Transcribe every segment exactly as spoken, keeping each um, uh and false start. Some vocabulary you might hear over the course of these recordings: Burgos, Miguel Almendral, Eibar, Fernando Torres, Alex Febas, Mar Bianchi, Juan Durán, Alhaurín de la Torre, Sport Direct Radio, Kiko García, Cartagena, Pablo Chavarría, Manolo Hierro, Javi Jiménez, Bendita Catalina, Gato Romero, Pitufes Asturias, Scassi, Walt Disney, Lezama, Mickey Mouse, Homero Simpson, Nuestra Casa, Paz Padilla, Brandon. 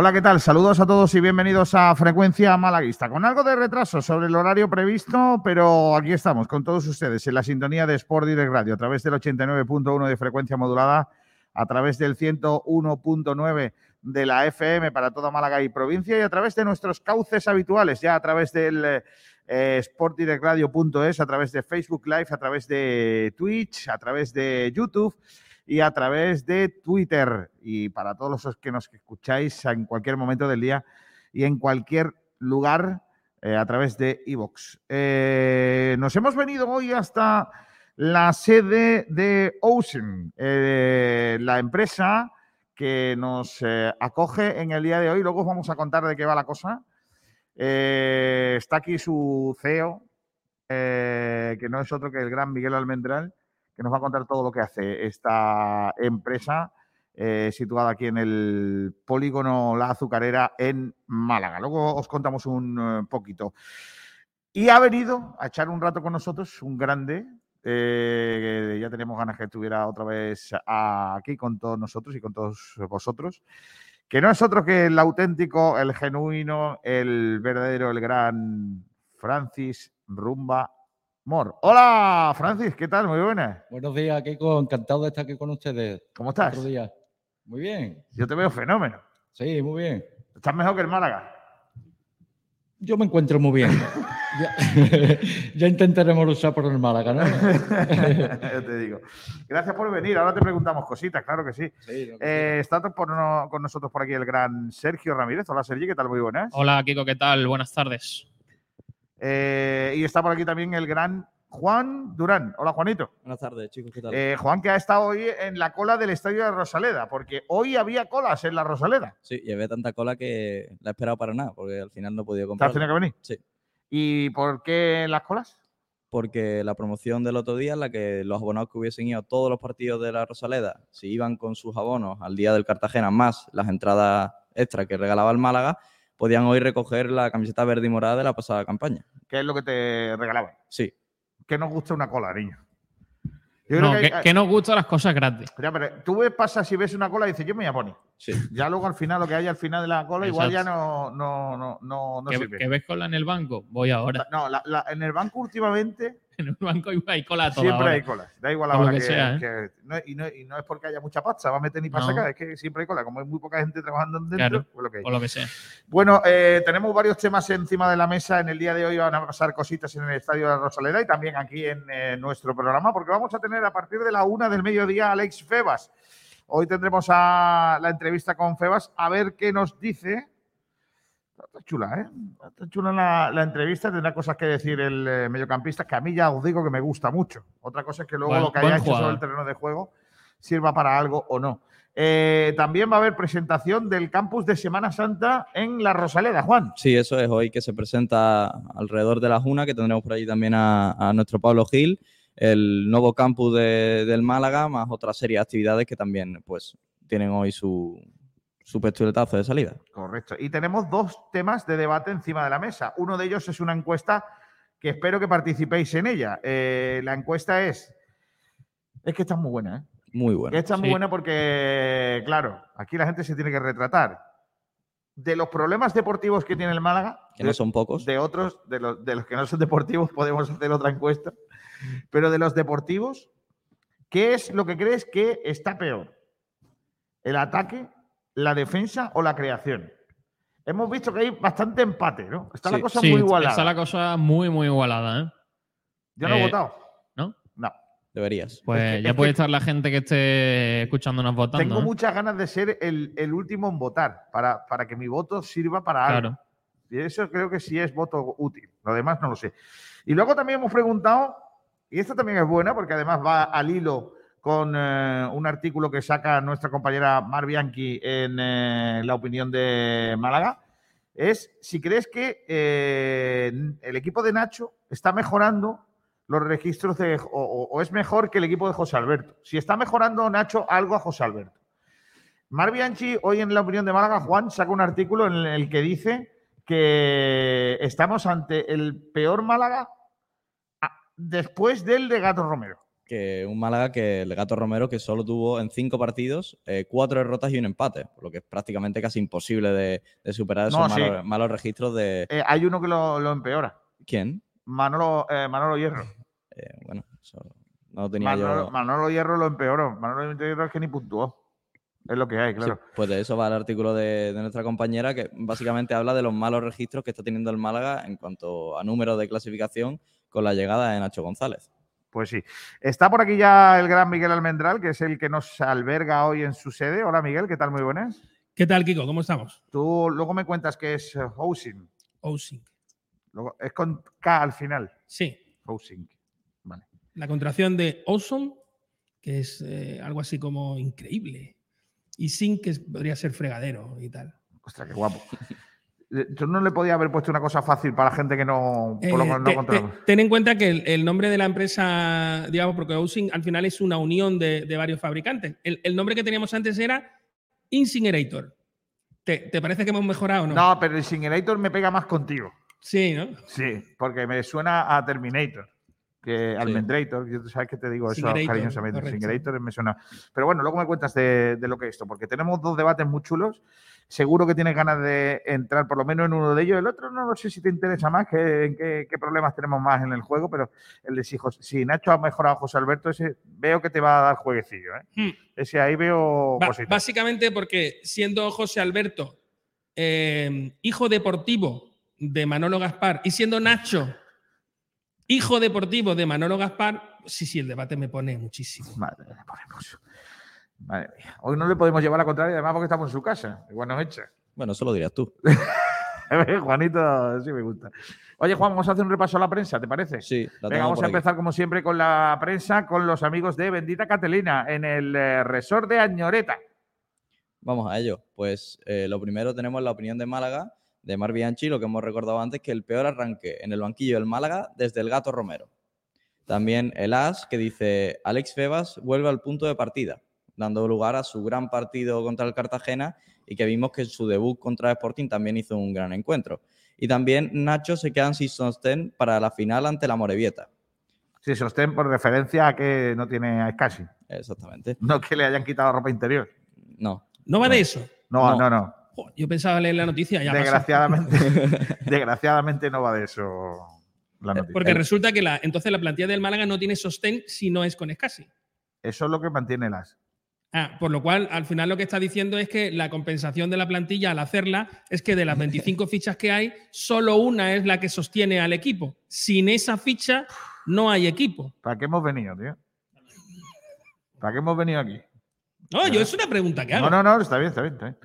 Hola, ¿qué tal? Saludos a todos y bienvenidos a Frecuencia Malaguista. Con algo de retraso sobre el horario previsto, pero aquí estamos con todos ustedes en la sintonía de Sport Direct Radio a través del ochenta y nueve punto uno de frecuencia modulada, a través del ciento uno punto nueve de la F M para toda Málaga y provincia y a través de nuestros cauces habituales, ya a través del eh, sport direct radio punto es, a través de Facebook Live, a través de Twitch, a través de YouTube y a través de Twitter. Y para todos los que nos escucháis en cualquier momento del día y en cualquier lugar, eh, a través de iVoox. Eh, nos hemos venido hoy hasta la sede de Awesink, eh, la empresa que nos eh, acoge en el día de hoy. Luego os vamos a contar de qué va la cosa. Eh, está aquí su C E O, eh, que no es otro que el gran Miguel Almendral, que nos va a contar todo lo que hace esta empresa eh, situada aquí en el polígono La Azucarera en Málaga. Luego os contamos un poquito. Y ha venido a echar un rato con nosotros un grande, eh, ya tenemos ganas que estuviera otra vez aquí con todos nosotros y con todos vosotros, que no es otro que el auténtico, el genuino, el verdadero, el gran Francis Rumba. Hola, Francis, ¿qué tal? Muy buenas. Buenos días, Keiko. Encantado de estar aquí con ustedes. ¿Cómo estás? Otro día. Muy bien. Yo te veo fenómeno. Sí, muy bien. ¿Estás mejor que el Málaga? Yo me encuentro muy bien. ya, ya intentaremos luchar por el Málaga, ¿no? Yo te digo. Gracias por venir. Ahora te preguntamos cositas, claro que sí. sí que eh, está por no, con nosotros por aquí el gran Sergio Ramírez. Hola, Sergi, ¿qué tal? Muy buenas. Hola, Keiko, ¿qué tal? Buenas tardes. Eh, y está por aquí también el gran Juan Durán. Hola, Juanito. Buenas tardes, chicos. ¿Qué tal? Eh, Juan, que ha estado hoy en la cola del estadio de Rosaleda, porque hoy había colas en la Rosaleda. Sí, y había tanta cola que la he esperado para nada, porque al final no he podido comprar. ¿Has tenido que venir? Sí. ¿Y por qué las colas? Porque la promoción del otro día, en la que los abonados que hubiesen ido a todos los partidos de la Rosaleda, si iban con sus abonos al día del Cartagena, más las entradas extra que regalaba el Málaga, podían hoy recoger la camiseta verde y morada de la pasada campaña. ¿Qué es lo que te regalaban? Sí. ¿Qué nos gusta una cola, niño? Yo no, creo que, que, hay... que nos gustan las cosas gratis. Pero, pero, tú ves, pasas y ves una cola y dices, yo me voy a poner. Sí. Ya luego al final, lo que haya al final de la cola, exacto, igual ya no, no, no, no, no ¿Que, sirve. ¿Que ves cola en el banco? Voy ahora. No, la, la, en el banco últimamente... en el banco hay cola a toda siempre hora. Hay cola. Da igual la hora que, que sea. ¿Eh? que no, y, no, y no es porque haya mucha pasta, va a meter ni para no. sacar, es que siempre hay cola. Como hay muy poca gente trabajando dentro, claro, pues lo que hay. O lo que sea. Bueno, eh, tenemos varios temas encima de la mesa. En el día de hoy van a pasar cositas en el Estadio de la Rosaleda y también aquí en eh, nuestro programa, porque vamos a tener a partir de la una del mediodía a Alex Febas. Hoy tendremos a la entrevista con Febas, a ver qué nos dice. Está chula, ¿eh? Está chula la, la entrevista. Tendrá cosas que decir el eh, mediocampista, que a mí ya os digo que me gusta mucho. Otra cosa es que luego bueno, lo que haya hecho jugador. sobre el terreno de juego sirva para algo o no. Eh, también va a haber presentación del campus de Semana Santa en la Rosaleda, Juan. Sí, eso es hoy, que se presenta alrededor de la una, que tendremos por allí también a, a nuestro Pablo Gil, el nuevo campus de, del Málaga, más otra serie de actividades que también pues tienen hoy su... su pistoletazo de salida. Correcto. Y tenemos dos temas de debate encima de la mesa. Uno de ellos es una encuesta que espero que participéis en ella. Eh, la encuesta es... Es que está muy buena, ¿eh? Muy buena. Está sí. muy buena porque, claro, aquí la gente se tiene que retratar de los problemas deportivos que tiene el Málaga. Que no son pocos. De otros, de los, de los que no son deportivos podemos hacer otra encuesta. Pero de los deportivos, ¿qué es lo que crees que está peor? ¿El ataque, la defensa o la creación? Hemos visto que hay bastante empate, ¿no? Está sí, la cosa sí, muy igualada. Está la cosa muy, muy igualada, ¿eh? Yo no eh, he votado. ¿No? No. Deberías. Pues es que, ya es puede que... estar la gente que esté escuchándonos votando. Tengo ¿eh? muchas ganas de ser el, el último en votar para, para que mi voto sirva para algo. Claro. Y eso creo que sí es voto útil. Lo demás no lo sé. Y luego también hemos preguntado, y esta también es buena porque además va al hilo con eh, un artículo que saca nuestra compañera Mar Bianchi en eh, La Opinión de Málaga, es si crees que eh, el equipo de Nacho está mejorando los registros de, o, o, o es mejor que el equipo de José Alberto. Si está mejorando Nacho algo a José Alberto. Mar Bianchi hoy en La Opinión de Málaga, Juan, saca un artículo en el que dice que estamos ante el peor Málaga después del de Gato Romero. que un Málaga que el Gato Romero que solo tuvo en cinco partidos eh, cuatro derrotas y un empate, por lo que es prácticamente casi imposible de, de superar esos no, sí. malos, malos registros de... Eh, hay uno que lo, lo empeora. ¿Quién? Manolo, eh, Manolo Hierro. Eh, bueno, eso no tenía Manolo, yo... Manolo Hierro lo empeoró. Manolo Hierro es que ni puntuó. Es lo que hay, claro. Sí, pues de eso va el artículo de, de nuestra compañera, que básicamente habla de los malos registros que está teniendo el Málaga en cuanto a números de clasificación con la llegada de Nacho González. Pues sí. Está por aquí ya el gran Miguel Almendral, que es el que nos alberga hoy en su sede. Hola, Miguel, ¿qué tal? Muy buenas. ¿Qué tal, Kiko? ¿Cómo estamos? Tú luego me cuentas que es Awesink. Awesink. Luego es con K al final. Sí. Awesink. Vale. La contracción de awesome, que es eh, algo así como increíble. Y sin que podría ser fregadero y tal. Ostras, qué guapo. Yo no le podía haber puesto una cosa fácil para la gente que no, eh, no te, controla. Te, ten en cuenta que el, el nombre de la empresa, digamos, porque Awesink al final es una unión de, de varios fabricantes. El, el nombre que teníamos antes era InSinkErator. ¿Te, ¿Te parece que hemos mejorado o no? No, pero el InSinkErator me pega más contigo. Sí, ¿no? Sí, porque me suena a Terminator. Que sí. Almendrator, yo sabes que te digo eso cariñosamente, Singerator me suena. Pero bueno, luego me cuentas de, de lo que es esto, porque tenemos dos debates muy chulos. Seguro que tienes ganas de entrar por lo menos en uno de ellos. El otro no, no sé si te interesa más, qué, qué, qué problemas tenemos más en el juego, pero el de si, si Nacho ha mejorado a José Alberto, ese veo que te va a dar jueguecillo, ¿eh? Hmm. Ese ahí veo ba- cositas. Básicamente porque siendo José Alberto eh, hijo deportivo de Manolo Gaspar y siendo Nacho hijo deportivo de Manolo Gaspar, sí, sí, el debate me pone muchísimo. Madre mía, ponemos. Madre mía. Hoy no le podemos llevar a contraria, además porque estamos en su casa. Igual nos echa. Bueno, eso lo dirás tú. Juanito, sí me gusta. Oye, Juan, vamos a hacer un repaso a la prensa, ¿te parece? Sí. La Venga, vamos a empezar aquí. Como siempre con la prensa, con los amigos de Bendita Catalina, en el eh, resort de Añoreta. Vamos a ello. Pues eh, lo primero tenemos la opinión de Málaga, de Mar Bianchi, lo que hemos recordado antes, que el peor arranque en el banquillo del Málaga desde el Gato Romero. También el As, que dice, Alex Febas vuelve al punto de partida, dando lugar a su gran partido contra el Cartagena y que vimos que en su debut contra Sporting también hizo un gran encuentro. Y también Nacho se quedan sin sostén para la final ante la Amorebieta. Sí, sostén por referencia a que no tiene a Scassi. Exactamente. No que le hayan quitado ropa interior. No. ¿No va de eso? No, no, no. no. Yo pensaba leer la noticia. Ya desgraciadamente, desgraciadamente no va de eso la noticia. Porque resulta que la, entonces la plantilla del Málaga no tiene sostén si no es con Scassi. Eso es lo que mantiene el As. Ah, por lo cual, al final lo que está diciendo es que la compensación de la plantilla al hacerla es que de las veinticinco fichas que hay, solo una es la que sostiene al equipo. Sin esa ficha no hay equipo. ¿Para qué hemos venido, tío? ¿Para qué hemos venido aquí? No, yo es una pregunta que hago. No, no, no, está bien, está bien, está bien.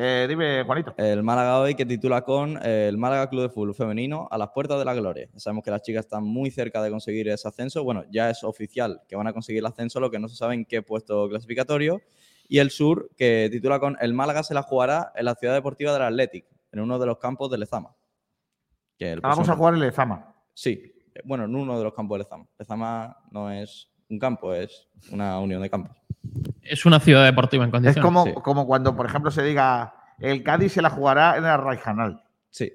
Eh, dime, Juanito. El Málaga hoy que titula con eh, el Málaga Club de Fútbol Femenino a las puertas de la gloria. Sabemos que las chicas están muy cerca de conseguir ese ascenso. Bueno, ya es oficial que van a conseguir el ascenso, lo que no se sabe en qué puesto clasificatorio. Y el Sur que titula con el Málaga se la jugará en la ciudad deportiva del Athletic, en uno de los campos de Lezama. Que el Vamos próximo... a jugar en Lezama. Sí, bueno, en uno de los campos de Lezama. Lezama no es un campo, es una unión de campos. Es una ciudad deportiva en condiciones. Es como, sí. como cuando, por ejemplo, se diga el Cádiz se la jugará en el Raijanal. Sí.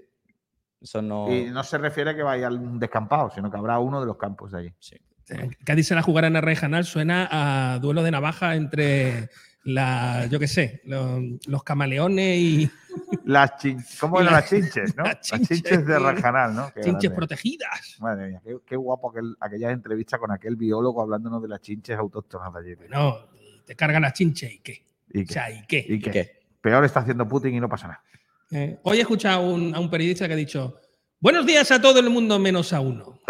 Eso no... Y no se refiere a que vaya al descampado, sino que habrá uno de los campos de allí. Sí. El Cádiz se la jugará en el Raijanal suena a duelo de navaja entre la, yo qué sé, los, los camaleones y... Las chin... ¿Cómo eran las chinches, no? Las chinches, las chinches de Raijanal, ¿no? Qué chinches grande. Protegidas. Madre mía, qué, qué guapo aquel, aquella entrevista con aquel biólogo hablándonos de las chinches autóctonas de allí. No. Te cargan las chinches y qué. ¿Y qué? O sea, ¿y qué? ¿Y qué? ¿Y qué? Peor está haciendo Putin y no pasa nada. Eh, hoy he escuchado a un, a un periodista que ha dicho buenos días a todo el mundo menos a uno.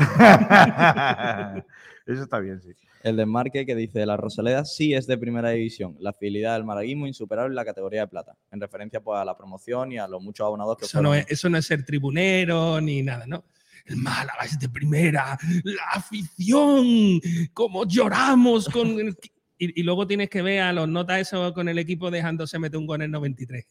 Eso está bien, sí. El desmarque que dice la Rosaleda sí es de primera división. La fidelidad del malaguismo insuperable en la categoría de plata. En referencia pues, a la promoción y a los muchos abonados que... Eso, fueron... no es, eso no es ser tribunero ni nada, ¿no? El Málaga es de primera. La afición. Como lloramos con... El... Y, y luego tienes que ver a los notas eso con el equipo dejándose meter un gol en el noventa y tres.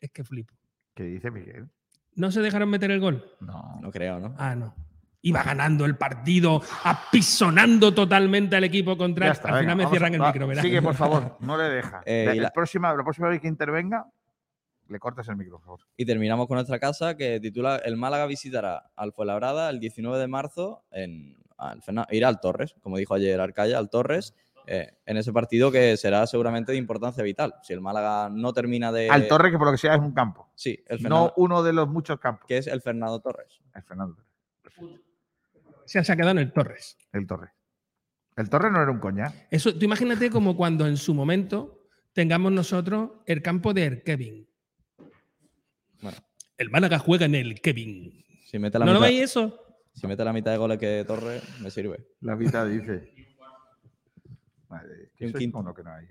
Es que flipo. ¿Qué dice Miguel? ¿No se dejaron meter el gol? No, no creo, ¿no? Ah, no. Iba ganando el partido, apisonando totalmente al equipo contrario. Al venga, final me cierran a, el va, micro, ¿verdad? Sigue, por favor. No le deja. eh, la, la, próxima, la próxima vez que intervenga, le cortas el micro, por favor. Y terminamos con nuestra casa que titula El Málaga visitará al Fuenlabrada el diecinueve de marzo en al irá al Torres, como dijo ayer Arcaya, al Torres, eh, en ese partido que será seguramente de importancia vital. Si el Málaga no termina de... Al Torres, que por lo que sea es un campo. Sí, el Fernando, no uno de los muchos campos. Que es el Fernando Torres. El Fernando Torres. Se ha quedado en el Torres. El Torres. El Torres no era un coñac. Eso, tú imagínate como cuando en su momento tengamos nosotros el campo de el Kevin. Bueno. El Málaga juega en el Kevin. Si mete la ¿No mitad, lo veis eso? Si mete la mitad de goles que Torres, me sirve. La mitad dice. Madre, ¿qué es uno que no hay?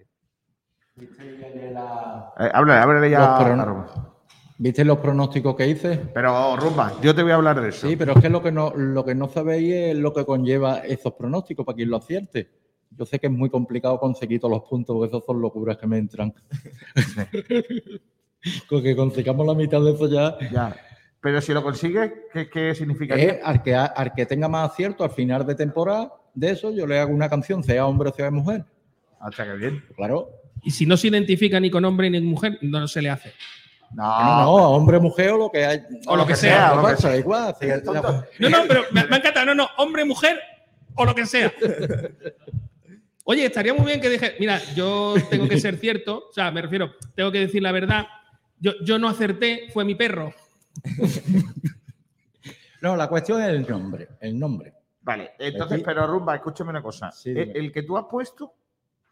¿Viste la... eh, háblale, háblale ya a Roma. ¿Viste los pronósticos que hice? Pero, Rumba, yo te voy a hablar de eso. Sí, pero es que lo que no, lo que no sabéis es lo que conlleva esos pronósticos para quien lo acierte. Yo sé que es muy complicado conseguir todos los puntos, porque esos son locuras que me entran. Con que consigamos la mitad de eso ya... ya. Pero si lo consigues, ¿qué, qué significaría? Es, al, que, al que tenga más acierto al final de temporada de eso, yo le hago una canción, sea hombre o sea mujer. Hasta que bien. Claro. Y si no se identifica ni con hombre ni con mujer, no se le hace. No, no, no, hombre, mujer o lo que hay. O lo que sea. No, no, pero me, me encanta. No, no, hombre, mujer o lo que sea. Oye, estaría muy bien que dije, mira, yo tengo que ser cierto. O sea, me refiero, tengo que decir la verdad. Yo, yo no acerté, fue mi perro. No, la cuestión es el nombre. El nombre. Vale, entonces, pero Rumba, escúchame una cosa. Sí, el, el que tú has puesto...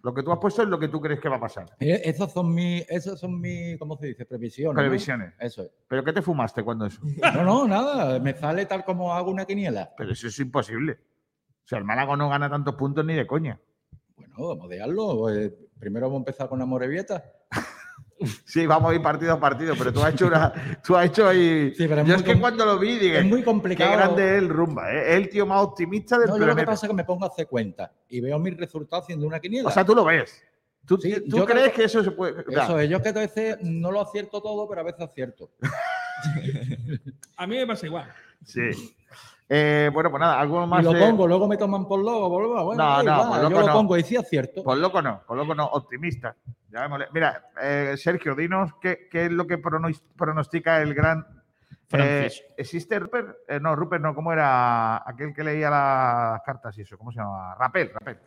Lo que tú has puesto es lo que tú crees que va a pasar. Esas son mis, esas son mis, ¿cómo se dice? Previsiones. Previsiones. ¿No? Eso es. ¿Pero qué te fumaste cuando eso? No, no, nada. Me sale tal como hago una quiniela. Pero eso es imposible. O sea, el Málaga no gana tantos puntos ni de coña. Bueno, vamos a dejarlo. Pues primero vamos a empezar con Amorebieta. Sí, vamos a ir partido a partido, pero tú has hecho una, tú has hecho ahí. Sí, pero es yo es que cuando lo vi dije, es muy complicado. Qué grande es el Rumba, ¿eh? Es el tío más optimista del no, planeta. Yo lo que pasa es que me pongo a hacer cuenta y veo mis resultados haciendo una quiniela. O sea, tú lo ves. Tú, sí, ¿tú crees creo, que eso se puede. Claro. Eso es, yo que a veces no lo acierto todo, pero a veces acierto. A mí me pasa igual. Sí. Eh, bueno, pues nada, algo más. Y lo eh... pongo, luego me toman por loco, por loco. Bueno, no, no, por loco yo no. Lo pongo y sí acierto. Por loco no, por loco no, optimista. Ya me Mira, eh, Sergio, dinos qué, qué es lo que pronostica el gran. Eh, ¿Existe Rupert? Eh, no, Rupert no, ¿cómo era aquel que leía las cartas y eso? ¿Cómo se llama? Rapel, Rapel.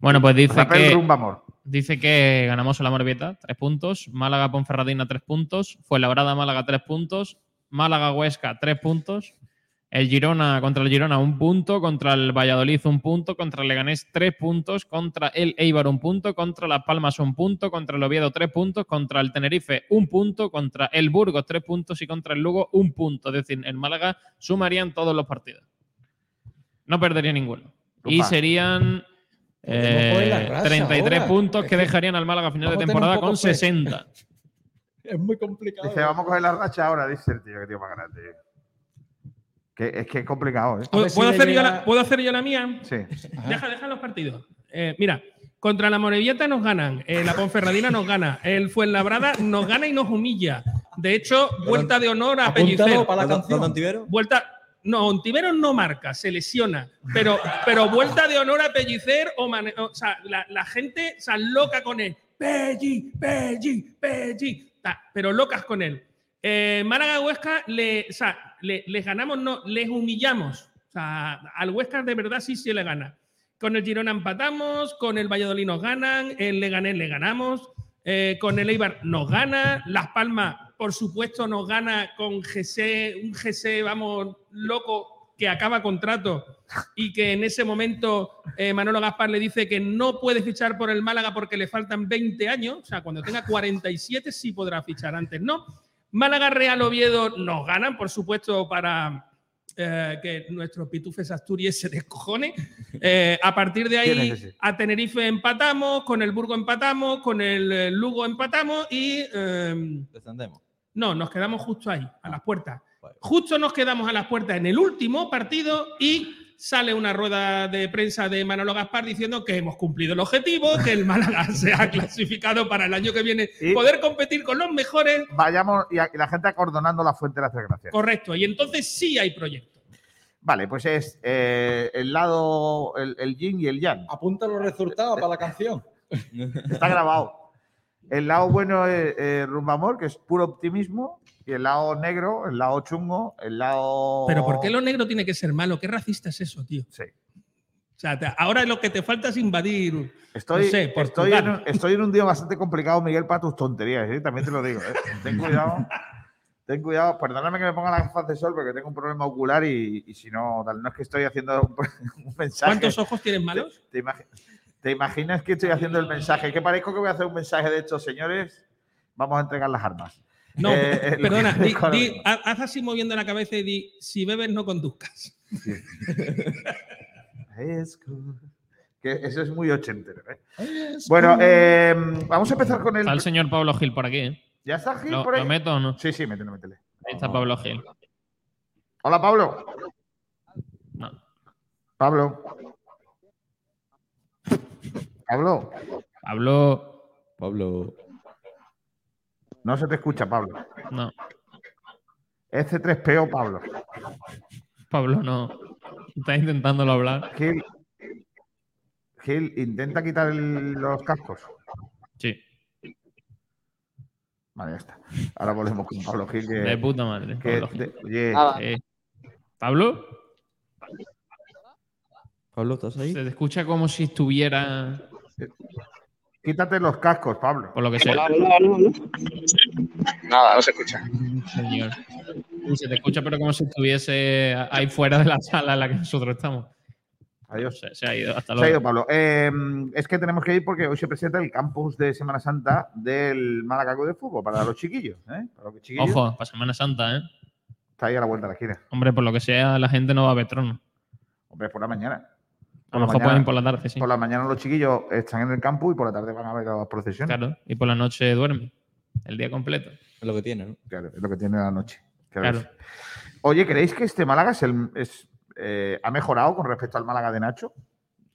Bueno, pues dice Rapel, que. Rumba, amor. Dice que ganamos el Amorebieta, tres puntos. Málaga Ponferradina, tres puntos. Fuenlabrada Málaga, tres puntos. Málaga Huesca, tres puntos. El Girona, contra el Girona, un punto. Contra el Valladolid, un punto. Contra el Leganés, tres puntos. Contra el Eibar, un punto. Contra Las Palmas, un punto. Contra el Oviedo, tres puntos. Contra el Tenerife, un punto. Contra el Burgos, tres puntos. Y contra el Lugo, un punto. Es decir, el Málaga sumarían todos los partidos. No perdería ninguno. Y serían eh, treinta y tres puntos que dejarían al Málaga a final de temporada con sesenta. Es muy complicado. Dice, vamos a coger la racha ahora, dice el tío, que tío más grande. Que es que es complicado, ¿eh? ¿Puedo, si hacer llega... yo la, ¿Puedo hacer yo la mía? Sí. Deja, deja los partidos. Eh, mira, contra la Amorebieta nos ganan, eh, la Ponferradina nos gana, el Fuenlabrada nos gana y nos humilla. De hecho, vuelta de honor a Pellicer. Para la canción. ¿Ontivero? Vuelta... No, Ontivero no marca, se lesiona. Pero, pero vuelta de honor a Pellicer, o, man... o sea, la, la gente se loca con él. Pelli, Pelli, Pelli. Ta, pero locas con él. Eh, Málaga Huesca, le, o sea, le, les ganamos, no, les humillamos. O sea, al Huesca de verdad sí se sí le gana. Con el Girona empatamos, con el Valladolid nos ganan, el Leganés le ganamos, eh, con el Eibar nos gana, Las Palmas, por supuesto, nos gana con G C, un G C, vamos, loco, que acaba contrato y que en ese momento eh, Manolo Gaspar le dice que no puede fichar por el Málaga porque le faltan veinte años. O sea, cuando tenga cuarenta y siete sí podrá fichar, antes no. Málaga, Real, Oviedo nos ganan, por supuesto, para eh, que nuestros pitufes asturias se descojonen. Eh, a partir de ahí, a Tenerife empatamos, con el Burgo empatamos, con el Lugo empatamos y… Eh, descendemos. No, nos quedamos justo ahí, a las puertas. Justo nos quedamos a las puertas en el último partido y… Sale una rueda de prensa de Manolo Gaspar diciendo que hemos cumplido el objetivo, que el Málaga se ha clasificado para el año que viene, y poder competir con los mejores. Vayamos y la gente acordonando la fuente de las tres gracias. Correcto, y entonces sí hay proyecto. Vale, pues es eh, el lado, el, el yin y el yang. Apunta los resultados para la canción. Está grabado. El lado bueno es eh, Rumbamor, que es puro optimismo, y el lado negro, el lado chungo, el lado... Pero ¿por qué lo negro tiene que ser malo? ¿Qué racista es eso, tío? Sí. O sea, te, ahora lo que te falta es invadir... Estoy, no sé, estoy, en un, estoy en un día bastante complicado, Miguel, para tus tonterías, ¿eh? También te lo digo, ¿eh? Ten cuidado. Ten cuidado, perdóname que me ponga las gafas de sol porque tengo un problema ocular y, y si no, no es que estoy haciendo un, un mensaje. ¿Cuántos ojos tienes malos? Te, te, imag- te imaginas que estoy haciendo el mensaje. Que parezco que voy a hacer un mensaje de estos señores. Vamos a entregar las armas. No, eh, perdona, di, di, haz así moviendo la cabeza y di, si bebes no conduzcas. Sí. Que eso es muy ochentero, ¿eh? Bueno, eh, vamos a empezar con el... Está el señor Pablo Gil por aquí, ¿eh? ¿Ya está Gil lo, por ahí? ¿Lo meto o no? Sí, sí, métele, métele. Ahí está Pablo Gil. Hola, Pablo. No. Pablo. Pablo. Pablo. Pablo. No se te escucha, Pablo. No. ese tres pe o Pablo. Pablo, no. Está intentándolo hablar. Gil. Gil, intenta quitar el, los cascos. Sí. Vale, ya está. Ahora volvemos con Pablo Gil. Que, de puta madre. Que, Pablo, de, oye, ah, eh. ¿Pablo? ¿Pablo, estás ahí? Se te escucha como si estuviera... Quítate los cascos, Pablo. Por lo que sea. Hola, hola, hola. Nada, no se escucha. Señor. Se te escucha, pero como si estuviese ahí fuera de la sala en la que nosotros estamos. Adiós. Se, se ha ido, hasta luego. Se ha ido, Pablo. Eh, es que tenemos que ir porque hoy se presenta el campus de Semana Santa del Málaga Club de Fútbol para los chiquillos, ¿eh? Para los chiquillos. Ojo, para Semana Santa, ¿eh? Está ahí a la vuelta de la esquina. Hombre, por lo que sea, la gente no va a Petrón. Hombre, por la mañana. Por a lo mejor mañana, pueden por la tarde, sí. Por la mañana los chiquillos están en el campus y por la tarde van a ver las procesiones. Claro, y por la noche duermen. El día completo. Es lo que tiene, ¿no? Claro, es lo que tiene la noche. Claro. Claro. Oye, ¿creéis que este Málaga es el... Es, Eh, ¿ha mejorado con respecto al Málaga de Nacho?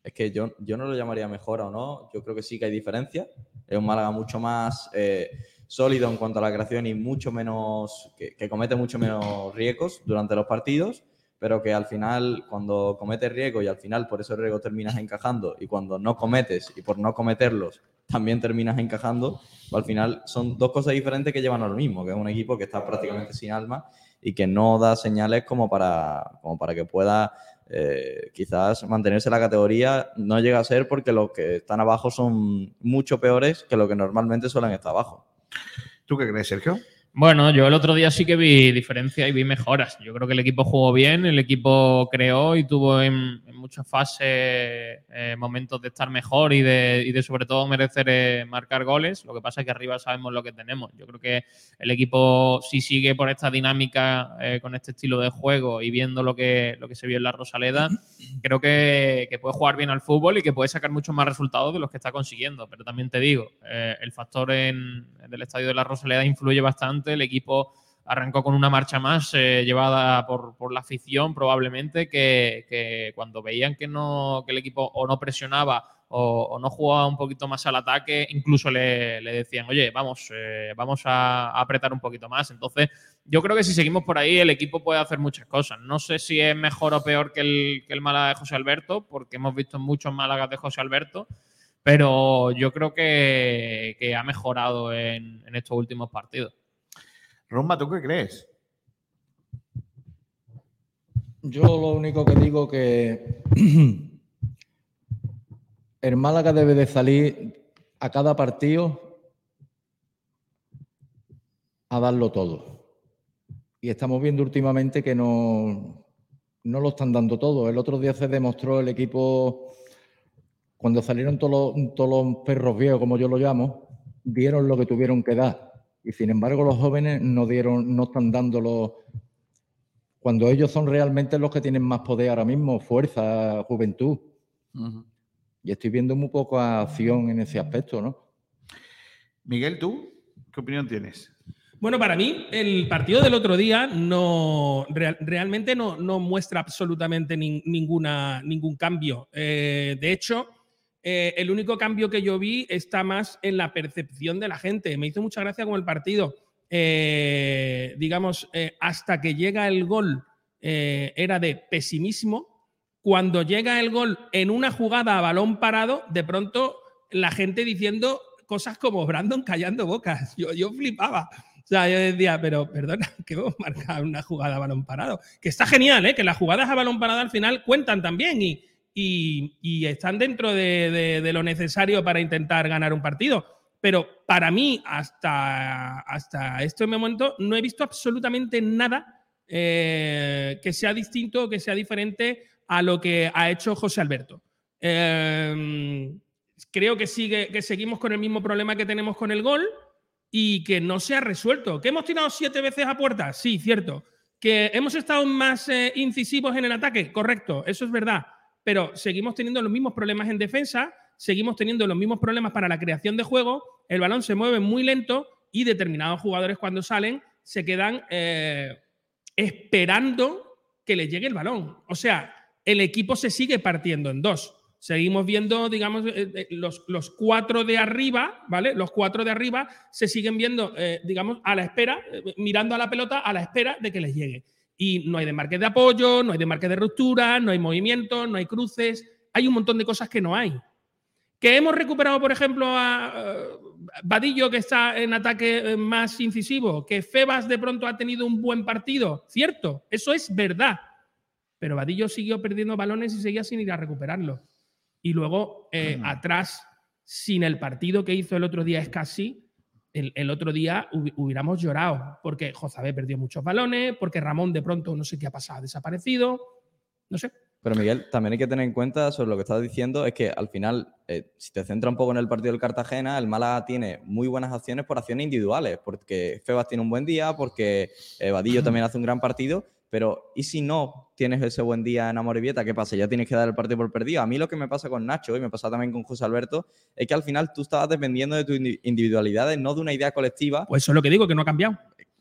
Es que yo, yo no lo llamaría mejora o no. Yo creo que sí que hay diferencia. Es un Málaga mucho más eh, sólido en cuanto a la creación y mucho menos que, que comete mucho menos riesgos durante los partidos, pero que al final, cuando cometes riesgos y al final por esos riesgos terminas encajando y cuando no cometes y por no cometerlos también terminas encajando, al final son dos cosas diferentes que llevan a lo mismo, que es un equipo que está prácticamente sin alma y que no da señales como para, como para que pueda eh, quizás mantenerse la categoría. No llega a ser porque los que están abajo son mucho peores que los que normalmente suelen estar abajo. ¿Tú qué crees, Sergio? Bueno, yo el otro día sí que vi diferencias y vi mejoras. Yo creo que el equipo jugó bien, el equipo creó y tuvo en, en muchas fases eh, momentos de estar mejor y de, y de sobre todo merecer eh, marcar goles. Lo que pasa es que arriba sabemos lo que tenemos. Yo creo que el equipo, si sigue por esta dinámica, eh, con este estilo de juego y viendo lo que, lo que se vio en la Rosaleda, creo que, que puede jugar bien al fútbol y que puede sacar muchos más resultados de los que está consiguiendo. Pero también te digo, eh, el factor en, del estadio de la Rosaleda influye bastante. El equipo arrancó con una marcha más eh, llevada por, por la afición probablemente, que, que cuando veían que, no, que el equipo o no presionaba o, o no jugaba un poquito más al ataque, incluso le, le decían, oye, vamos, eh, vamos a, a apretar un poquito más. Entonces, yo creo que si seguimos por ahí, el equipo puede hacer muchas cosas. No sé si es mejor o peor que el, que el Málaga de José Alberto, porque hemos visto muchos Málagas de José Alberto, pero yo creo que, que ha mejorado en, en estos últimos partidos. Rumba, ¿tú qué crees? Yo lo único que digo que el Málaga debe de salir a cada partido a darlo todo. Y estamos viendo últimamente que no, no lo están dando todo. El otro día se demostró el equipo, cuando salieron todos los, todos los perros viejos, como yo lo llamo, dieron lo que tuvieron que dar. Y sin embargo, los jóvenes no dieron, no están dándolo cuando ellos son realmente los que tienen más poder ahora mismo, fuerza, juventud. Uh-huh. Y estoy viendo muy poca acción en ese aspecto, ¿no? Miguel, ¿tú qué opinión tienes? Bueno, para mí, el partido del otro día no real, realmente no, no muestra absolutamente nin, ninguna, ningún cambio. Eh, de hecho... Eh, el único cambio que yo vi está más en la percepción de la gente. Me hizo mucha gracia con el partido. Eh, digamos, eh, hasta que llega el gol eh, era de pesimismo. Cuando llega el gol en una jugada a balón parado, de pronto la gente diciendo cosas como Brandon callando bocas. Yo, yo flipaba. O sea, yo decía, pero perdona, que hemos marcado una jugada a balón parado. Que está genial, ¿eh? Que las jugadas a balón parado al final cuentan también y, y, y están dentro de, de, de lo necesario para intentar ganar un partido. Pero para mí, hasta, hasta este momento, no he visto absolutamente nada eh, que sea distinto, que sea diferente a lo que ha hecho José Alberto. Eh, creo que, sigue, que seguimos con el mismo problema que tenemos con el gol y que no se ha resuelto. ¿Que hemos tirado siete veces a puerta? Sí, cierto. ¿Que hemos estado más eh, incisivos en el ataque? Correcto, eso es verdad. Pero seguimos teniendo los mismos problemas en defensa. Seguimos teniendo los mismos problemas para la creación de juego, el balón se mueve muy lento y determinados jugadores cuando salen se quedan eh, esperando que les llegue el balón. O sea, el equipo se sigue partiendo en dos. Seguimos viendo, digamos, eh, los, los cuatro de arriba, ¿vale? Los cuatro de arriba se siguen viendo, eh, digamos, a la espera, eh, mirando a la pelota a la espera de que les llegue. Y no hay desmarques de apoyo, no hay desmarques de ruptura, no hay movimiento, no hay cruces. Hay un montón de cosas que no hay. Que hemos recuperado, por ejemplo, a Vadillo, que está en ataque más incisivo. Que Febas de pronto ha tenido un buen partido. Cierto, eso es verdad. Pero Vadillo siguió perdiendo balones y seguía sin ir a recuperarlos. Y luego, eh, uh-huh. atrás, sin el partido que hizo el otro día Scassi, el, el otro día hubi- hubiéramos llorado. Porque Josabé perdió muchos balones, porque Ramón de pronto no sé qué ha pasado, ha desaparecido. No sé. Pero Miguel, también hay que tener en cuenta sobre lo que estás diciendo, es que al final, eh, si te centras un poco en el partido del Cartagena, el Málaga tiene muy buenas acciones por acciones individuales, porque Febas tiene un buen día, porque eh, Vadillo también hace un gran partido, pero ¿y si no tienes ese buen día en Amorebieta? ¿Qué pasa? ¿Ya tienes que dar el partido por perdido? A mí lo que me pasa con Nacho y me pasa también con José Alberto es que al final tú estabas dependiendo de tus individualidades, no de una idea colectiva. Pues eso es lo que digo, que no ha cambiado.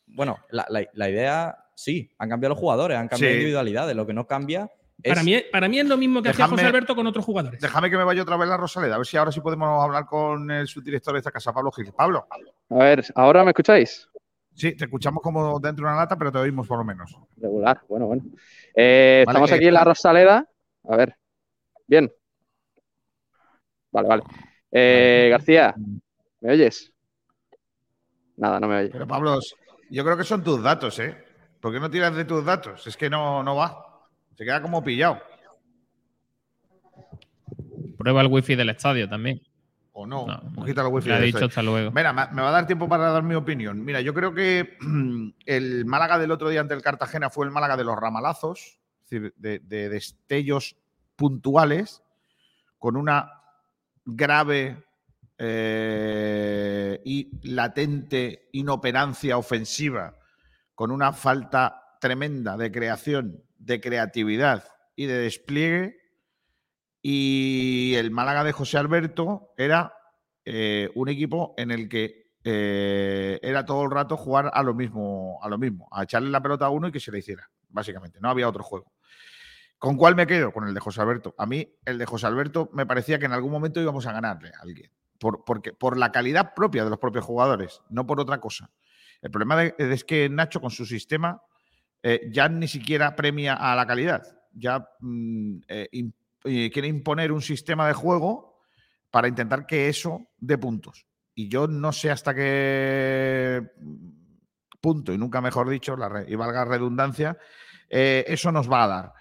Bueno, la, la, la idea sí, han cambiado los jugadores, han cambiado sí. individualidades, lo que no cambia... Para mí, para mí es lo mismo que dejadme, hacía José Alberto con otros jugadores. Déjame que me vaya otra vez la Rosaleda, a ver si ahora sí podemos hablar con el subdirector de esta casa, Pablo Gil. Pablo. A ver, ¿ahora me escucháis? Sí, te escuchamos como dentro de una lata, pero te oímos por lo menos. Regular, bueno, bueno. Eh, vale, estamos eh, aquí en la Rosaleda. A ver, bien. Vale, vale. Eh, García, ¿me oyes? Nada, no me oyes. Pero Pablo, yo creo que son tus datos, ¿eh? ¿Por qué no tiras de tus datos? Es que no, no va. Se queda como pillado. Prueba el wifi del estadio también. O no, no pues quita el wifi del estadio. Hasta luego. Mira, me va a dar tiempo para dar mi opinión. Mira, yo creo que el Málaga del otro día ante el Cartagena fue el Málaga de los ramalazos, es decir, de, de destellos puntuales, con una grave eh, y latente inoperancia ofensiva, con una falta tremenda de creación, de creatividad y de despliegue, y el Málaga de José Alberto era eh, un equipo en el que eh, era todo el rato jugar a lo mismo, a lo mismo, a echarle la pelota a uno y que se le hiciera, básicamente. No había otro juego. ¿Con cuál me quedo? Con el de José Alberto. A mí el de José Alberto me parecía que en algún momento íbamos a ganarle a alguien, por, porque, por la calidad propia de los propios jugadores, no por otra cosa. El problema de, es que Nacho con su sistema Eh, ya ni siquiera premia a la calidad, ya mm, eh, imp- eh, quiere imponer un sistema de juego para intentar que eso dé puntos. Y yo no sé hasta qué punto, y nunca mejor dicho, la re- y valga redundancia, eh, eso nos va a dar.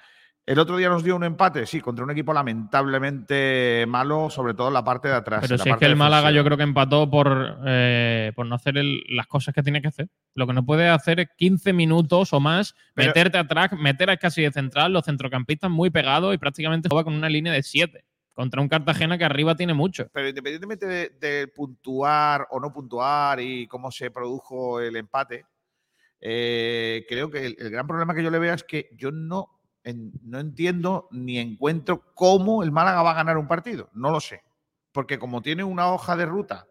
El otro día nos dio un empate, sí, contra un equipo lamentablemente malo, sobre todo en la parte de atrás. Pero si es que el Málaga yo creo que empató por, eh, por no hacer el, las cosas que tiene que hacer. Lo que no puede hacer es quince minutos o más, pero, meterte atrás, meter a Scassi de central, los centrocampistas muy pegados y prácticamente juega con una línea de siete contra un Cartagena que arriba tiene mucho. Pero independientemente de, de puntuar o no puntuar y cómo se produjo el empate, eh, creo que el, el gran problema que yo le veo es que yo no... En, no entiendo ni encuentro cómo el Málaga va a ganar un partido. No lo sé. Porque como tiene una hoja de ruta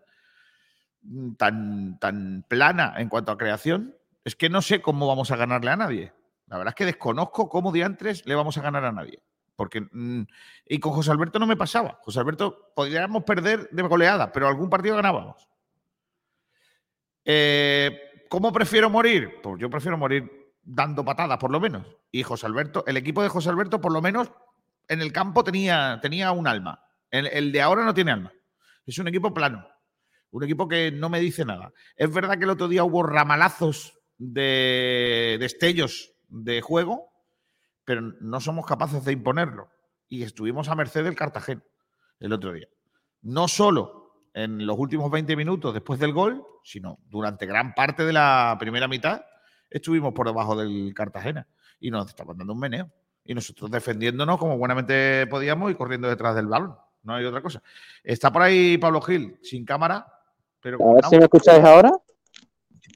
tan, tan plana en cuanto a creación, es que no sé cómo vamos a ganarle a nadie. La verdad es que desconozco cómo diantres le vamos a ganar a nadie. Porque, y con José Alberto no me pasaba. José Alberto podríamos perder de goleada, pero algún partido ganábamos. Eh, ¿Cómo prefiero morir? Pues yo prefiero morir dando patadas, por lo menos. Y José Alberto, el equipo de José Alberto, por lo menos en el campo tenía, tenía un alma. El, el de ahora no tiene alma. Es un equipo plano. Un equipo que no me dice nada. Es verdad que el otro día hubo ramalazos de destellos de juego, pero no somos capaces de imponerlo. Y estuvimos a merced del Cartagena el otro día. No solo en los últimos veinte minutos después del gol, sino durante gran parte de la primera mitad estuvimos por debajo del Cartagena y nos estaban dando un meneo. Y nosotros defendiéndonos como buenamente podíamos y corriendo detrás del balón. No hay otra cosa. Está por ahí Pablo Gil, sin cámara. Pero a ver si me escucháis ahora.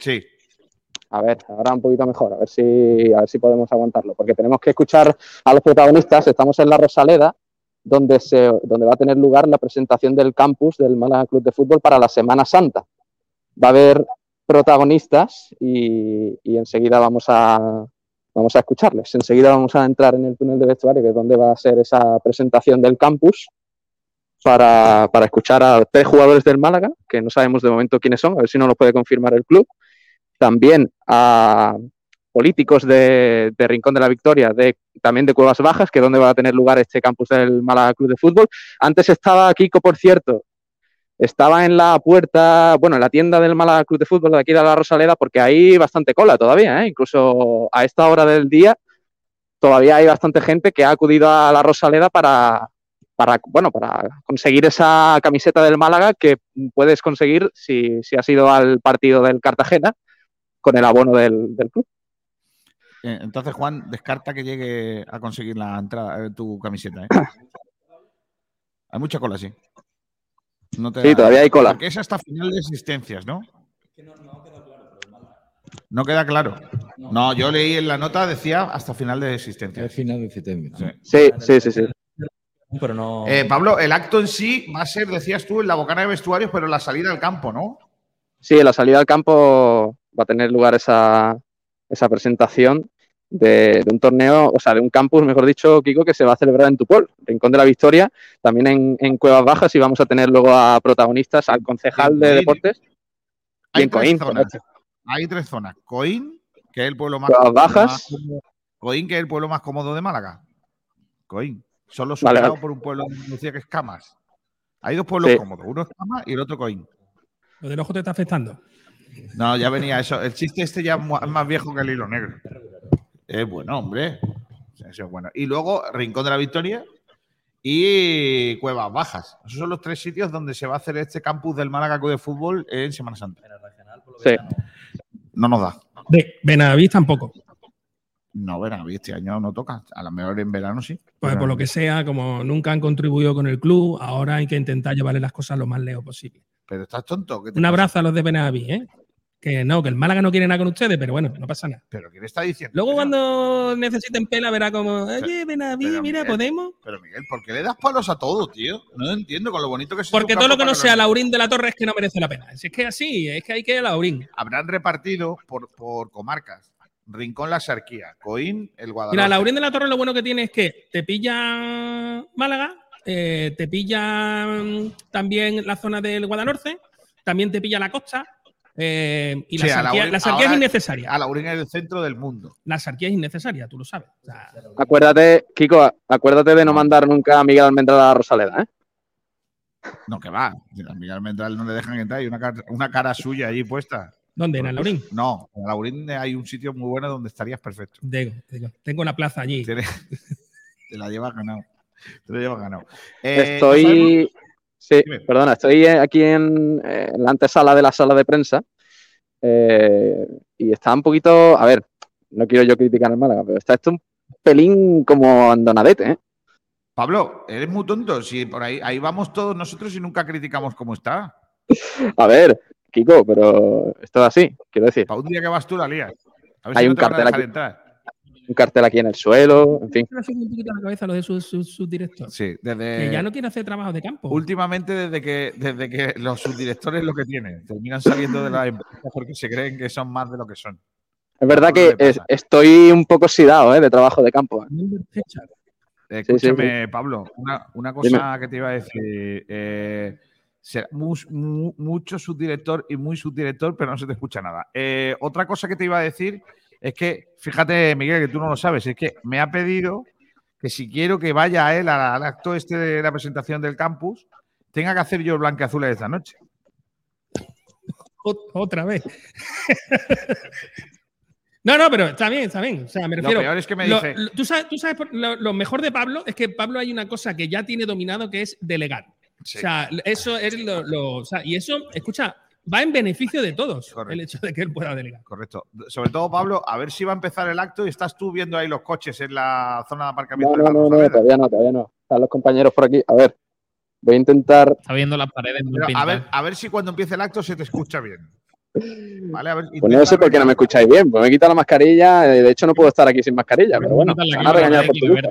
Sí. A ver, ahora un poquito mejor, a ver si a ver si podemos aguantarlo, porque tenemos que escuchar a los protagonistas. Estamos en la Rosaleda, donde se donde va a tener lugar la presentación del campus del Málaga Club de Fútbol para la Semana Santa. Va a haber protagonistas y, y enseguida vamos a vamos a escucharles. Enseguida vamos a entrar en el túnel de vestuario, que es donde va a ser esa presentación del campus, para, para escuchar a tres jugadores del Málaga, que no sabemos de momento quiénes son, a ver si nos lo puede confirmar el club. También a políticos de, de Rincón de la Victoria, de, también de Cuevas Bajas, que es donde va a tener lugar este campus del Málaga Club de Fútbol. Antes estaba Kiko, por cierto, estaba en la puerta, bueno, en la tienda del Málaga Club de Fútbol de aquí de la Rosaleda, porque hay bastante cola todavía, ¿eh? Incluso a esta hora del día todavía hay bastante gente que ha acudido a la Rosaleda para, para, bueno, para conseguir esa camiseta del Málaga, que puedes conseguir si, si has ido al partido del Cartagena, con el abono del, del club. Entonces, Juan, descarta que llegue a conseguir la entrada, eh, tu camiseta, ¿eh? Hay mucha cola, sí. No te sí, da... todavía hay cola. Porque es hasta final de existencias, ¿no? Es que no, no queda claro. No queda claro. No, yo leí en la nota, decía hasta final de existencias. El final de existencias. ¿No? Sí, sí, sí, sí. Pero no... eh, Pablo, el acto en sí va a ser, decías tú, en la bocana de vestuarios, pero en la salida al campo, ¿no? Sí, en la salida al campo va a tener lugar esa, esa presentación de, de un torneo, o sea, de un campus, mejor dicho, Kiko, que se va a celebrar en tu pueblo, Rincón de la Victoria, también en, en Cuevas Bajas, y vamos a tener luego a protagonistas, al concejal de deportes y hay en Coín. Hay tres zonas. Coín, que es el pueblo más Cuevas Bajas. Más, Coín, que es el pueblo más cómodo de Málaga. Coín. Solo superado, vale, por un pueblo de Andalucía que es Camas. Hay dos pueblos, sí, cómodos. Uno es Camas y el otro Coín. Lo del ojo te está afectando. No, ya venía eso. El chiste este ya es más viejo que el hilo negro. Es eh, bueno, hombre. Eso es bueno. Y luego Rincón de la Victoria y Cuevas Bajas. Esos son los tres sitios donde se va a hacer este campus del Málaga Club de Fútbol en Semana Santa. Sí. No nos da. De Benavís tampoco. No, Benavís este año no toca. A lo mejor en verano sí. Pues por lo que sea, como nunca han contribuido con el club, ahora hay que intentar llevarle las cosas lo más lejos posible. Pero estás tonto. Un abrazo pasa? a los de Benavís, ¿eh? Que no, que el Málaga no quiere nada con ustedes, pero bueno, no pasa nada. ¿Pero quién está diciendo? Luego cuando necesiten pela verá como, oye, Benavís, mira, Miguel, ¿podemos? Pero Miguel, ¿por qué le das palos a todo, tío? No lo entiendo con lo bonito que se... Porque todo lo que no sea Alhaurín de la Torre es que no merece la pena. Si es que es así, es que hay que ir a Alhaurín. Habrán repartido por, por comarcas. Rincón, la Axarquía. Coín, el Guadalajara. Mira, Alhaurín de la Torre lo bueno que tiene es que te pilla Málaga, eh, te pilla también la zona del Guadanorce, también te pilla la costa. Eh, y sí, la Axarquía es innecesaria. Alhaurín es el centro del mundo. La Axarquía es innecesaria, tú lo sabes. O sea, acuérdate, Kiko, acuérdate de no mandar nunca a Miguel Almendral a la Rosaleda, ¿eh? No, que va. A Miguel Almendral no le dejan entrar. Hay una cara, una cara suya allí puesta. ¿Dónde? ¿En Alhaurín? No, en Alhaurín hay un sitio muy bueno donde estarías perfecto. Digo, digo, tengo una plaza allí. Te la llevas ganado. Te la llevas ganado. Eh, Estoy... ¿no? Sí, perdona, estoy aquí en, en la antesala de la sala de prensa eh, y está un poquito, a ver, no quiero yo criticar al Málaga, pero está esto un pelín como andonadete, ¿eh? Pablo, eres muy tonto, si por ahí, ahí vamos todos nosotros y nunca criticamos cómo está. A ver, Kiko, pero esto es así, quiero decir. Para un día que vas tú la lías. A ver, hay si no un te cartel van a dejar aquí. Entrar. Un cartel aquí en el suelo, en fin. Un poquito a la cabeza lo de sus su, subdirectores. Sí, desde... Que ya no quiere hacer trabajo de campo. Últimamente, desde que, desde que los subdirectores lo que tienen, terminan saliendo de las empresas porque se creen que son más de lo que son. Es verdad no que es, estoy un poco oxidado, ¿eh?, de trabajo de campo. Escúchame, sí, sí, sí. Pablo, una, una cosa Dime. que te iba a decir. Eh, mucho subdirector y muy subdirector, pero no se te escucha nada. Eh, otra cosa que te iba a decir... Es que, fíjate, Miguel, que tú no lo sabes, es que me ha pedido que si quiero que vaya a él al acto este de la presentación del campus, tenga que hacer yo el blanqueazul esta noche. Ot- otra vez. No, no, pero está bien, está bien. O sea, me refiero, lo peor es que me lo, dice... Lo, tú sabes, tú sabes por, lo, lo mejor de Pablo es que Pablo hay una cosa que ya tiene dominado, que es delegar. Sí. O sea, eso es lo... lo o sea, y eso, escucha, va en beneficio de todos. Correcto. El hecho de que él pueda delegar. Correcto. Sobre todo, Pablo, a ver si va a empezar el acto y estás tú viendo ahí los coches en la zona de aparcamiento. No, no, no, no, no, todavía no, todavía no. Están los compañeros por aquí. A ver, voy a intentar... Está viendo las paredes. Pero, a ver, a ver si cuando empiece el acto se te escucha bien. Vale, a ver, pues no sé por qué no me escucháis bien, pues me he quitado la mascarilla, de hecho no puedo estar aquí sin mascarilla, pero bueno, me van a regañar por tu culpa.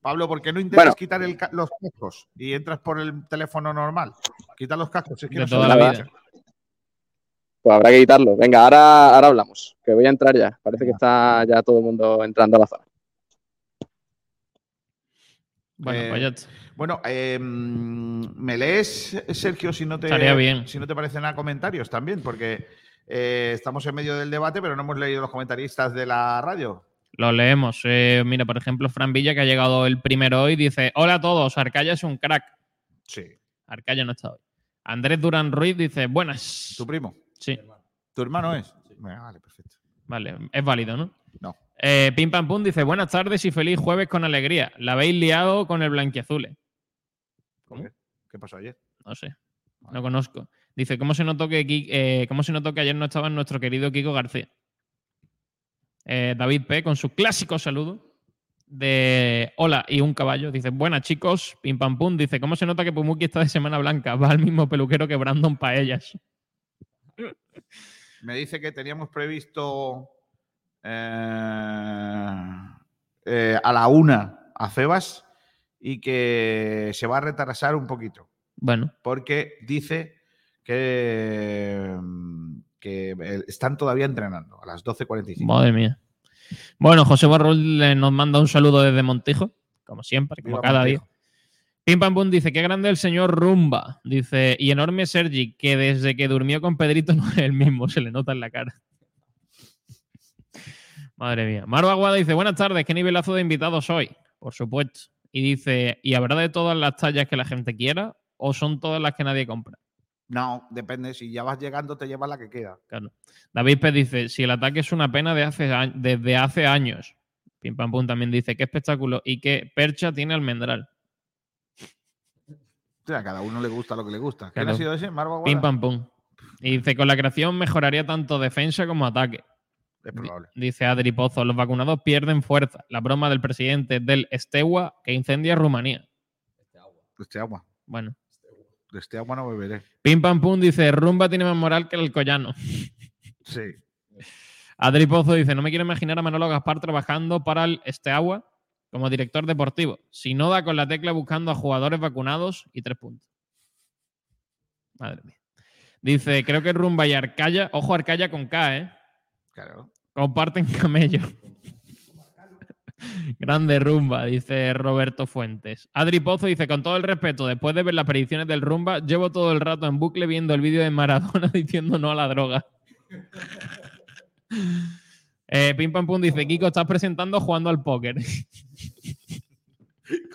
Pablo, ¿por qué no intentas bueno. quitar el, los cascos y entras por el teléfono normal? Quita los cascos, es que de no toda la vida. Vida. Pues habrá que quitarlo. Venga, ahora, ahora hablamos, que voy a entrar ya. Parece que está ya todo el mundo entrando a la zona. Bueno, eh, vaya. Bueno, eh, me lees, Sergio, si no te bien. si no te parecen a comentarios también, porque eh, estamos en medio del debate, pero no hemos leído los comentaristas de la radio. Los leemos. Eh, mira, por ejemplo, Fran Villa, que ha llegado el primero hoy, dice: hola a todos, Arcaya es un crack. Sí. Arcaya no está hoy. Andrés Durán Ruiz dice: buenas. ¿Tu primo? Sí. ¿Tu hermano es? Sí. Vale, perfecto. Vale, es válido, ¿no? No. Eh, Pim Pam Pum dice: buenas tardes y feliz jueves con alegría. La habéis liado con el blanquiazule. ¿Cómo? ¿Qué pasó ayer? No sé, vale. No conozco. Dice, ¿cómo se notó que, eh, ¿cómo se notó que ayer no estaba nuestro querido Kiko García? Eh, David P. con su clásico saludo de hola y un caballo. Dice, buenas chicos, Pim Pam Pum. Dice, ¿cómo se nota que Pumuki está de Semana Blanca? Va al mismo peluquero que Brandon Paellas. Me dice que teníamos previsto eh, eh, a la una a Febas. Y que se va a retrasar un poquito. Bueno. Porque dice que, que están todavía entrenando a las doce cuarenta y cinco. Madre mía. Bueno, José Barrol nos manda un saludo desde Montijo, como siempre, como Viva cada Montijo. Día. Pim Pam Pum dice, qué grande el señor Rumba. Dice, y enorme Sergi, que desde que durmió con Pedrito no es el mismo, se le nota en la cara. Madre mía. Maro Aguada dice, buenas tardes, qué nivelazo de invitados hoy. Por supuesto. Y dice, ¿y habrá de todas las tallas que la gente quiera o son todas las que nadie compra? No, depende. Si ya vas llegando, te llevas la que queda. Claro. David Pérez dice, si el ataque es una pena de hace a- desde hace años. Pim Pam Pum también dice, qué espectáculo y qué percha tiene Almendral. O sea, a cada uno le gusta lo que le gusta. ¿Quién claro. ha sido ese? Marva Pim Pam Pum. Y dice, con la creación mejoraría tanto defensa como ataque. Es probable. Dice Adri Pozo, los vacunados pierden fuerza. La broma del presidente del Estewa que incendia Rumanía. Estewa. Bueno. De Estewa no beberé. Pim Pam Pum dice, Rumba tiene más moral que el Collano. Sí. Adri Pozo dice, no me quiero imaginar a Manolo Gaspar trabajando para el Estewa como director deportivo. Si no da con la tecla buscando a jugadores vacunados y tres puntos. Madre mía. Dice, creo que Rumba y Arcaya, ojo Arcaya con K, ¿eh? Claro. Comparten camello. Grande Rumba, dice Roberto Fuentes. Adri Pozo dice, con todo el respeto, después de ver las predicciones del Rumba, llevo todo el rato en bucle viendo el vídeo de Maradona diciendo no a la droga. eh, Pim Pam Pum dice, Kiko, estás presentando jugando al póker.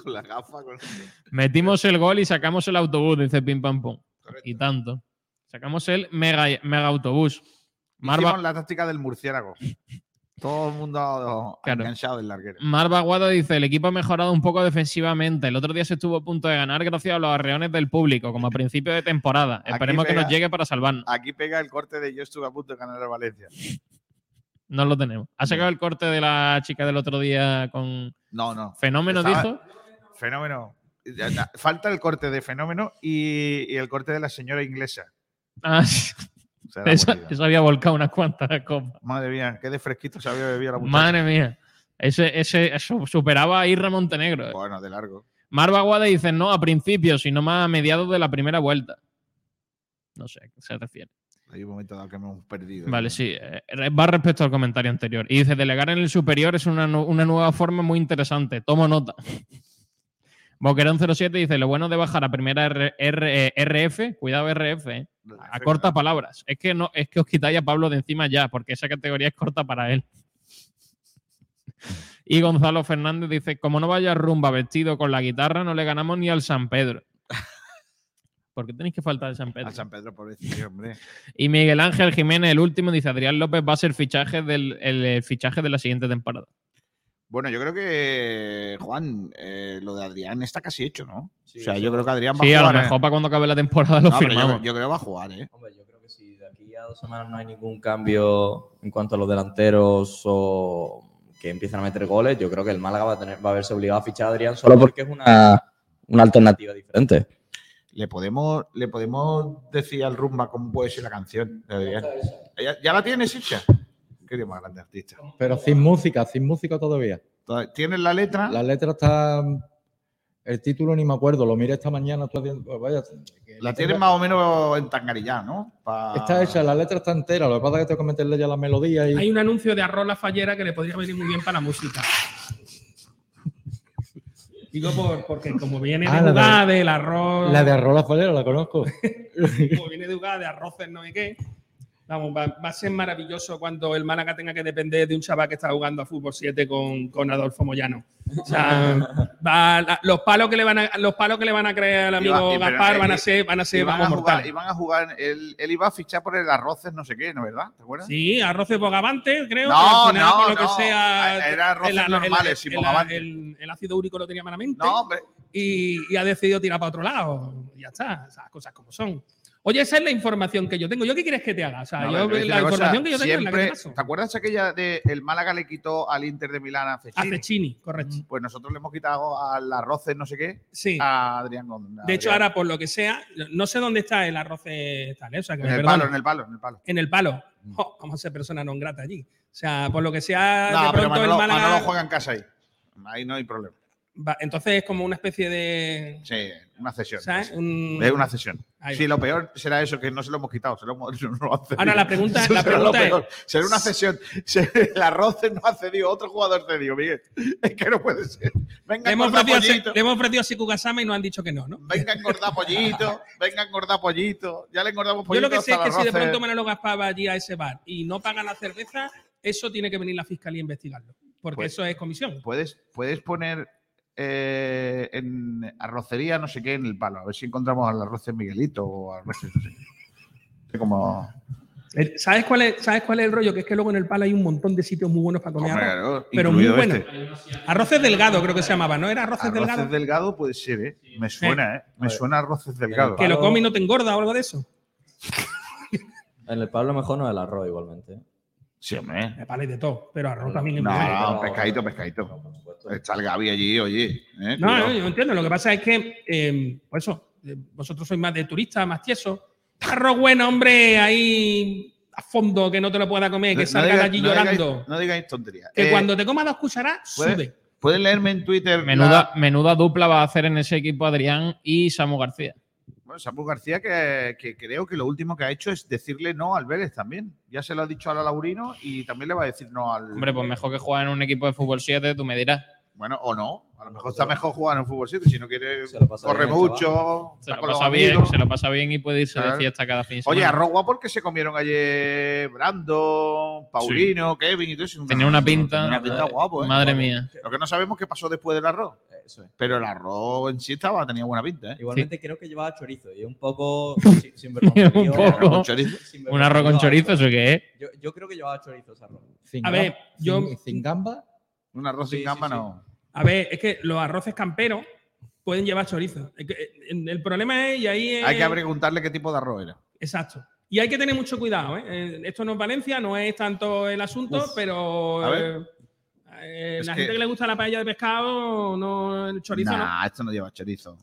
Con la gafa. Con... Metimos el gol y sacamos el autobús, dice Pim Pam Pum. Correcto. Y tanto. Sacamos el mega, mega autobús. Marva... Hicimos la táctica del murciélago. Todo el mundo claro. enganchado del larguero. Marva Guada dice, el equipo ha mejorado un poco defensivamente. El otro día se estuvo a punto de ganar gracias a los arreones del público, como a principio de temporada. Esperemos pega, que nos llegue para salvarnos. Aquí pega el corte de yo estuve a punto de ganar a Valencia. No lo tenemos. ¿Ha sacado el corte de la chica del otro día con no, no. Fenómeno, Estaba... dijo? Fenómeno. Falta el corte de Fenómeno y, y el corte de la señora inglesa. Ah, sí. Eso, eso había volcado unas cuantas copas. Madre mía, qué de fresquito se había bebido la muchacha. Madre mía. Ese, ese, eso superaba a Irra Montenegro. Bueno, de largo. Marva Guada dice, no a principios, sino más a mediados de la primera vuelta. No sé a qué se refiere. Hay un momento dado que me hemos perdido. Vale, ¿no? Sí. Va respecto al comentario anterior. Y dice, delegar en el superior es una, una nueva forma muy interesante. Tomo nota. Boquerón cero siete dice, lo bueno de bajar a primera R, R, R, R F, cuidado R F, eh, a cortas palabras. Es que no, es que os quitáis a Pablo de encima ya, porque esa categoría es corta para él. Y Gonzalo Fernández dice, como no vaya Rumba vestido con la guitarra, no le ganamos ni al San Pedro. ¿Por qué tenéis que faltar de San Pedro? A San Pedro, pobrecito, hombre. Y Miguel Ángel Jiménez, el último, dice: Adrián López va a ser fichaje del, el fichaje de la siguiente temporada. Bueno, yo creo que, Juan, eh, lo de Adrián está casi hecho, ¿no? Sí, o sea, sí. Yo creo que Adrián va sí, a jugar. Sí, a lo mejor eh. para cuando acabe la temporada lo no, firmamos. Yo, yo creo que va a jugar, ¿eh? Hombre, yo creo que si de aquí a dos semanas no hay ningún cambio en cuanto a los delanteros o que empiezan a meter goles, yo creo que el Málaga va a tener, va a verse obligado a fichar a Adrián solo porque es una, una alternativa diferente. Le podemos, le podemos decir al Rumba cómo puede ser la canción de Adrián. ¿Ya, ya la tienes hecha? Qué Dios más grande artista. Pero sin música, sin música todavía. ¿Tienes la letra? La letra está... El título ni me acuerdo, lo miré esta mañana. Tú, vaya, la tienes más o menos entangarillada, ¿no? Pa... Está hecha, la letra está entera, lo que pasa es que tengo que meterle ya la melodía. Y... Hay un anuncio de arroz la fallera que le podría venir muy bien para la música. Digo, por, porque como viene ah, de Ugá, del arroz... La de arroz la fallera, la conozco. Como viene de Ugá, de arroces no sé qué. Vamos, va, va a ser maravilloso cuando el Málaga tenga que depender de un chaval que está jugando a fútbol siete con, con Adolfo Moyano. O sea, va, la, los palos que le van a los palos que le van a crear al amigo iba, Gaspar van a ser van a ser vamos mortales. Y van a jugar él, él iba a fichar por el arroces no sé qué, ¿no, verdad? ¿Te acuerdas? Sí, arroces bogavante, creo. No, que al final, no, por lo no. Que sea, era arroces el, normales, el, el, el, el ácido úrico lo tenía malamente. No, hombre. Y, y ha decidido tirar para otro lado. Ya está, esas cosas como son. Oye, esa es la información que yo tengo. ¿Yo qué quieres que te haga? O sea, no, yo, ver, la información cosa, que yo tengo siempre, es la que paso. ¿Te acuerdas aquella de el Málaga le quitó al Inter de Milán a Cecchini? A Cecchini, correcto. Pues nosotros le hemos quitado al Arroces no sé qué sí. a Adrián Gómez. De Adrián. Hecho, ahora por lo que sea, no sé dónde está el Arroces tal, ¿eh? O sea, que en, el palo, en el palo, en el palo. En el palo. Oh, vamos a ser persona non grata allí. O sea, por lo que sea, no, de pronto pero Manolo, el Málaga… No, Manolo juega en casa ahí. Ahí no hay problema. Va, entonces es como una especie de… Sí, una cesión. ¿Sabes? Un... Es una cesión. Sí, lo peor será eso, que no se lo hemos quitado. Se lo hemos, no lo han cedido. Ahora la pregunta, la pregunta es… Será una cesión. El arroz no ha cedido, otro jugador cedido, Miguel. Es que no puede ser. Venga, le hemos ofrecido, le hemos ofrecido a Sikugasama y nos han dicho que no, ¿no? Venga, engordar pollito, venga, engordar pollito. Ya le engordamos pollito. Yo lo que sé es que si de pronto Manolo Gaspar va allí a ese bar y no paga la cerveza, eso tiene que venir la fiscalía a investigarlo. Porque pues, eso es comisión. Puedes, puedes poner… Eh, en arrocería no sé qué en el palo, a ver si encontramos al arroces Miguelito o al arroces no sé qué. Como... ¿Sabes cuál es, ¿sabes cuál es el rollo? Que es que luego en el palo hay un montón de sitios muy buenos para comer Hombre, arroz, pero muy buenos. Este. Arroces Delgado creo que se llamaba, ¿no? ¿Era Arroces, arroces Delgado? Arroces Delgado puede ser, ¿eh? Me suena, ¿eh? Me suena a Arroces Delgado. Que lo come y no te engorda o algo de eso. En el palo mejor no el arroz igualmente, ¿eh? Sí, hombre. Me parece de todo, pero arroz también. No, no, pescadito, pescadito. No, por supuesto. Está el Gaby allí, oye. ¿eh? No, no, yo entiendo. Lo que pasa es que, eh, por eso, vosotros sois más de turista, más tieso. Arroz bueno, hombre, ahí a fondo, que no te lo pueda comer, que no, salgan no diga, allí no llorando. Digáis, no digáis tonterías. Que eh, cuando te comas dos cucharadas, sube. Pueden leerme en Twitter. Menuda, la... menuda dupla va a hacer en ese equipo Adrián y Samu García. Bueno, Samu García, que, que creo que lo último que ha hecho es decirle no al Vélez también. Ya se lo ha dicho al Alhaurín y también le va a decir no al… Hombre, pues mejor que juegue en un equipo de fútbol siete, tú me dirás. Bueno, o no. A lo mejor está mejor jugar en fútbol siete. Si no quiere, corre bien, mucho. Se lo, pasa bien, se lo pasa bien y puede irse de fiesta cada fin de semana. Oye, arroz guapo porque se comieron ayer Brandon, Paulino, sí. Kevin y todo eso. Tenía una pinta… Una pinta guapo, ¿eh? Madre mía. Lo que no sabemos qué pasó después del arroz. Eso es. Pero el arroz en sí estaba, tenía buena pinta, ¿eh? Igualmente sí. Creo que llevaba chorizo y un poco sin vergüenza. un, poco. Sin un arroz con chorizo, ¿eso qué es? Yo, yo creo que llevaba chorizo ese arroz. Sin a gamba, ver, yo sin, sin gamba, un arroz sí, sin gamba sí, sí. No. A ver, es que los arroces camperos pueden llevar chorizo. El problema es y ahí es... hay que preguntarle qué tipo de arroz era. Exacto. Y hay que tener mucho cuidado, ¿eh? Esto no es Valencia, no es tanto el asunto, Uf. pero a ver. Eh, Eh, la que... gente que le gusta la paella de pescado, no el chorizo. Nah, no, esto no lleva chorizo.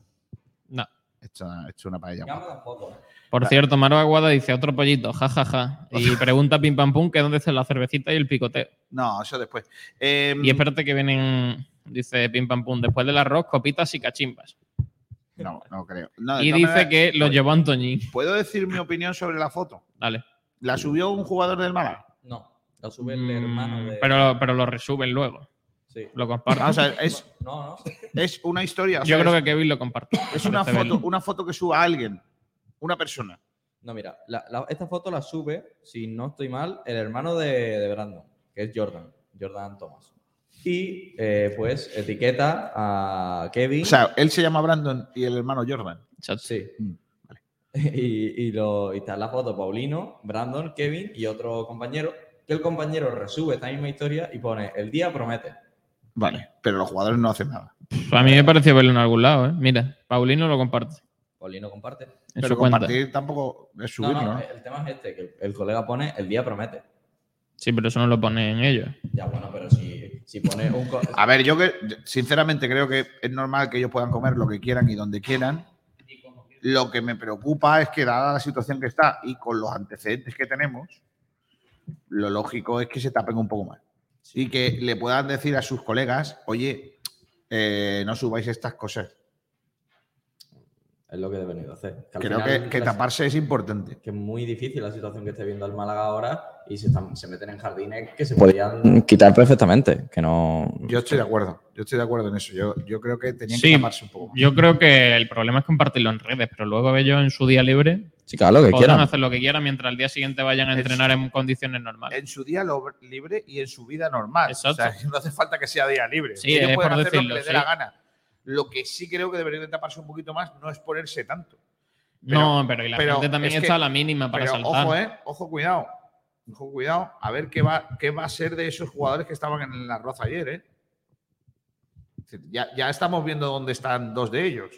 No. Esto, esto es una paella. Por cierto, Maro Aguada dice otro pollito, jajaja. Ja, ja. Y pregunta pim pam pum que dónde está la cervecita y el picoteo. No, eso después. Eh... Y espérate que vienen, dice pim pam pum, después del arroz, copitas y cachimbas. No, no creo. No, y no dice me... que lo llevó Antoñín. ¿Puedo decir mi opinión sobre la foto? Dale. ¿La subió un jugador del Málaga? No. Lo sube el hermano de... Pero, pero lo resuben luego. Sí. Lo comparten. Ah, o sea, es, no, no. es una historia. O sea, yo creo es, que Kevin lo comparte. Es una foto, una foto que suba alguien. Una persona. No, mira. La, la, esta foto la sube, si no estoy mal, el hermano de, de Brandon, que es Jordan. Jordan Thomas. Y, eh, pues, etiqueta a Kevin. O sea, él se llama Brandon y el hermano Jordan. Sí. Mm, vale. y, y, lo, y está en la foto Paulino, Brandon, Kevin y otro compañero, que el compañero resube esta misma historia y pone, el día promete. Vale, pero los jugadores no hacen nada. Pff, a mí me pareció verlo en algún lado, ¿eh? Mira, Paulino lo comparte. Paulino comparte. En pero compartir cuenta. Tampoco es subir, ¿no? No, no, el tema es este, que el, el colega pone, el día promete. Sí, pero eso no lo pone en ellos. Ya, bueno, pero si, si pone un... Co- a ver, yo que sinceramente creo que es normal que ellos puedan comer lo que quieran y donde quieran. Lo que me preocupa es que, dada la situación que está y con los antecedentes que tenemos, lo lógico es que se tapen un poco más. Y que le puedan decir a sus colegas, oye, eh, no subáis estas cosas. Es lo que he venido a hacer. Que Creo final, que, que taparse es importante. Que es muy difícil la situación que esté viendo el Málaga ahora y se, están, se meten en jardines que se podrían quitar perfectamente. Que no. Yo estoy de acuerdo. Yo estoy de acuerdo en eso. Yo, yo creo que tenían sí, que taparse un poco más. Yo creo que el problema es compartirlo en redes, pero luego ellos en su día libre sí, claro, lo que podrán quieran. hacer lo que quieran mientras al día siguiente vayan a en entrenar su, en condiciones normales. En su día libre y en su vida normal. Exacto. O sea, no hace falta que sea día libre. Sí, ellos pueden hacer decirlo, lo que les dé sí. la gana. Lo que sí creo que debería de taparse un poquito más no es ponerse tanto. Pero, no, pero y la pero gente también es está que, a la mínima para pero saltar. Ojo, eh, ojo, cuidado. Ojo, cuidado. A ver qué va, qué va a ser de esos jugadores que estaban en la roza ayer, eh. Ya, ya estamos viendo dónde están dos de ellos.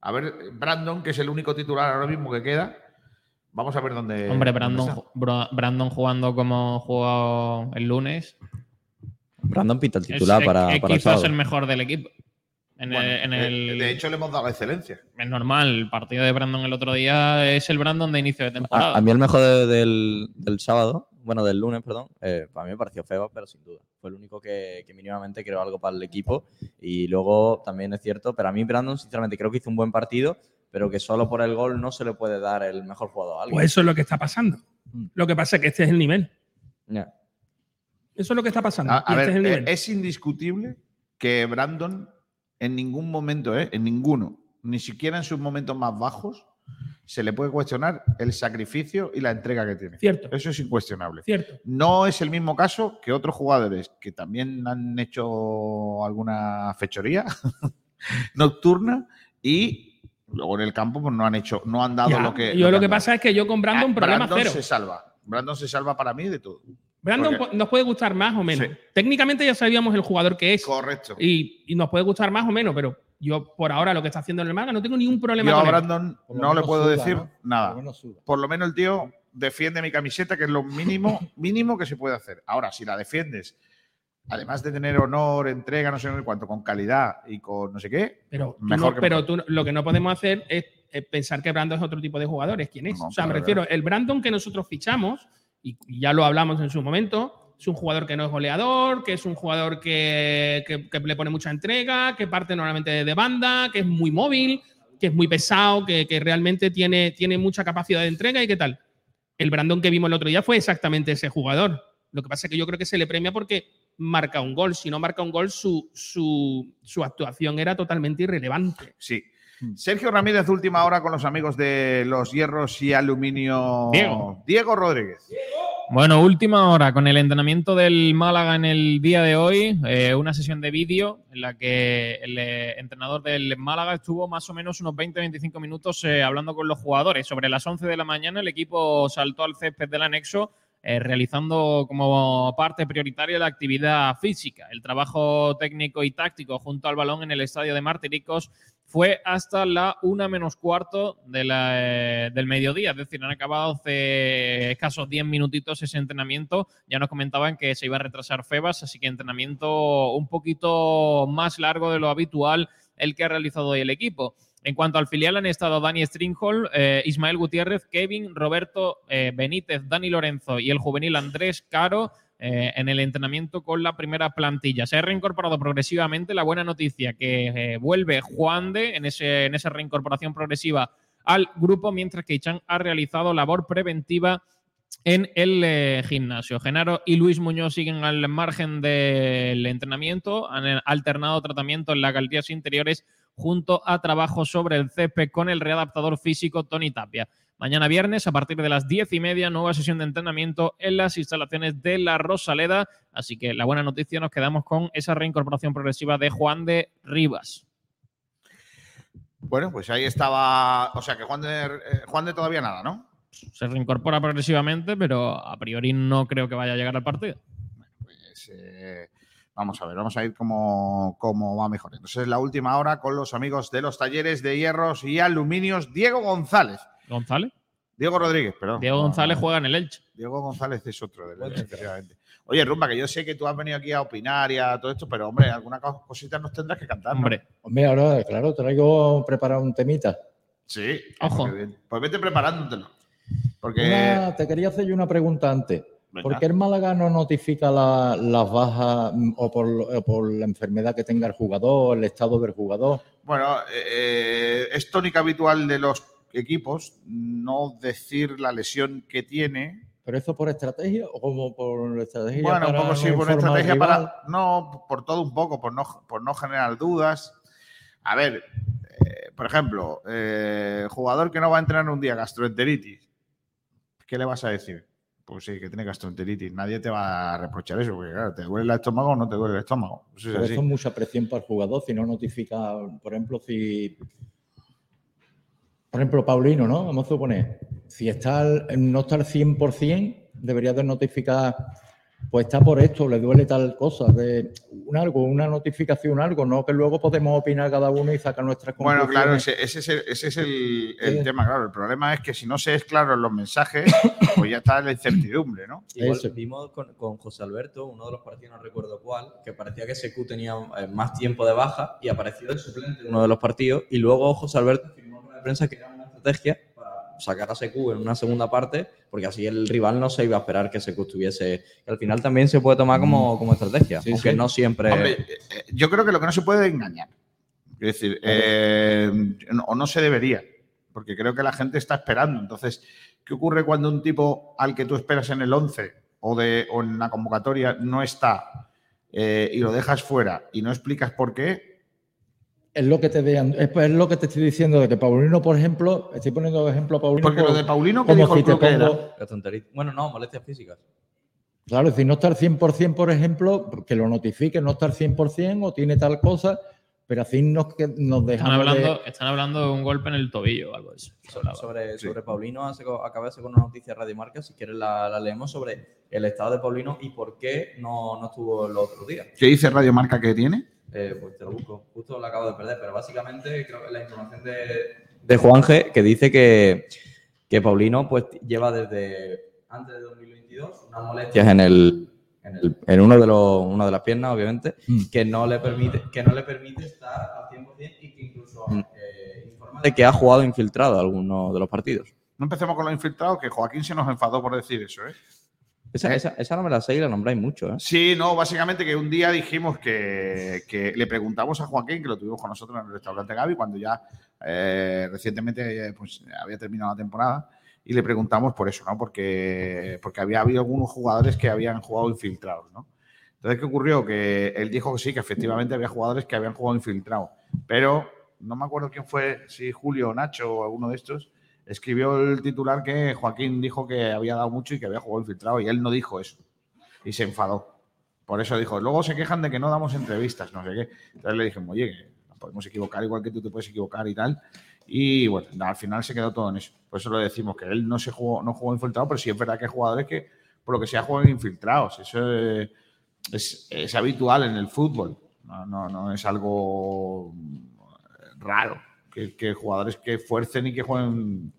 A ver, Brandon, que es el único titular ahora mismo que queda. Vamos a ver dónde. Hombre, Brandon, dónde Brandon jugando como jugó el lunes. Brandon pinta el titular es, para, es, para. Quizás el, el mejor del equipo. En bueno, el, en el, de hecho, le hemos dado la excelencia. Es normal. El partido de Brandon el otro día es el Brandon de inicio de temporada. A, a mí el mejor de, del, del sábado, bueno, del lunes, perdón, eh, para mí me pareció feo, pero sin duda. Fue el único que, que mínimamente creó algo para el equipo. Y luego, también es cierto, pero a mí Brandon, sinceramente, creo que hizo un buen partido, pero que solo por el gol no se le puede dar el mejor jugador a alguien. Pues eso es lo que está pasando. Lo que pasa es que este es el nivel. Yeah. Eso es lo que está pasando. A, a ver, este es, el nivel. Es indiscutible que Brandon... En ningún momento, ¿eh? En ninguno, ni siquiera en sus momentos más bajos, se le puede cuestionar el sacrificio y la entrega que tiene. Cierto. Eso es incuestionable. Cierto. No es el mismo caso que otros jugadores que también han hecho alguna fechoría nocturna y luego en el campo pues, no han hecho, no han dado ya, lo que. Yo lo, lo que dado. Pasa es que yo con Brandon, ah, problema Brandon cero. Brandon se salva. Brandon se salva para mí de todo. Brandon Porque, nos puede gustar más o menos. Sí. Técnicamente ya sabíamos el jugador que es. Correcto. Y, y nos puede gustar más o menos, pero yo por ahora lo que está haciendo en el Málaga no tengo ningún problema yo con él. Yo a Brandon no le puedo suda, decir ¿no? nada. Por, por lo menos el tío defiende mi camiseta, que es lo mínimo, mínimo que se puede hacer. Ahora, si la defiendes, además de tener honor, entrega, no sé cuánto, con calidad y con no sé qué, pero mejor tú no, que Pero tú, lo que no podemos hacer es pensar que Brandon es otro tipo de jugador. ¿Quién es? No, o sea, me refiero, el Brandon que nosotros fichamos… y ya lo hablamos en su momento, es un jugador que no es goleador, que es un jugador que, que, que le pone mucha entrega, que parte normalmente de banda, que es muy móvil, que es muy pesado, que, que realmente tiene, tiene mucha capacidad de entrega y qué tal. El Brandon que vimos el otro día fue exactamente ese jugador. Lo que pasa es que yo creo que se le premia porque marca un gol. Si no marca un gol, su, su, su actuación era totalmente irrelevante. Sí. Sergio Ramírez, última hora con los amigos de los Hierros y Aluminio. Diego, Diego Rodríguez. Bueno, última hora con el entrenamiento del Málaga en el día de hoy. Eh, una sesión de vídeo en la que el eh, entrenador del Málaga estuvo más o menos unos veinte a veinticinco minutos eh, hablando con los jugadores. Sobre las once de la mañana el equipo saltó al césped del anexo eh, realizando como parte prioritaria la actividad física. El trabajo técnico y táctico junto al balón en el estadio de Martiricos fue hasta la una menos cuarto de la, eh, del mediodía. Es decir, han acabado hace escasos diez minutitos ese entrenamiento. Ya nos comentaban que se iba a retrasar Febas, así que entrenamiento un poquito más largo de lo habitual el que ha realizado hoy el equipo. En cuanto al filial han estado Dani Stringhol, eh, Ismael Gutiérrez, Kevin, Roberto eh, Benítez, Dani Lorenzo y el juvenil Andrés Caro, Eh, en el entrenamiento con la primera plantilla. Se ha reincorporado progresivamente la buena noticia que eh, vuelve Juan de en, ese, en esa reincorporación progresiva al grupo, mientras que Ichan ha realizado labor preventiva en el eh, gimnasio. Genaro y Luis Muñoz siguen al margen del entrenamiento, han alternado tratamiento en las galerías interiores junto a trabajo sobre el césped con el readaptador físico Tony Tapia. Mañana viernes, a partir de las diez y media, nueva sesión de entrenamiento en las instalaciones de la Rosaleda. Así que la buena noticia, nos quedamos con esa reincorporación progresiva de Juan de Rivas. Bueno, pues ahí estaba. O sea, que Juan de, eh, Juan de todavía nada, ¿no? Se reincorpora progresivamente, pero a priori no creo que vaya a llegar al partido. Bueno, pues eh, vamos a ver, vamos a ir cómo, cómo va mejor. Entonces, la última hora con los amigos de los talleres de hierros y aluminios, Diego González. ¿González? Diego Rodríguez, perdón. Diego González juega en el Elche. Diego González es otro del Elche, efectivamente. Oye, Rumba, que yo sé que tú has venido aquí a opinar y a todo esto, pero, hombre, alguna cosita nos tendrás que cantar, ¿no? Hombre, hombre, ahora, claro, traigo preparado un temita. Sí. Ojo. Pues vete preparándotelo. Porque... Una, te quería hacer yo una pregunta antes. Venga. ¿Por qué el Málaga no notifica las la bajas o por, o por la enfermedad que tenga el jugador, el estado del jugador? Bueno, eh, es tónica habitual de los equipos no decir la lesión que tiene. ¿Pero eso por estrategia o como por estrategia? Bueno, un poco sí, por estrategia para... No, por todo un poco, por no, por no generar dudas. A ver, eh, por ejemplo, eh, jugador que no va a entrenar un día, gastroenteritis. ¿Qué le vas a decir? Pues sí, que tiene gastroenteritis. Nadie te va a reprochar eso, porque claro, ¿te duele el estómago o no te duele el estómago? Eso es así. Eso es mucha presión para el jugador si no notifica, por ejemplo, si... Por ejemplo, Paulino, ¿no? Vamos a suponer, si está el, no está al cien por ciento, debería de notificar, pues está por esto, le duele tal cosa, de un algo, una notificación, algo, ¿no? Que luego podemos opinar cada uno y sacar nuestras conclusiones. Bueno, claro, ese, ese es, el, ese es el, el eh, tema, claro. El problema es que si no se es claro en los mensajes, pues ya está la incertidumbre, ¿no? Igual vimos con, con José Alberto, uno de los partidos, no recuerdo cuál, que parecía que Secu tenía más tiempo de baja y apareció el suplente en uno de los partidos y luego José Alberto prensa que era una estrategia para sacar a Secu en una segunda parte, porque así el rival no se iba a esperar que Secu estuviese. Al final también se puede tomar como, como estrategia, sí, aunque sí. No siempre... Hombre, yo creo que lo que no se puede engañar, es decir, o eh, no, no se debería, porque creo que la gente está esperando. Entonces, ¿qué ocurre cuando un tipo al que tú esperas en el once o, de, o en la convocatoria no está eh, y lo dejas fuera y no explicas por qué? Es lo que te vean, es lo que te estoy diciendo de que Paulino, por ejemplo, estoy poniendo de ejemplo a Paulino. Porque por, lo de Paulino, ¿qué dijo si te pongo, era? Bueno, no, molestias físicas. Claro, si no está al cien por ciento, por ejemplo, que lo notifique, no está al cien por ciento o tiene tal cosa, pero así nos, que nos dejamos. Están hablando de, están hablando de un golpe en el tobillo o algo de eso. Sobre, sobre, sí. sobre Paulino, acabé de hacer una noticia de Radio Marca, si quieres la, la leemos, sobre el estado de Paulino y por qué no, no estuvo el otro día. ¿Qué dice Radio Marca que tiene? Eh, pues te lo busco, justo lo acabo de perder, pero básicamente creo que la información de, de Juanje, que dice que, que Paulino pues lleva desde antes de dos mil veintidós unas molestias en el en, el, en uno de los, una de las piernas, obviamente, mm. que no le permite que no le permite estar al cien por ciento y que incluso eh, informa de que ha jugado infiltrado algunos de los partidos. No empecemos con los infiltrados, que Joaquín se nos enfadó por decir eso, ¿eh? Esa, esa, esa no me la sé y la nombráis mucho, ¿eh? Sí, no, básicamente que un día dijimos que, que le preguntamos a Joaquín, que lo tuvimos con nosotros en el restaurante Gaby, cuando ya eh, recientemente pues, había terminado la temporada, y le preguntamos por eso, ¿no? Porque, porque había habido algunos jugadores que habían jugado infiltrados, ¿no? Entonces, ¿qué ocurrió? Que él dijo que sí, que efectivamente había jugadores que habían jugado infiltrados, pero no me acuerdo quién fue, si Julio o Nacho o alguno de estos, escribió el titular que Joaquín dijo que había dado mucho y que había jugado infiltrado y él no dijo eso y se enfadó. Por eso dijo, luego se quejan de que no damos entrevistas, no sé qué. Entonces le dijimos, oye, que nos podemos equivocar igual que tú te puedes equivocar y tal. Y bueno, al final se quedó todo en eso. Por eso le decimos que él no se jugó, no jugó infiltrado, pero sí es verdad que hay jugadores que por lo que sea juegan infiltrados. Eso es, es, es habitual en el fútbol, no, no, no es algo raro que, que jugadores que fuercen y que jueguen...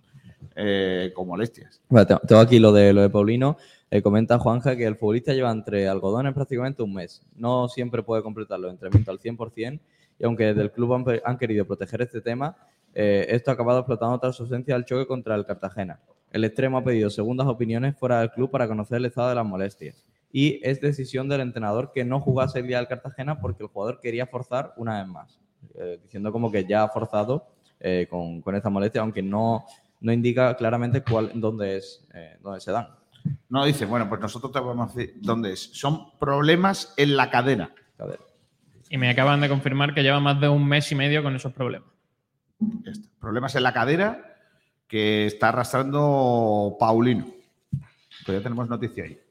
Eh, con molestias. Bueno, tengo aquí lo de lo de Paulino. Eh, comenta Juanja que el futbolista lleva entre algodones prácticamente un mes. No siempre puede completar los entrenamientos al cien por ciento y aunque desde el club han, han querido proteger este tema, eh, esto ha acabado explotando tras su ausencia al choque contra el Cartagena. El extremo ha pedido segundas opiniones fuera del club para conocer el estado de las molestias. Y es decisión del entrenador que no jugase el día del Cartagena porque el jugador quería forzar una vez más. Eh, diciendo como que ya ha forzado eh, con, con esta molestia, aunque no... no indica claramente cuál, dónde es, eh, dónde se dan. No, dice, bueno, pues nosotros te vamos a decir dónde es. Son problemas en la cadera. cadera. Y me acaban de confirmar que lleva más de un mes y medio con esos problemas. Este, problemas en la cadera que está arrastrando Paulino. Pues ya tenemos noticia ahí.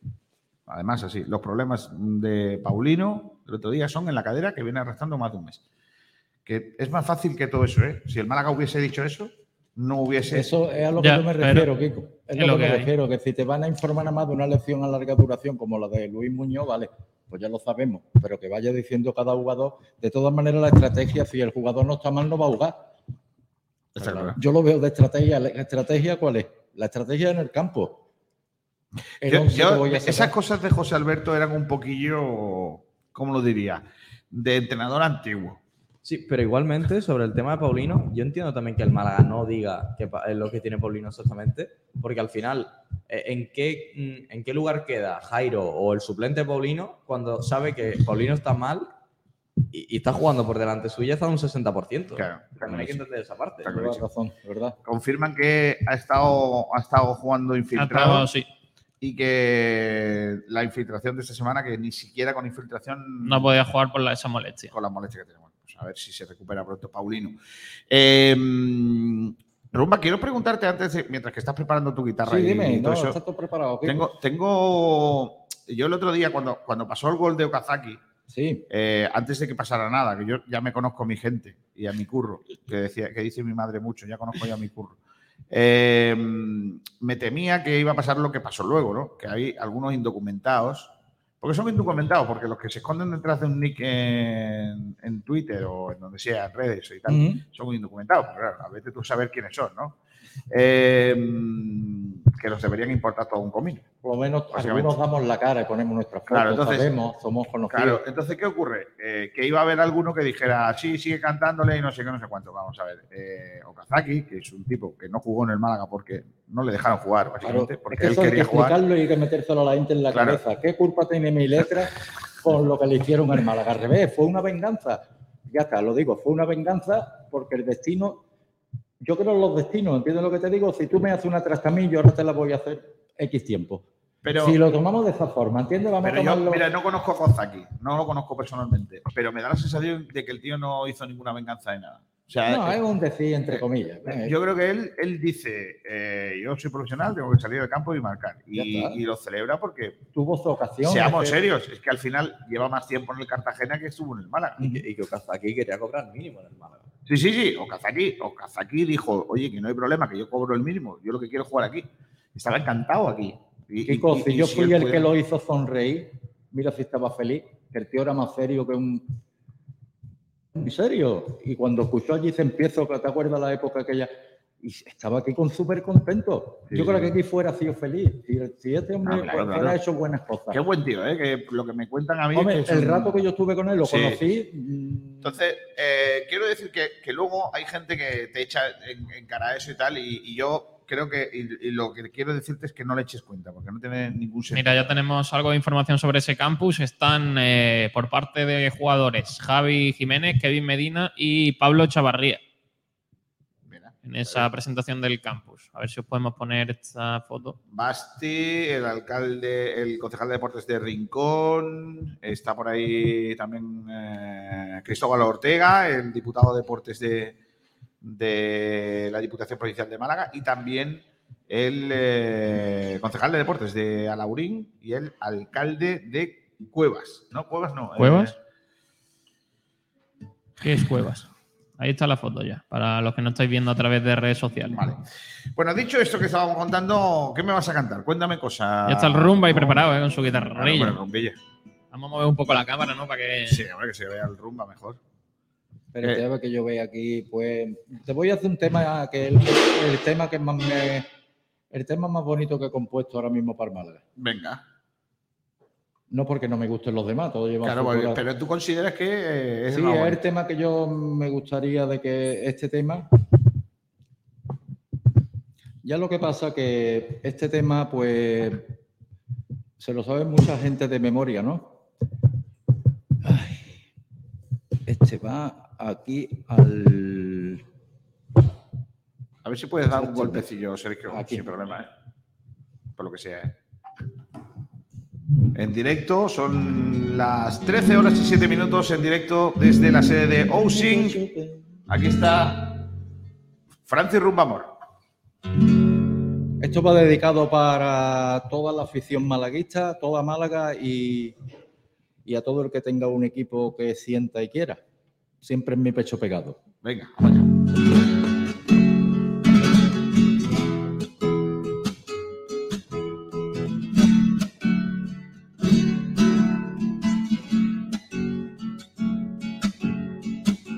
Además, así, los problemas de Paulino del otro día son en la cadera que viene arrastrando más de un mes. que es más fácil que todo eso, ¿eh? Si el Málaga hubiese dicho eso, no hubiese... Eso es a lo que ya, yo me refiero, Kiko. Es, es lo que me refiero, que si te van a informar nada más de una elección a larga duración como la de Luis Muñoz, vale, pues ya lo sabemos, pero que vaya diciendo cada jugador. De todas maneras, la estrategia, si el jugador no está mal, no va a jugar. La, yo lo veo de estrategia. ¿La estrategia cuál es? La estrategia en el campo. El yo, yo, esas cosas de José Alberto eran un poquillo, ¿cómo lo diría?, de entrenador antiguo. Sí, pero igualmente, sobre el tema de Paulino, yo entiendo también que el Málaga no diga que es lo que tiene Paulino exactamente, porque al final, ¿en qué, en qué lugar queda Jairo o el suplente Paulino cuando sabe que Paulino está mal y, y está jugando por delante suya hasta un sesenta por ciento? Claro. También hay que entender esa parte. Tienes razón, ¿verdad? Confirman que ha estado, ha estado jugando infiltrado. Ha estado, sí. Y que la infiltración de esta semana, que ni siquiera con infiltración... No podía jugar por la, esa molestia. Con la molestia que tenemos. Pues a ver si se recupera pronto Paulino. Eh, Rumba, quiero preguntarte antes, de, mientras que estás preparando tu guitarra. Sí, y, dime, y no, eso, está todo preparado. Tengo, tengo... Yo el otro día, cuando, cuando pasó el gol de Okazaki, sí. eh, antes de que pasara nada, que yo ya me conozco a mi gente y a mi curro, que, decía, que dice mi madre mucho, ya conozco yo a mi curro. Eh, me temía que iba a pasar lo que pasó luego, ¿no? Que hay algunos indocumentados, porque son indocumentados, porque los que se esconden detrás de un nick en, en Twitter o en donde sea, en redes y tal, uh-huh. son indocumentados, pero claro, a veces tú sabes quiénes son, ¿no? Eh, que los deberían importar todo un comino. Por lo menos algunos damos la cara y ponemos nuestras fotos, claro, entonces, sabemos, somos conocidos. Claro, entonces, ¿qué ocurre? Eh, que iba a haber alguno que dijera, sí, sigue cantándole y no sé qué, no sé cuánto. Vamos a ver, eh, Okazaki, que es un tipo que no jugó en el Málaga porque no le dejaron jugar, básicamente, claro, porque es que él quería jugar. Hay que explicarlo y hay que metérselo a la gente en la claro. cabeza. ¿Qué culpa tiene mi letra con lo que le hicieron al Málaga? Al revés, fue una venganza. Ya está, lo digo, fue una venganza porque el destino... Yo creo en los destinos, ¿entiendes lo que te digo? Si tú me haces una trastamilla, ahora te la voy a hacer X tiempo. Pero, si lo tomamos de esa forma, ¿entiendes? Vamos pero a tomarlo... yo, mira, no conozco a Okazaki, no lo conozco personalmente, pero me da la sensación de que el tío no hizo ninguna venganza de nada. O sea, no, es, es un decir, entre comillas. Eh, yo creo que él, él dice, eh, yo soy profesional, tengo que salir del campo y marcar. Y, y lo celebra porque... Tuvo su ocasión. Seamos este... serios, es que al final lleva más tiempo en el Cartagena que estuvo en el Málaga. Y que, y que Okazaki quería cobrar mínimo en el Málaga. Sí, sí, sí, Okazaki, Okazaki dijo, oye, que no hay problema, que yo cobro el mínimo, yo lo que quiero es jugar aquí. Estaba encantado aquí. Y, Kiko, y, y, si yo fui si el pudiera... que lo hizo sonreír, mira si estaba feliz, que el tío era más serio que un... ¿En serio? Y cuando escuchó allí se empezó, ¿te acuerdas la época aquella? Y estaba aquí con súper contento. Sí, yo creo que aquí fuera ha sido feliz. Si, si este hombre no, claro, fuera claro. hecho buenas cosas. Qué buen tío, ¿eh? Que lo que me cuentan a mí... Hombre, es que el son... rato que yo estuve con él, lo sí. conocí... Entonces, eh, quiero decir que, que luego hay gente que te echa en, en cara a eso y tal, y, y yo creo que y, y lo que quiero decirte es que no le eches cuenta, porque no tiene ningún sentido. Mira, ya tenemos algo de información sobre ese campus. Están eh, por parte de jugadores Javi Jiménez, Kevin Medina y Pablo Chavarría. En esa presentación del campus. A ver si os podemos poner esta foto. Basti, el alcalde, el concejal de deportes de Rincón, está por ahí también eh, Cristóbal Ortega, el diputado de deportes de, de la Diputación Provincial de Málaga y también el eh, concejal de deportes de Alhaurín y el alcalde de Cuevas. No, Cuevas no. ¿Cuevas? Eh, ¿Qué es Cuevas? Ahí está la foto ya, para los que no estáis viendo a través de redes sociales. Vale. Bueno, dicho esto que estábamos contando, ¿qué me vas a cantar? Cuéntame cosas. Ya está el Rumba ahí preparado, ¿eh? Con su guitarrilla. Claro, vamos a mover un poco la cámara, ¿no? Para que... Sí, hombre, que se vea el Rumba mejor. Pero eh. que yo vea aquí, pues... Te voy a hacer un tema que el, el tema que más me... El tema más bonito que he compuesto ahora mismo para Málaga. Venga. No porque no me gusten los demás, todos llevan... Claro, cultura. Pero tú consideras que... Eh, es sí, es el tema que yo me gustaría de que este tema... Ya lo que pasa que este tema, pues, se lo sabe mucha gente de memoria, ¿no? Ay, este va aquí al... A ver si puedes dar un golpecillo, Sergio, aquí. Sin problema, ¿eh? Por lo que sea, ¿eh? En directo, son las trece horas y siete minutos en directo desde la sede de Awesink. Aquí está Francis Rumba Amor. Esto va dedicado para toda la afición malaguista, toda Málaga y, y a todo el que tenga un equipo que sienta y quiera. siempre en mi pecho pegado. Venga, vaya.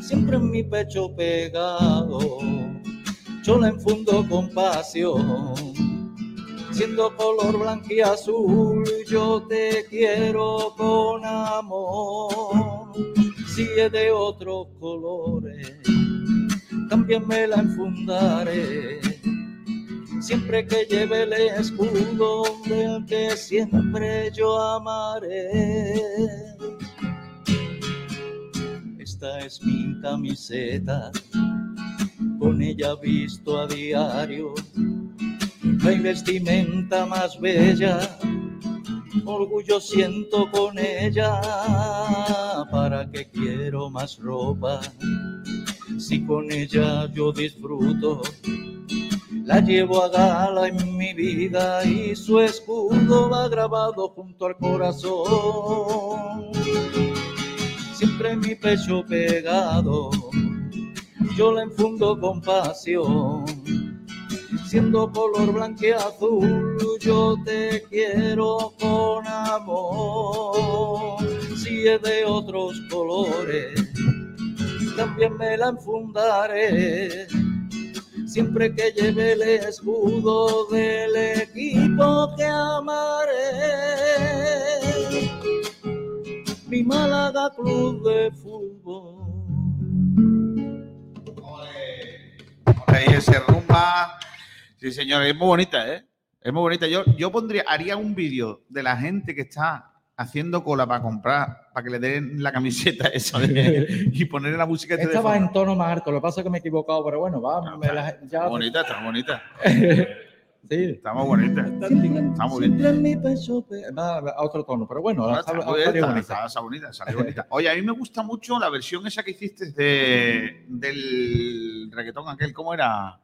Siempre en mi pecho pegado, yo la enfundo con pasión. Siendo color blanco y azul, yo te quiero con amor. Si es de otros colores, también me la enfundaré. Siempre que lleve el escudo del que siempre yo amaré. Esta es mi camiseta, con ella visto a diario. No hay vestimenta más bella, orgullo siento con ella. ¿Para qué quiero más ropa? Si con ella yo disfruto, la llevo a gala en mi vida y su escudo va grabado junto al corazón. Siempre en mi pecho pegado, yo la enfundo con pasión. Siendo color blanco y azul, yo te quiero con amor. Si es de otros colores, también me la enfundaré. Siempre que lleve el escudo del equipo que amaré. Mi Málaga Club de Fútbol. Ahí ese Rumba. Sí, señor, es muy bonita, ¿eh? Es muy bonita. Yo, yo pondría, haría un vídeo de la gente que está haciendo cola para comprar, para que le den la camiseta esa de, y ponerle la música. Esta va en tono más alto, lo que pasa es que me he equivocado, pero bueno, va. Ah, está, la, ya... bonita, está bonita. Sí. Está muy bonita. Está muy bien. En mi pecho, va a otro tono, pero bueno, no, está, salió, está, bonita. Está, está bonita, salió bonita. Oye, a mí me gusta mucho la versión esa que hiciste de, del reggaetón aquel, ¿cómo era?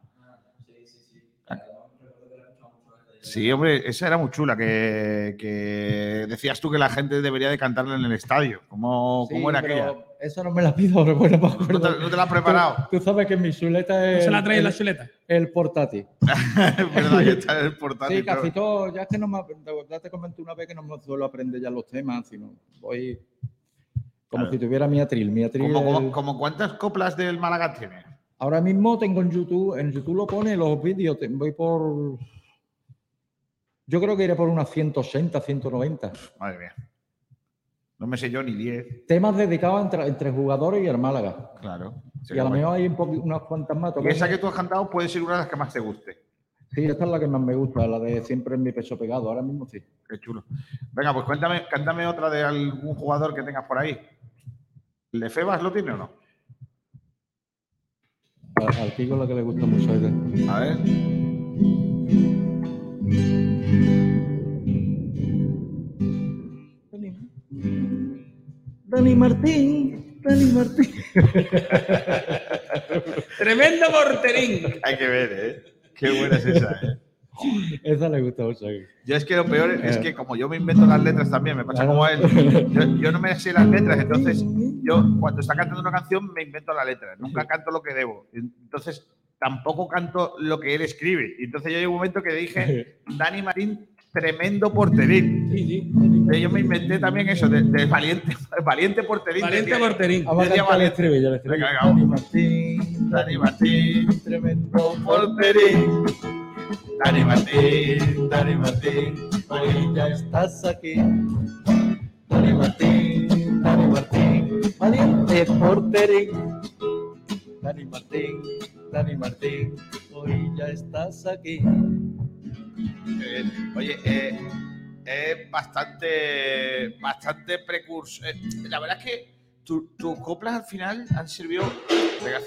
Sí, hombre, esa era muy chula, que, que decías tú que la gente debería de cantarla en el estadio. ¿Cómo, sí, cómo era aquella? Eso no me la pido, pero bueno, me acuerdo. No te, no te la has preparado. Tú, tú sabes que en mi chuleta es... ¿No se la traes en la chuleta? El portátil. Es verdad que está en el portátil. Sí, casi pero... todo. Ya es que no me... Ya te comenté una vez que no me suelo aprender ya los temas, sino voy... Como claro. Si tuviera mi atril. Mi atril ¿Cómo, el... ¿Cómo cuántas coplas del Málaga tienes? Ahora mismo tengo en YouTube... En YouTube lo pone los vídeos. Voy por... Yo creo que iré por unas ciento ochenta, ciento noventa. Madre mía. No me sé yo ni diez. Temas dedicados entre, entre jugadores y el Málaga. Claro. Y a lo mejor hay un po- unas cuantas más. Y esa que tú has cantado puede ser una de las que más te guste. Sí, esta es la que más me gusta, la de siempre en mi pecho pegado. Ahora mismo sí. Qué chulo. Venga, pues cuéntame, cántame otra de algún jugador que tengas por ahí. ¿Le Febas lo tiene o no? Al Kiko la que le gusta mucho. A ver. Dani Martín, Dani Martín. Tremendo morterín. Hay que ver, ¿eh? Qué buena es esa, ¿eh? Esa le gusta mucho. Yo es que lo peor es que como yo me invento las letras también, me pasa como a él. Yo, yo no me sé las letras, entonces yo cuando está cantando una canción me invento la letra. Nunca canto lo que debo. Entonces tampoco canto lo que él escribe. Entonces yo llevo un momento que dije, Dani Martín, tremendo porterín. Sí, sí. Eh, yo me inventé también eso, de, de valiente, valiente porterín. Valiente decía, porterín. Decía valiente. Venga, venga, Dani Martín, Dani Martín, tremendo porterín. Dani Martín, Dani Martín, hoy ya estás aquí. Dani Martín, Dani Martín, valiente porterín. Dani Martín, Dani Martín, hoy ya estás aquí. Eh, oye, eh, es bastante, bastante precursor. Eh, la verdad es que tus tu coplas al final han servido.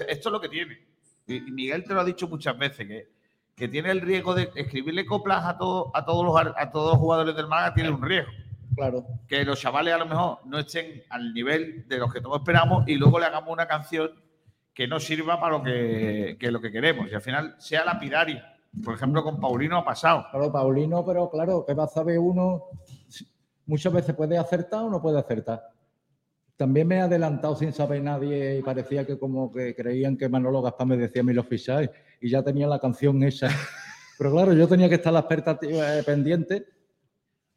Esto es lo que tiene. Y Miguel te lo ha dicho muchas veces, que, que tiene el riesgo de escribirle coplas a todos, a todos los, a todos los jugadores del Málaga tiene un riesgo. Claro. Que los chavales a lo mejor no estén al nivel de los que todos esperamos y luego le hagamos una canción que no sirva para lo que, que lo que queremos. Y al final sea lapidaria. Por ejemplo, con Paulino ha pasado. Claro, Paulino, pero claro, que va a saber uno, muchas veces puede acertar o no puede acertar. También me he adelantado sin saber nadie y parecía que como que creían que Manolo Gaspar me decía a mí los fichajes y ya tenía la canción esa. Pero claro, yo tenía que estar a la expectativa eh, pendiente.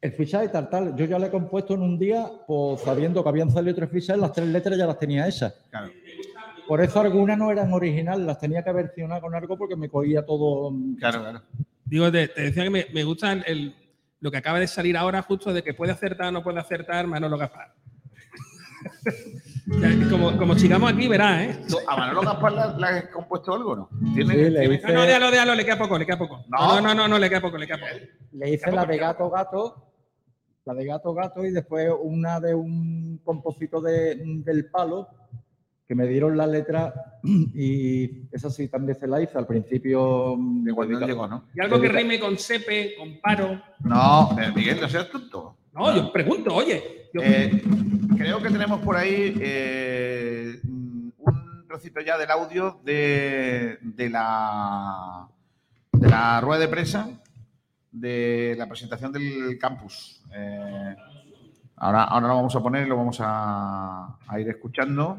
El fichaje tal, tal, yo ya lo he compuesto en un día, pues sabiendo que habían salido tres fichajes, las tres letras ya las tenía esas. Claro. Por eso algunas no eran originales, las tenía que versionar con algo porque me cogía todo. Claro, claro. Digo, te, te decía que me, me gusta el, el, lo que acaba de salir ahora justo de que puede acertar o no puede acertar Manolo Gaspar. Como, como sigamos aquí, verás, ¿eh? ¿A Manolo Gaspar le has compuesto algo o no? Sí, le hice... No, déjalo, déjalo, le queda poco, le queda poco. No, no, no, no, no le queda poco, le queda poco. Le hice la de Gato Gato, la de Gato Gato y después una de un composito de, del Palo, que me dieron la letra y esa sí también se la hizo al principio. De cuando no llegó, ¿no? Y algo que rime con sepe, con paro. No, Miguel, no seas tonto. No, yo pregunto, oye. Yo... Eh, creo que tenemos por ahí eh, un trocito ya del audio de, de, la, de la rueda de prensa de la presentación del campus. Eh, ahora, ahora lo vamos a poner y lo vamos a, a ir escuchando.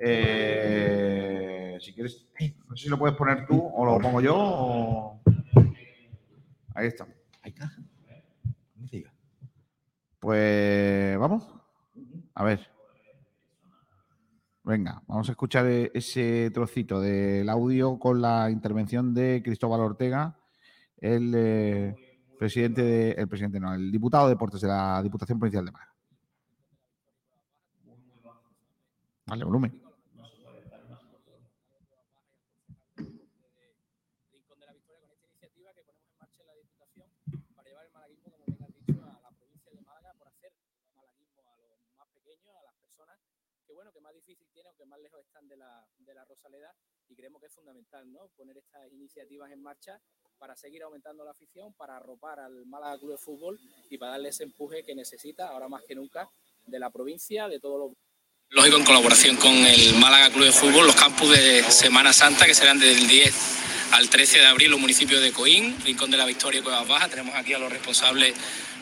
Eh, si quieres, no sé si lo puedes poner tú o lo pongo yo. O... Ahí está. Ahí está. Pues vamos, a ver, venga, vamos a escuchar ese trocito del audio con la intervención de Cristóbal Ortega, el eh, presidente, de, el presidente no, el diputado de Deportes de la Diputación Provincial de Málaga. Vale, volumen. De la, de la Rosaleda y creemos que es fundamental, ¿no?, poner estas iniciativas en marcha para seguir aumentando la afición, para arropar al Málaga Club de Fútbol y para darle ese empuje que necesita ahora más que nunca de la provincia, de todos los... Lógico, en colaboración con el Málaga Club de Fútbol, los campus de Semana Santa que serán del diez al trece de abril, los municipios de Coín, Rincón de la Victoria y Cuevas Bajas. Tenemos aquí a los responsables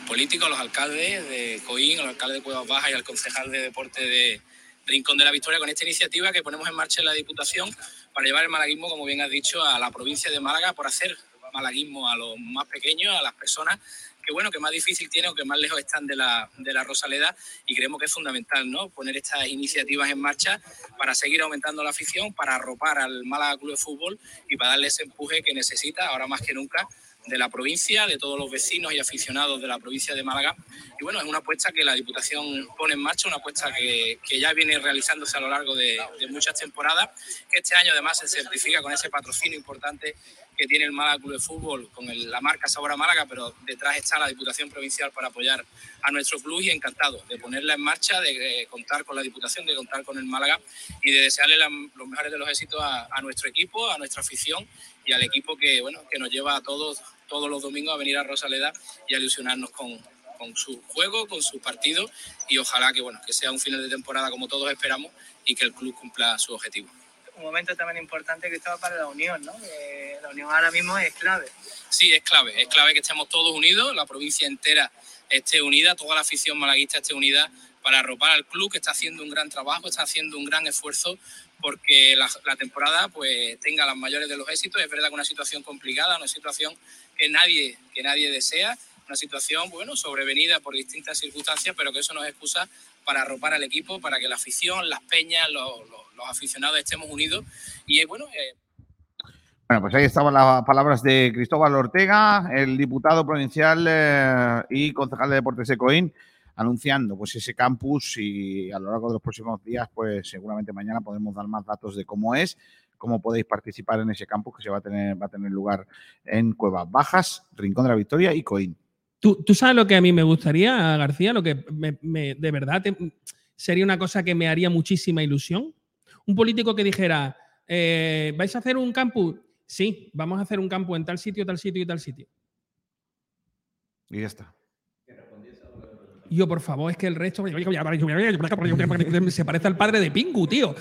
políticos, a los alcaldes de Coín, al alcalde de Cuevas Bajas y al concejal de deporte de Rincón de la Victoria, con esta iniciativa que ponemos en marcha en la Diputación para llevar el malaguismo, como bien has dicho, a la provincia de Málaga, por hacer malaguismo a los más pequeños, a las personas que, bueno, que más difícil tienen o que más lejos están de la, de la Rosaleda, y creemos que es fundamental, ¿no?, poner estas iniciativas en marcha para seguir aumentando la afición, para arropar al Málaga Club de Fútbol y para darle ese empuje que necesita ahora más que nunca de la provincia, de todos los vecinos y aficionados de la provincia de Málaga. Y bueno, es una apuesta que la Diputación pone en marcha, una apuesta que, que ya viene realizándose a lo largo de, de muchas temporadas, que este año además se certifica con ese patrocinio importante que tiene el Málaga Club de Fútbol con el, la marca Sabor a Málaga, pero detrás está la Diputación Provincial para apoyar a nuestro club, y encantado de ponerla en marcha, de, de contar con la Diputación, de contar con el Málaga y de desearle la, los mejores de los éxitos a, a nuestro equipo, a nuestra afición y al equipo que, bueno, que nos lleva a todos todos los domingos a venir a Rosaleda y a ilusionarnos con, con su juego, con su partido, y ojalá que, bueno, que sea un final de temporada como todos esperamos y que el club cumpla su objetivo. Un momento también importante que estaba para la unión, ¿no? Eh, la unión ahora mismo es clave. Sí, es clave, es clave que estemos todos unidos, la provincia entera esté unida, toda la afición malaguista esté unida para arropar al club, que está haciendo un gran trabajo, está haciendo un gran esfuerzo porque la, la temporada pues tenga las mayores de los éxitos. Es verdad que una situación complicada, una situación que nadie, que nadie desea, una situación, bueno, sobrevenida por distintas circunstancias, pero que eso nos excusa para arropar al equipo, para que la afición, las peñas, los, los, los aficionados estemos unidos. Y bueno, eh... bueno, pues ahí estaban las palabras de Cristóbal Ortega, el diputado provincial eh, y concejal de Deportes de Coín, anunciando pues ese campus, y a lo largo de los próximos días, pues seguramente mañana podremos dar más datos de cómo es, cómo podéis participar en ese campus que se va a tener, va a tener lugar en Cuevas Bajas, Rincón de la Victoria y Coín. ¿Tú, tú sabes lo que a mí me gustaría, García? Lo que me, me, de verdad te, sería una cosa que me haría muchísima ilusión. Un político que dijera, eh, ¿vais a hacer un campus? Sí, vamos a hacer un campus en tal sitio, tal sitio y tal sitio. Y ya está. Yo, por favor, es que el resto... Se parece al padre de Pingu, tío.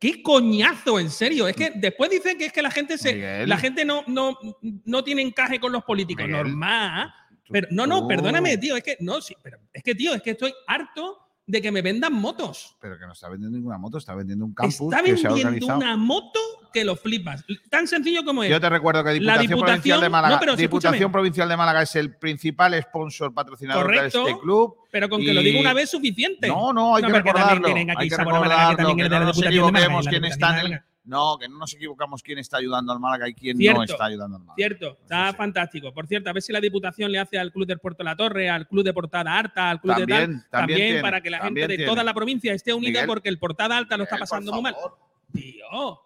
¡Qué coñazo, en serio! Es que después dicen que es que la gente se Miguel. La gente no, no, no tiene encaje con los políticos. Miguel. Normal. Pero, no, no, oh. perdóname, tío. Es que, no, sí, pero, es que, tío, es que estoy harto de que me vendan motos. Pero que no está vendiendo ninguna moto, está vendiendo un campus. Está vendiendo que se ha organizado. Una moto que lo flipas. Tan sencillo como es. Yo te recuerdo que Diputación, la Diputación Provincial de Málaga, no, pero, Diputación Provincial de Málaga es el principal sponsor patrocinador Correcto, de este club. Pero con y... que lo diga una vez es suficiente. No, no, hay no, que recordarlo. Que hay que recordarlo, que también que no nos equivoquemos quién está en el... No, que no nos equivocamos quién está ayudando al Málaga y quién cierto, no está ayudando al Málaga. Cierto, está sí, sí. fantástico. Por cierto, a ver si la Diputación le hace al Club del Puerto de la Torre, al Club de Portada Alta, al Club también, de Tal, también, también para que la gente tiene. de toda la provincia esté unida Miguel, porque el Portada Alta Miguel, lo está pasando muy mal. Tío,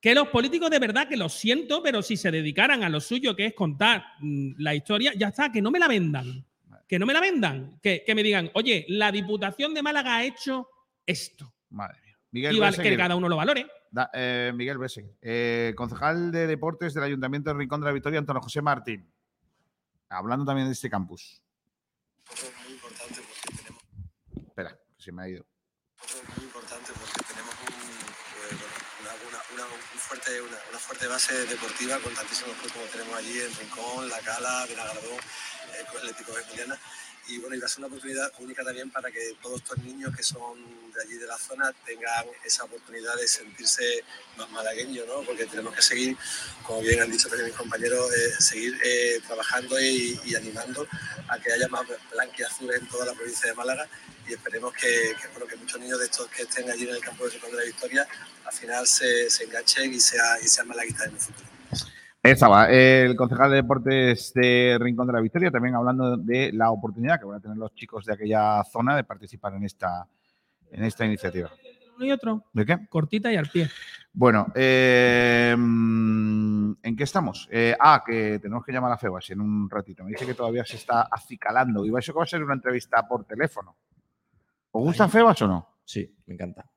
que los políticos de verdad, que lo siento, pero si se dedicaran a lo suyo, que es contar mmm, la historia, ya está, que no me la vendan. Que no me la vendan. Que, que me digan, oye, la Diputación de Málaga ha hecho esto. Madre mía. Miguel, y va, que cada uno lo valore. Da, eh, Miguel Bessing, eh, concejal de Deportes del Ayuntamiento de Rincón de la Victoria, Antonio José Martín, hablando también de este campus. Es muy importante porque tenemos... Espera, que se me ha ido. Es muy importante porque tenemos un, una, una, una, un fuerte, una, una fuerte base deportiva con tantísimos clubes como tenemos allí en Rincón, La Cala, Benagradón, eh, con Atlético de Juliana. Y bueno, y va a ser una oportunidad única también para que todos estos niños que son de allí de la zona tengan esa oportunidad de sentirse más malagueños, ¿no? Porque tenemos que seguir, como bien han dicho también mis compañeros, eh, seguir eh, trabajando y, y animando a que haya más blanquiazules en toda la provincia de Málaga. Y esperemos que, que, bueno, que muchos niños de estos que estén allí en el campo de Rincón de la Victoria al final se, se enganchen y, sea, y sean malaguistas en el futuro. Estaba el concejal de Deportes de Rincón de la Victoria también hablando de la oportunidad que van a tener los chicos de aquella zona de participar en esta, en esta iniciativa. ¿Y otro? ¿De qué? Cortita y al pie. Bueno, eh, ¿en qué estamos? Eh, ah, que tenemos que llamar a Febas en un ratito. Me dice que todavía se está acicalando. Y eso que va a ser una entrevista por teléfono. ¿Os gusta Febas o no? Sí, me encanta.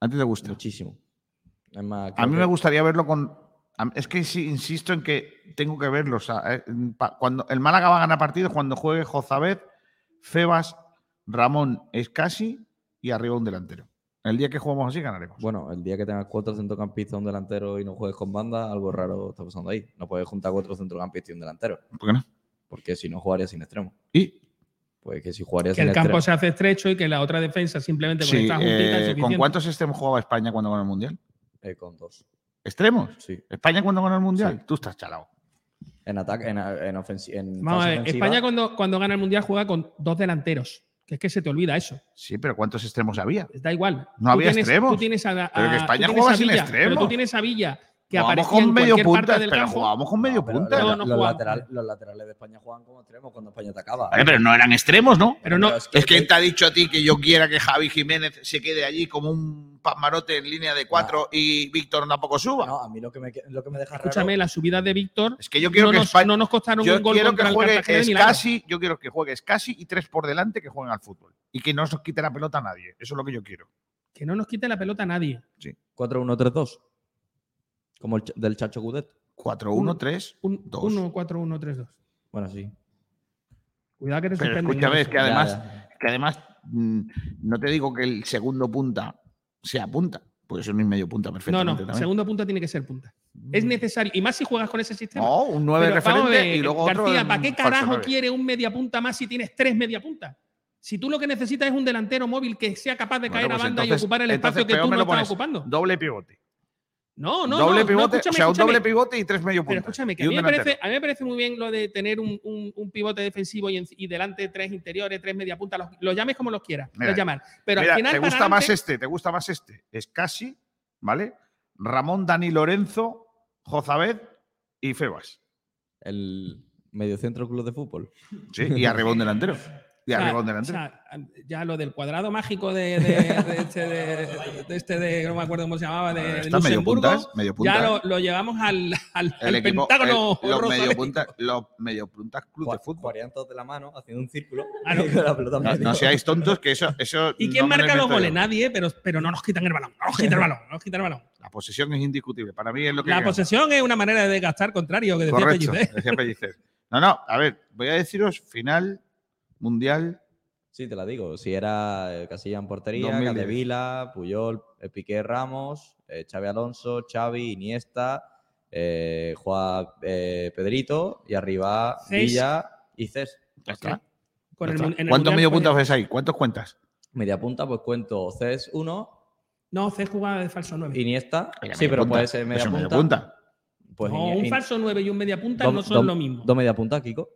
¿A ti te gusta? Muchísimo. Además, a mí me gustaría verlo con... Es que insisto en que tengo que verlo. O sea, eh, cuando el Málaga va a ganar partidos cuando juegue Jozabet, Febas, Ramón, Scassi y arriba un delantero. El día que jugamos así ganaremos. Bueno, el día que tengas cuatro centrocampistas, un delantero y no juegues con banda, algo raro está pasando ahí. No puedes juntar cuatro centrocampistas y un delantero. ¿Por qué no? Porque si no jugarías sin extremo. ¿Y? Pues que si jugarías que sin el extremo. Que el campo se hace estrecho y que la otra defensa simplemente con sí, esta juntita eh, es suficiente. ¿Con cuántos extremos jugaba España cuando ganó el Mundial? Eh, con dos. ¿Extremos? Sí. ¿España cuando gana el Mundial? Sí. Tú estás chalado. En ataque, en, en, ofensi- en Vamos fase a ver, ofensiva. España cuando, cuando gana el Mundial juega con dos delanteros. Que es que se te olvida eso. Sí, pero ¿cuántos extremos había? Da igual. No tú había tienes, extremos. Tú tienes a, a, pero que España juega sin extremos. Pero tú tienes a Villa, que aparecía en cualquier punta, parte del pero campo. Jugábamos con medio no, punta. No, no los, lateral, los laterales de España jugaban como extremos cuando España atacaba. ¿Eh? Pero no eran extremos, ¿no? Pero no. Es que, es que él te ha dicho a ti que yo quiera que Javi Jiménez se quede allí como un Pasmarote en línea de cuatro no. y Víctor tampoco suba. No, a mí lo que me, lo que me deja Escúchame, raro... la subida de Víctor es que yo quiero no, que nos, España, no nos costaron un gol contra el Cartagena de Milagro. Yo quiero que juegue Scassi y tres por delante que jueguen al fútbol. Y que no nos quite la pelota a nadie. Eso es lo que yo quiero. Que no nos quite la pelota a nadie. Sí. cuatro uno tres dos. Como el del Chacho Gudet. cuatro uno tres dos. uno cuatro uno tres dos. Bueno, sí. Cuidado que te sorprende. Escúchame, es que además, ya, ya. que además mmm, no te digo que el segundo punta sea punta, porque eso no es medio punta perfectamente. No, no, también. Segundo punta tiene que ser punta. Es necesario, y más si juegas con ese sistema. No, un nueve referente ver, y luego García, otro. ¿Para qué carajo quiere un media punta más si tienes tres media puntas? Si tú lo que necesitas es un delantero móvil que sea capaz de bueno, caer pues a banda entonces, y ocupar el espacio que tú no estás ocupando. Doble pivote. No, no, doble no, pivote, no escúchame, o sea, un escúchame. Doble pivote y tres medio puntas. Pero escúchame, que a mí, me parece, a mí me parece muy bien lo de tener un, un, un pivote defensivo y, en, y delante tres interiores, tres media puntas, los, los llames como los quieras, mira, los llamar. Pero mira, al final te gusta adelante, más este, te gusta más este. Scassi, ¿vale? Ramón, Dani, Lorenzo, Jozabet y Febas. El mediocentro club de fútbol. Sí, y arriba un delantero. Y arriba un delantero. O sea, ya lo del cuadrado mágico de, de, de, este, de, de este de no me acuerdo cómo se llamaba de, de Luxemburgo, medio puntas, medio puntas. Ya lo, lo llevamos al, al, al equipo, Pentágono el, los mediopuntas los mediopuntas club Cu- de fútbol jugarían todos de la mano haciendo un círculo ah, no. la pelota no, no seáis tontos que eso eso y quién no marca los goles yo. Nadie pero, pero no nos quitan el balón no nos quitan el balón no nos quitan el balón la posesión es indiscutible para mí es lo que la llegamos. Posesión es una manera de gastar contrario que decía Pellicer. decía Pellicer no no a ver voy a deciros final mundial. Sí, te la digo. Si era Casilla en portería, Capdevila, Puyol, Piqué Ramos, eh, Xavi Alonso, Xavi, Iniesta, eh, Juan eh, Pedrito y arriba Villa y C E S. Está. Con el, en el ¿Cuántos medio puntas ves ahí? ¿Cuántos cuentas? Media punta, pues cuento C E S uno. No, C E S jugaba de falso nueve. Iniesta. Oiga, sí, pero punta. Puede ser media punta. Media punta. Pues no, in... un falso nueve y un media punta do, no son do, lo mismo. Dos media puntas, Kiko.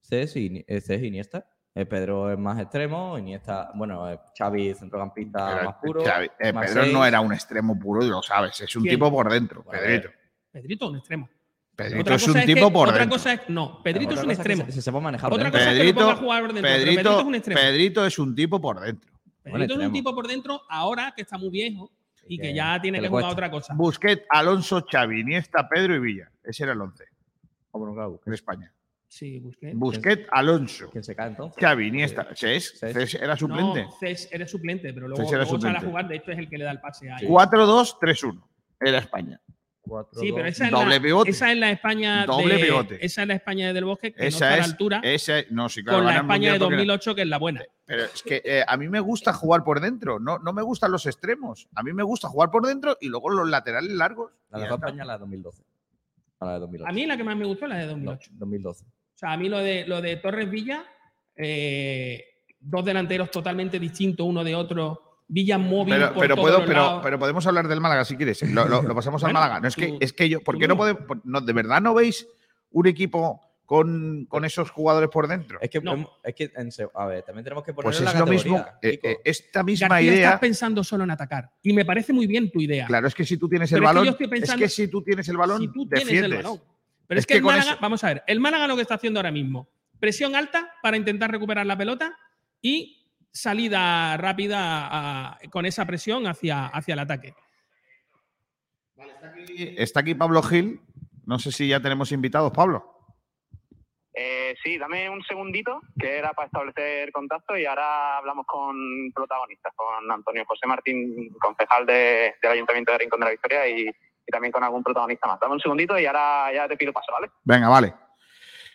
C E S y Iniesta. Pedro es más extremo, Iniesta, bueno, Xavi centrocampista pero, más puro. Xavi, eh, más Pedro seis. No era un extremo puro, y lo sabes, es un ¿Quién? tipo por dentro, bueno, Pedrito. Pedrito es un extremo. Pedrito es un es tipo que, por otra dentro. Otra cosa es, no, Pedrito es un extremo. Se, se sepa manejar otra cosa Pedrito, es que lo ponga a jugar por dentro, Pedrito, Pedrito es un extremo. Pedrito es un tipo por dentro. Pedrito es un tipo por dentro ahora que está muy viejo y que, que ya tiene que, que jugar otra cosa. Busquets, Alonso, Xavi, Iniesta, Pedro y Villa. Ese era el once. Como nunca busqué. En España. Sí, Busquets. Busquets, Alonso. ¿Quién se cae entonces? Xavi, Iniesta. ¿Cés? ¿Cés era suplente? No, Cés era suplente, pero luego, luego sale a jugar. De hecho, es el que le da el pase a él. cuatro dos tres uno era España. cuatro, sí, dos. Pero esa es, doble la, esa es la España doble de, pivote. Esa es la España de Del Bosque que esa no está es, a la altura. Esa es, no, sí, claro, con la España de dos mil ocho era, que es la buena. Pero es que eh, a mí me gusta jugar por dentro, no, no me gustan los extremos. A mí me gusta jugar por dentro y luego los laterales largos. La de España la de dos mil doce. La de dos mil ocho. A mí la que más me gustó la de dos mil ocho. No, dos mil doce. O sea, a mí lo de lo de Torres Villa, eh, dos delanteros totalmente distintos uno de otro. Villa móvil pero, por pero, todos puedo, los pero, lados. pero podemos hablar del Málaga si quieres. Lo, lo, lo pasamos bueno, al Málaga. No es tú, que es que yo, ¿por qué no podemos? No, ¿de verdad no veis un equipo con, con esos jugadores por dentro? Es que, no. es que en, a ver, también tenemos que poner pues en la categoría. Pues es lo mismo. Eh, eh, esta misma García idea. Estás pensando solo en atacar y me parece muy bien tu idea. Claro, es que si tú tienes pero el balón, es que, pensando, es que si tú tienes el balón, si tú tienes defiendes. El balón. Pero es, es que, que el Málaga, eso. vamos a ver, el Málaga lo que está haciendo ahora mismo, presión alta para intentar recuperar la pelota y salida rápida a, a, con esa presión hacia, hacia el ataque. Vale, está, aquí, está aquí Pablo Gil. No sé si ya tenemos invitados, Pablo. Eh, sí, dame un segundito, que era para establecer contacto y ahora hablamos con protagonistas, con Antonio José Martín, concejal de, del Ayuntamiento de Rincón de la Victoria y, y también con algún protagonista más. Dame un segundito y ahora ya te pido paso, ¿vale? Venga, vale.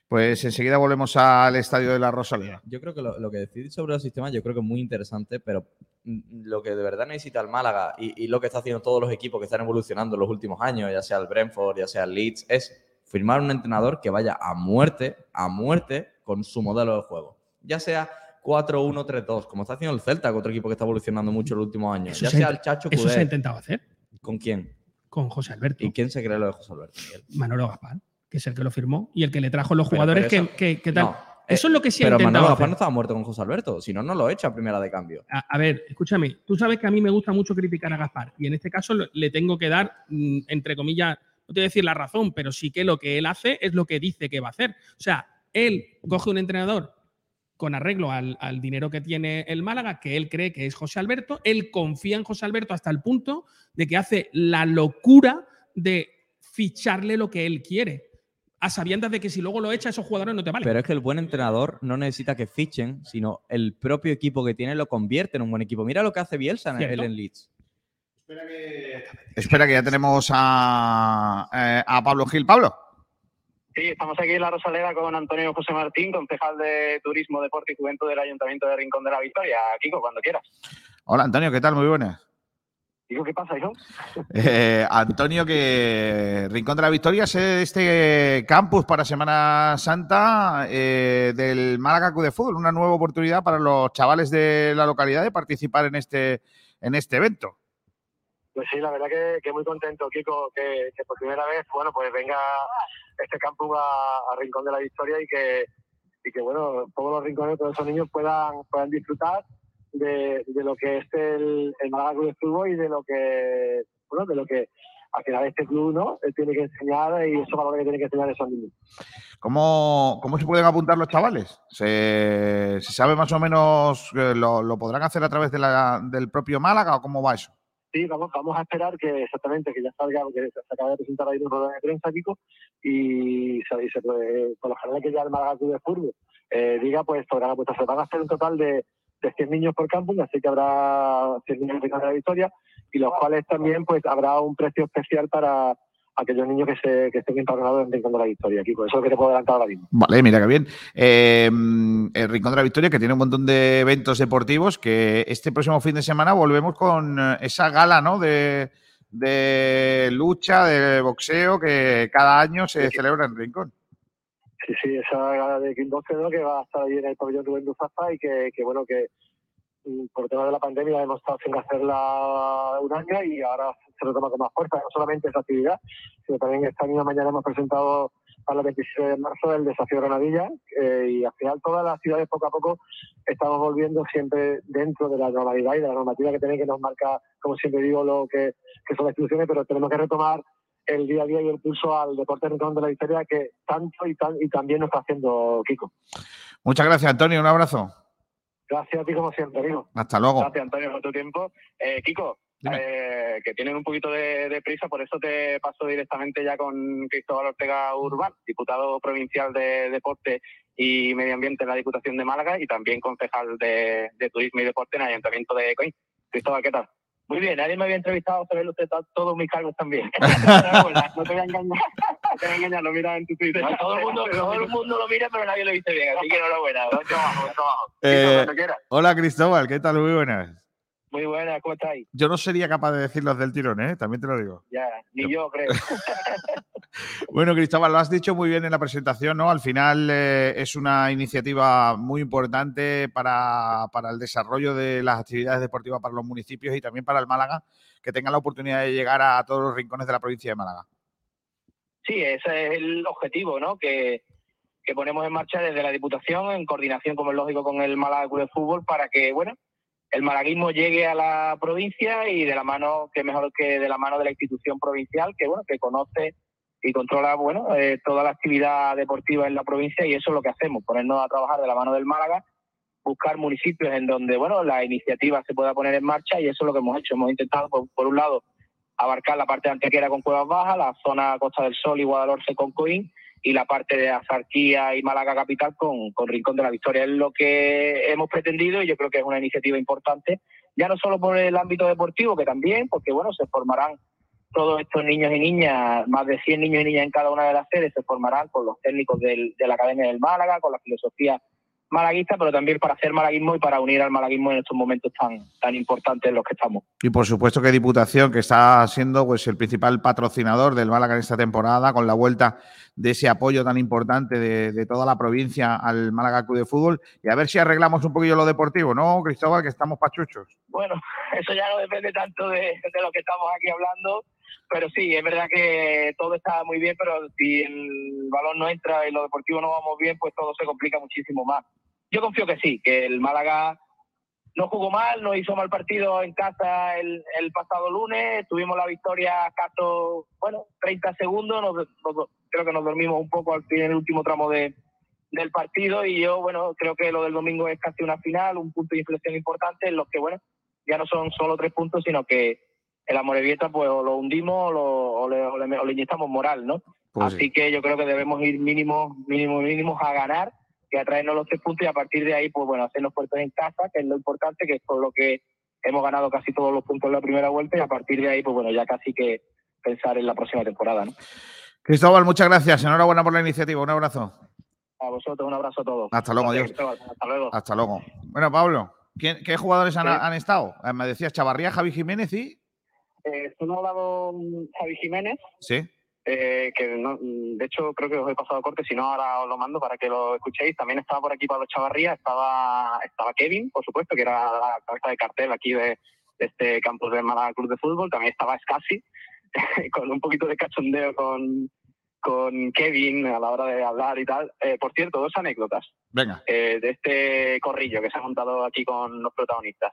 Pues enseguida volvemos al estadio de la Rosaleda. Yo creo que lo, lo que decís sobre los sistemas, yo creo que es muy interesante, pero lo que de verdad necesita el Málaga y, y lo que está haciendo todos los equipos que están evolucionando en los últimos años, ya sea el Brentford, ya sea el Leeds, es firmar un entrenador que vaya a muerte, a muerte con su modelo de juego. Ya sea cuatro uno tres dos, como está haciendo el Celta, que otro equipo que está evolucionando mucho en los últimos años. Ya sea el Chacho Cudé. ¿Eso se ha intentado hacer? ¿Con quién? Con José Alberto. ¿Y quién se cree lo de José Alberto? Manolo Gaspar, que es el que lo firmó y el que le trajo los jugadores pero, pero eso, que, que, que tal. No, eso es lo que sí ha intentado. Pero Manolo Gaspar no estaba muerto con José Alberto, si no, no lo echa a primera de cambio. A, a ver, escúchame, tú sabes que a mí me gusta mucho criticar a Gaspar y en este caso le tengo que dar, entre comillas, no te voy a decir la razón, pero sí que lo que él hace es lo que dice que va a hacer. O sea, él coge un entrenador con arreglo al, al dinero que tiene el Málaga, que él cree que es José Alberto, él confía en José Alberto hasta el punto de que hace la locura de ficharle lo que él quiere, a sabiendas de que si luego lo echa, esos jugadores no te valen. Pero es que el buen entrenador no necesita que fichen, sino el propio equipo que tiene lo convierte en un buen equipo. Mira lo que hace Bielsa en el en Leeds. Espera que, Espera que ya tenemos a, eh, a Pablo Gil. Pablo. Sí, estamos aquí en la Rosaleda con Antonio José Martín, concejal de Turismo, Deporte y Juventud del Ayuntamiento de Rincón de la Victoria. Kiko, cuando quieras. Hola, Antonio, ¿qué tal? Muy buenas. Digo, ¿qué pasa, hijo? Eh, Antonio, que Rincón de la Victoria es este campus para Semana Santa eh, del Málaga Club de Fútbol, una nueva oportunidad para los chavales de la localidad de participar en este en este evento. Pues sí, la verdad que, que muy contento, Kiko, que, que por primera vez, bueno, pues venga este campus a, a Rincón de la Victoria y que y que bueno, todos los rincones, todos esos niños puedan puedan disfrutar De, de lo que es el, el Málaga Club de Fútbol y de lo que bueno de lo que al final este club no él tiene que enseñar y esos valores que tiene que enseñar esos niños. ¿Cómo, cómo se pueden apuntar los chavales? ¿Se, se sabe más o menos lo, lo podrán hacer a través de la, del propio Málaga o cómo va eso? Sí, vamos, vamos a esperar que exactamente que ya salga, porque se acaba de presentar ahí un rodeo de prensa, Kiko, y se dice pues, por lo general que ya el Málaga Club de Fútbol eh, diga pues podrán apuntarse. Van a hacer un total de de cien niños por campus, así que habrá cien niños de cada victoria, y los cuales también pues habrá un precio especial para aquellos niños que se que estén empadronados en Rincón de la Victoria. Aquí, con eso es lo que te puedo adelantar ahora mismo. Vale, mira que bien. Eh, el Rincón de la Victoria, que tiene un montón de eventos deportivos, que este próximo fin de semana volvemos con esa gala, ¿no?, de, de lucha, de boxeo, que cada año se celebra en Rincón. Sí, sí, esa gala de King Boxer, ¿no?, que va a estar ahí en el pabellón Rubén Duzafa y que, que, bueno, que por tema de la pandemia hemos estado sin hacerla un año y ahora se retoma con más fuerza. No solamente esa actividad, sino también esta misma mañana hemos presentado para el veintisiete de marzo el desafío Granadilla, eh, y al final todas las ciudades poco a poco estamos volviendo siempre dentro de la normalidad y de la normativa que tiene, que nos marca, como siempre digo, lo que, que son las instituciones, pero tenemos que retomar el día a día y el pulso al deporte Rincón de la Victoria, que tanto y tan y también nos está haciendo Kiko. Muchas gracias, Antonio. Un abrazo. Gracias a ti, como siempre, amigo. Hasta luego. Gracias, Antonio, por tu tiempo. Eh, Kiko, eh, que tienen un poquito de, de prisa, por eso te paso directamente ya con Cristóbal Ortega Urbán, diputado provincial de Deporte y Medio Ambiente en la Diputación de Málaga y también concejal de, de Turismo y Deporte en el Ayuntamiento de Coín. Cristóbal, ¿qué tal? Muy bien, nadie me había entrevistado, pero usted está todos mis cargos también. No te voy a engañar, no te voy a engañar, lo miras en tu Twitter. No, todo, el mundo, todo el mundo lo mira, pero nadie lo dice bien, así que enhorabuena. Buen trabajo, buen trabajo. Eh, Cristóbal, hola Cristóbal, ¿qué tal? Muy buenas. Muy buenas, ¿cómo estáis? Yo no sería capaz de decir los del tirón, ¿eh? También te lo digo. Ya, ni yo, yo creo. Bueno, Cristóbal, lo has dicho muy bien en la presentación, ¿no? Al final eh, es una iniciativa muy importante para, para el desarrollo de las actividades deportivas para los municipios y también para el Málaga, que tengan la oportunidad de llegar a todos los rincones de la provincia de Málaga. Sí, ese es el objetivo, ¿no?, que, que ponemos en marcha desde la Diputación, en coordinación, como es lógico, con el Málaga Club de Fútbol, para que, bueno, el malaguismo llegue a la provincia y de la mano, que mejor que de la mano de la institución provincial, que bueno, que conoce y controla, bueno, eh, toda la actividad deportiva en la provincia, y eso es lo que hacemos, ponernos a trabajar de la mano del Málaga, buscar municipios en donde, bueno, la iniciativa se pueda poner en marcha, y eso es lo que hemos hecho. Hemos intentado, por, por un lado, abarcar la parte de Antequera con Cuevas Bajas, la zona Costa del Sol y Guadalhorce con Coín, y la parte de Axarquía y Málaga Capital con, con Rincón de la Victoria. Es lo que hemos pretendido y yo creo que es una iniciativa importante, ya no solo por el ámbito deportivo, que también, porque bueno, se formarán todos estos niños y niñas, más de cien niños y niñas en cada una de las sedes, se formarán con los técnicos del, de la Academia del Málaga, con la filosofía malaguista, pero también para hacer malaguismo y para unir al malaguismo en estos momentos tan, tan importantes en los que estamos. Y por supuesto que Diputación, que está siendo pues el principal patrocinador del Málaga en esta temporada, con la vuelta de ese apoyo tan importante de, de toda la provincia al Málaga Club de Fútbol, y a ver si arreglamos un poquillo lo deportivo, ¿no, Cristóbal? Que estamos pachuchos. Bueno, eso ya no depende tanto de, de lo que estamos aquí hablando, pero sí, es verdad que todo está muy bien, pero si el balón no entra y lo deportivo no vamos bien, pues todo se complica muchísimo más. Yo confío que sí, que el Málaga no jugó mal, no hizo mal partido en casa el, el pasado lunes, tuvimos la victoria cato, bueno, treinta segundos, nos, nos, creo que nos dormimos un poco al fin, en el último tramo de, del partido, y yo, bueno, creo que lo del domingo es casi una final, un punto de inflexión importante en los que, bueno, ya no son solo tres puntos, sino que el Amorebieta, pues, o lo hundimos o, lo, o, le, o, le, o le inyectamos moral, ¿no? Pues así sí. Que yo creo que debemos ir mínimos, mínimos, mínimos a ganar y a traernos los tres puntos, y a partir de ahí, pues, bueno, hacernos puertos en casa, que es lo importante, que es por lo que hemos ganado casi todos los puntos en la primera vuelta, y a partir de ahí, pues, bueno, ya casi que pensar en la próxima temporada, ¿no? Cristóbal, muchas gracias. Enhorabuena por la iniciativa. Un abrazo. A vosotros, un abrazo a todos. Hasta luego, adiós. Hasta luego. Hasta luego. Bueno, Pablo, ¿qué, qué jugadores han, han estado? Me decías Chavarría, Javi Jiménez y... Eh, tú no hablado Javi Jiménez, sí, eh, que no, de hecho creo que os he pasado corte, si no ahora os lo mando para que lo escuchéis. También estaba por aquí Pablo Chavarría, estaba estaba Kevin, por supuesto, que era la cabeza de cartel aquí de, de este campus del Málaga Club de Fútbol. También estaba Scassi, con un poquito de cachondeo con, con Kevin a la hora de hablar y tal. Eh, por cierto, dos anécdotas. Venga. Eh, de este corrillo que se ha montado aquí con los protagonistas.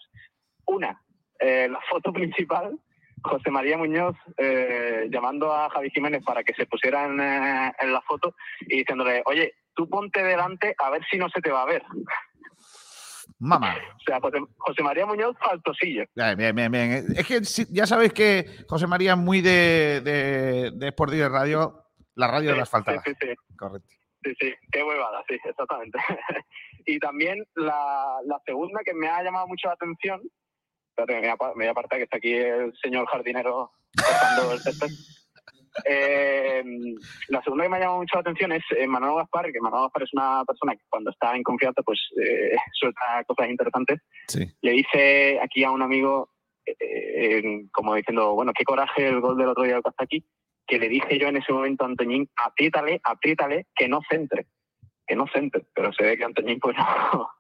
Una, eh, la foto principal, José María Muñoz eh, llamando a Javi Jiménez para que se pusiera en, eh, en la foto y diciéndole, oye, tú ponte delante a ver si no se te va a ver. Mamá. O sea, José, José María Muñoz faltosillo. Bien, bien, bien. Es que ya sabéis que José María es muy de, de, de Sport Direct Radio, la radio sí, de las faltadas. Sí, sí, sí. Correcto. Sí, sí, qué huevada, sí, exactamente. Y también la, la segunda que me ha llamado mucho la atención. Espérate, me voy a apartar, que está aquí el señor jardinero cortando el césped. Eh, la segunda que me ha llamado mucho la atención es eh, Manolo Gaspar, que Manolo Gaspar es una persona que cuando está en confianza pues eh, suelta cosas interesantes. Sí. Le dice aquí a un amigo, eh, eh, como diciendo, bueno, qué coraje el gol del otro día del Okazaki, que le dije yo en ese momento a Antoñín, apriétale, apriétale, que no centre. inocentes, pero se ve que Antoñín pues no.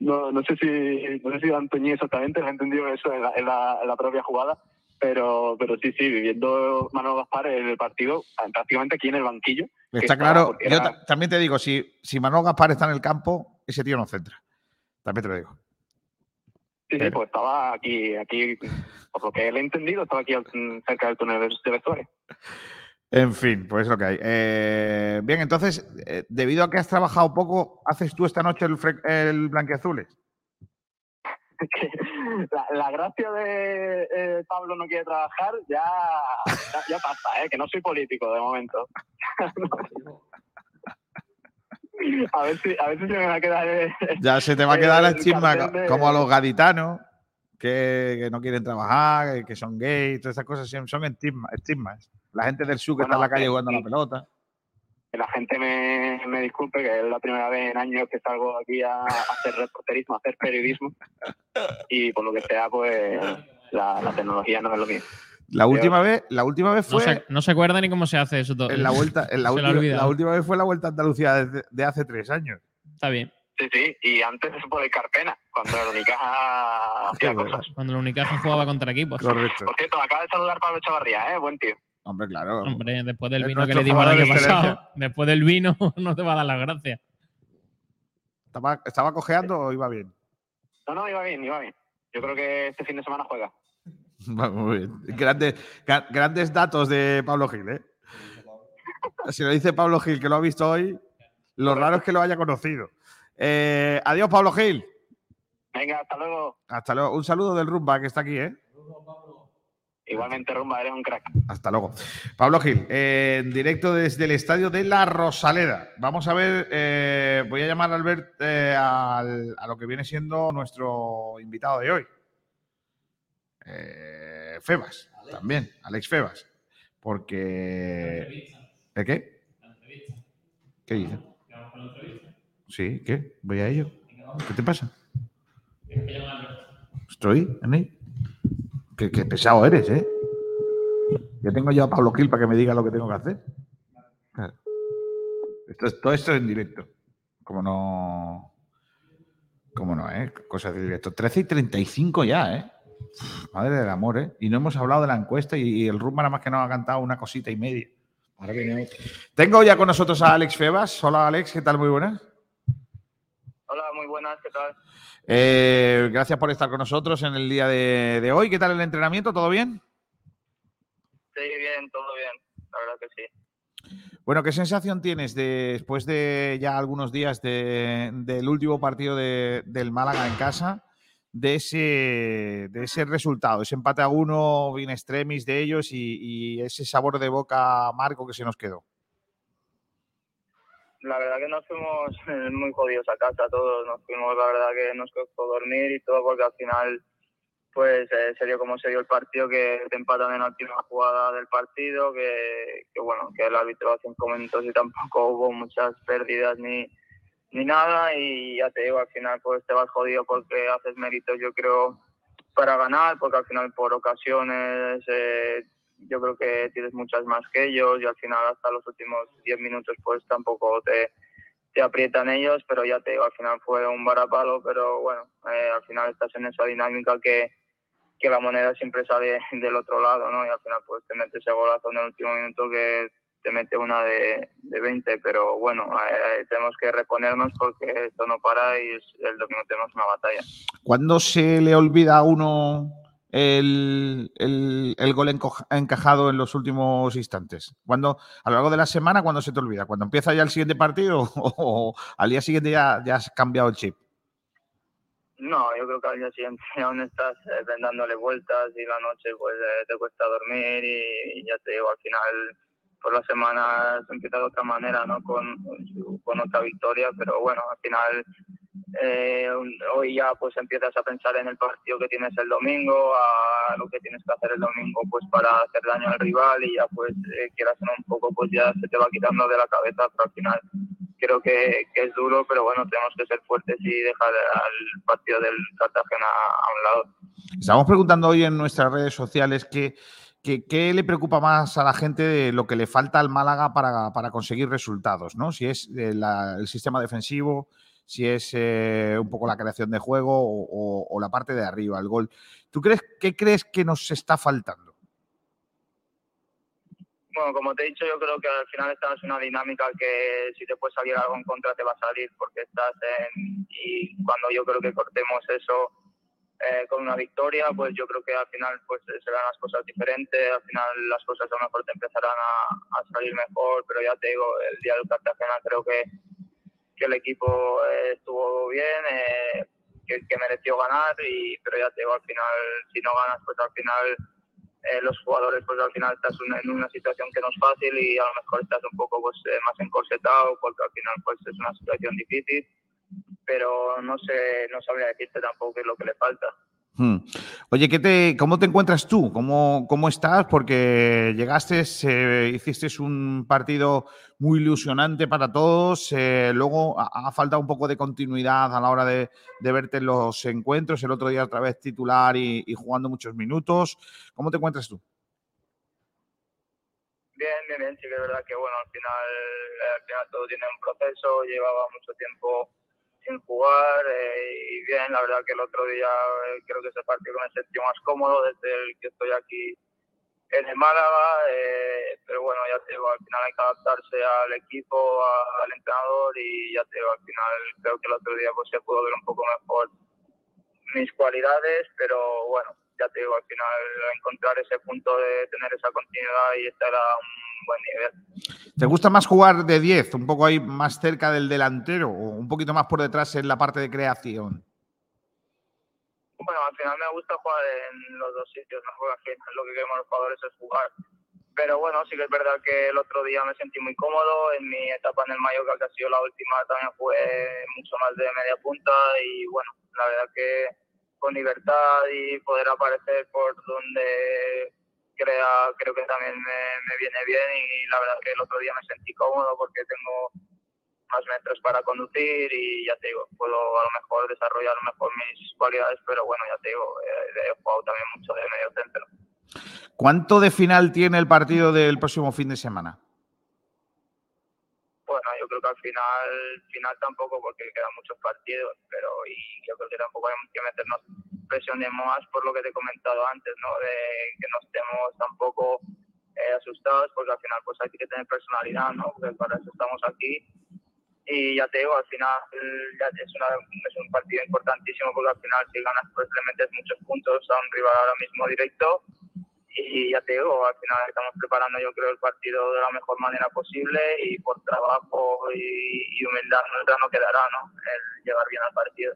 no, no sé si, no sé si Antoñín exactamente lo ha entendido eso en la, en la, en la propia jugada, pero, pero sí, sí, viviendo Manolo Gaspar el partido prácticamente aquí en el banquillo. Está claro, yo era... también te digo, si, si Manolo Gaspar está en el campo, ese tío no centra, también te lo digo. Sí, sí, pues estaba aquí, aquí, por lo que él ha entendido, estaba aquí cerca del túnel de vestuario. En fin, pues es lo que hay. Eh, bien, entonces, eh, debido a que has trabajado poco, ¿haces tú esta noche el, fre- el blanquiazules? La, la gracia de eh, Pablo no quiere trabajar, ya, ya, ya pasa, ¿eh? Que no soy político de momento. A ver si, a ver si se me va a quedar... Eh, ya se te va a quedar la chisma, de... como a los gaditanos, que, que no quieren trabajar, que, que son gays, todas esas cosas son estigmas. La gente del sur que bueno, está en la calle jugando a la pelota. Que la gente me, me disculpe, que es la primera vez en años que salgo aquí a, a hacer reporterismo, a hacer periodismo. Y por lo que sea, pues la, la tecnología no es lo mío. La última Pero, vez, la última vez fue. No se, no se acuerda ni cómo se hace eso todo. En la vuelta, en la, ulti, la última vez fue la Vuelta a Andalucía de, de hace tres años. Está bien. Sí, sí. Y antes por el Carpena, cuando el Unicaja hacía cosas. Cuando el Unicaja jugaba contra equipos. Correcto. Por cierto, me acaba de saludar Pablo Chavarría, eh, buen tío. Hombre, claro. Hombre, después del vino que le dimos el año pasado, después del vino no te va a dar las gracias. ¿Estaba, estaba cojeando o iba bien? No, no, iba bien, iba bien. Yo creo que este fin de semana juega. Muy bien. Grandes, ga- grandes datos de Pablo Gil, ¿eh? Si lo dice Pablo Gil, que lo ha visto hoy, lo raro es que lo haya conocido. Eh, adiós, Pablo Gil. Venga, hasta luego. Hasta luego. Un saludo del Rumba, que está aquí, ¿eh? Igualmente, Rumba, eres un crack. Hasta luego. Pablo Gil, eh, en directo desde el estadio de la Rosaleda. Vamos a ver, eh, voy a llamar a Albert eh, al, a lo que viene siendo nuestro invitado de hoy. Eh, Febas, Alex. También, Alex Febas. Porque... ¿El qué? La entrevista. ¿Qué dice? Sí, ¿qué? Voy a ello. ¿Qué te pasa? Estoy, Ani. Qué, qué pesado eres, ¿eh? Ya tengo yo a Pablo Gil para que me diga lo que tengo que hacer. Claro. Esto es, todo esto es en directo. Como no... Como no, ¿eh? Cosas de directo. trece y treinta y cinco ya, ¿eh? Madre del amor, ¿eh? Y no hemos hablado de la encuesta y el Rumba nada más que nos ha cantado una cosita y media. Ahora viene. Tengo ya con nosotros a Alex Febas. Hola, Alex, ¿qué tal? Muy buenas. Hola, muy buenas, ¿qué tal? Eh, gracias por estar con nosotros en el día de, de hoy. ¿Qué tal el entrenamiento? ¿Todo bien? Sí, bien, todo bien. La verdad que sí. Bueno, ¿qué sensación tienes de, después de ya algunos días de, del último partido de, del Málaga en casa? De ese, de ese resultado, ese empate a uno, bien extremis de ellos y, y ese sabor de boca amargo que se nos quedó. La verdad que nos fuimos muy jodidos a casa todos, nos fuimos, la verdad que nos costó dormir y todo porque al final pues eh, se dio como se dio el partido, que te empatan en la última jugada del partido, que, que bueno, que el árbitro hace cinco minutos y tampoco hubo muchas pérdidas ni... ni nada, y ya te digo, al final pues te vas jodido porque haces méritos, yo creo, para ganar, porque al final por ocasiones eh, yo creo que tienes muchas más que ellos y al final hasta los últimos diez minutos pues tampoco te, te aprietan ellos, pero ya te digo, al final fue un varapalo, pero bueno, eh, al final estás en esa dinámica que, que la moneda siempre sale del otro lado, ¿no? Y al final pues te metes ese golazo en el último minuto que... te mete una de, de veinte, pero bueno, eh, tenemos que reponernos porque esto no para y el domingo tenemos una batalla. ¿Cuándo se le olvida a uno el, el, el gol enco- encajado en los últimos instantes? ¿Cuándo, a lo largo de la semana, cuándo se te olvida? ¿Cuándo empieza ya el siguiente partido o, o, o al día siguiente ya, ya has cambiado el chip? No, yo creo que al día siguiente aún estás eh, dándole vueltas y la noche pues eh, te cuesta dormir y, y ya te digo, al final... por las semanas empieza de otra manera, ¿no? Con, con otra victoria, pero bueno, al final eh, hoy ya pues empiezas a pensar en el partido que tienes el domingo, a lo que tienes que hacer el domingo pues para hacer daño al rival y ya pues eh, quieras o no un poco, pues ya se te va quitando de la cabeza, pero al final creo que, que es duro, pero bueno, tenemos que ser fuertes y dejar al partido del Cartagena a un lado. Estamos preguntando hoy en nuestras redes sociales que ¿Qué, ¿Qué le preocupa más a la gente de lo que le falta al Málaga para, para conseguir resultados, ¿no? Si es eh, la, el sistema defensivo, si es eh, un poco la creación de juego o, o, o la parte de arriba, el gol. ¿Tú crees, qué crees que nos está faltando? Bueno, como te he dicho, yo creo que al final esta es una dinámica que si te puede salir algo en contra te va a salir porque estás en... Y cuando yo creo que cortemos eso... Eh, con una victoria, pues yo creo que al final pues serán las cosas diferentes, al final las cosas a lo mejor te empezarán a, a salir mejor, pero ya te digo, el día del Cartagena creo que, que el equipo eh, estuvo bien, eh, que, que mereció ganar, y pero ya te digo, al final, si no ganas, pues al final eh, los jugadores, pues al final estás una, en una situación que no es fácil y a lo mejor estás un poco pues eh, más encorsetado, porque al final pues es una situación difícil. Pero no sé, no sabría decirte tampoco qué es lo que le falta. Hmm. Oye, ¿qué te, ¿cómo te encuentras tú? ¿Cómo, cómo estás? Porque llegaste, eh, hiciste un partido muy ilusionante para todos, eh, luego ha faltado un poco de continuidad a la hora de, de verte en los encuentros, el otro día otra vez titular y, y jugando muchos minutos. ¿Cómo te encuentras tú? Bien, bien, bien. Sí que es verdad que bueno, al final, al final todo tiene un proceso, llevaba mucho tiempo sin jugar eh, y bien, la verdad que el otro día eh, creo que se partió con el sentido más cómodo desde el que estoy aquí en el Málaga, eh, pero bueno, ya te digo, al final hay que adaptarse al equipo, a, al entrenador y ya te digo, al final creo que el otro día pues se pudo ver un poco mejor mis cualidades, pero bueno, ya te digo, al final encontrar ese punto de tener esa continuidad y estar a un buen nivel. ¿Te gusta más jugar de diez, un poco ahí más cerca del delantero o un poquito más por detrás en la parte de creación? Bueno, al final me gusta jugar en los dos sitios, ¿no? Porque al final lo que queremos los jugadores es jugar. Pero bueno, sí que es verdad que el otro día me sentí muy cómodo. En mi etapa en el Mallorca, que ha sido la última, también jugué mucho más de media punta y bueno, la verdad que con libertad y poder aparecer por donde crea, creo que también me, me viene bien y la verdad que el otro día me sentí cómodo porque tengo más metros para conducir y ya te digo, puedo a lo mejor desarrollar mejor mis cualidades, pero bueno, ya te digo, eh, he jugado también mucho de medio centro. ¿Cuánto de final tiene el partido del próximo fin de semana? Bueno, yo creo que al final final tampoco porque quedan muchos partidos, pero y yo creo que tampoco hay que meternos presión de más por lo que te he comentado antes, ¿no? De que no estemos tampoco eh, asustados, porque al final pues hay que tener personalidad, ¿no? Porque para eso estamos aquí. Y ya te digo, al final ya es, una, es un partido importantísimo porque al final si ganas pues le metes muchos puntos a un rival ahora mismo directo. Y ya te digo, al final estamos preparando yo creo el partido de la mejor manera posible y por trabajo y, y humildad no quedará, ¿no? El llevar bien al partido.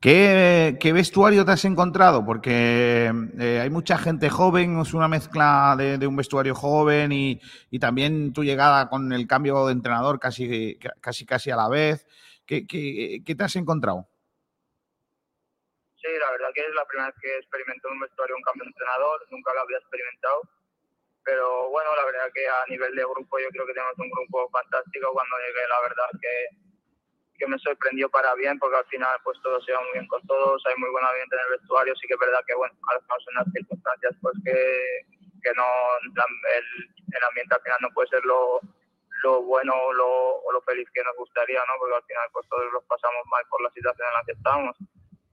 ¿Qué, qué vestuario te has encontrado? Porque eh, hay mucha gente joven, es una mezcla de, de un vestuario joven y, y también tu llegada con el cambio de entrenador casi casi, casi a la vez. ¿Qué, qué, qué te has encontrado? Sí, la verdad que es la primera vez que experimento un vestuario, un cambio de entrenador, nunca lo había experimentado, pero bueno, la verdad que a nivel de grupo yo creo que tenemos un grupo fantástico cuando llegué, la verdad que, que me sorprendió para bien, porque al final pues todos se van muy bien con todos, hay muy buena ambiente en el vestuario, sí que es verdad que bueno, al menos en las circunstancias pues que, que no, el, el ambiente al final no puede ser lo... lo bueno o lo, lo feliz que nos gustaría, ¿no? Porque al final pues todos los pasamos mal por la situación en la que estamos.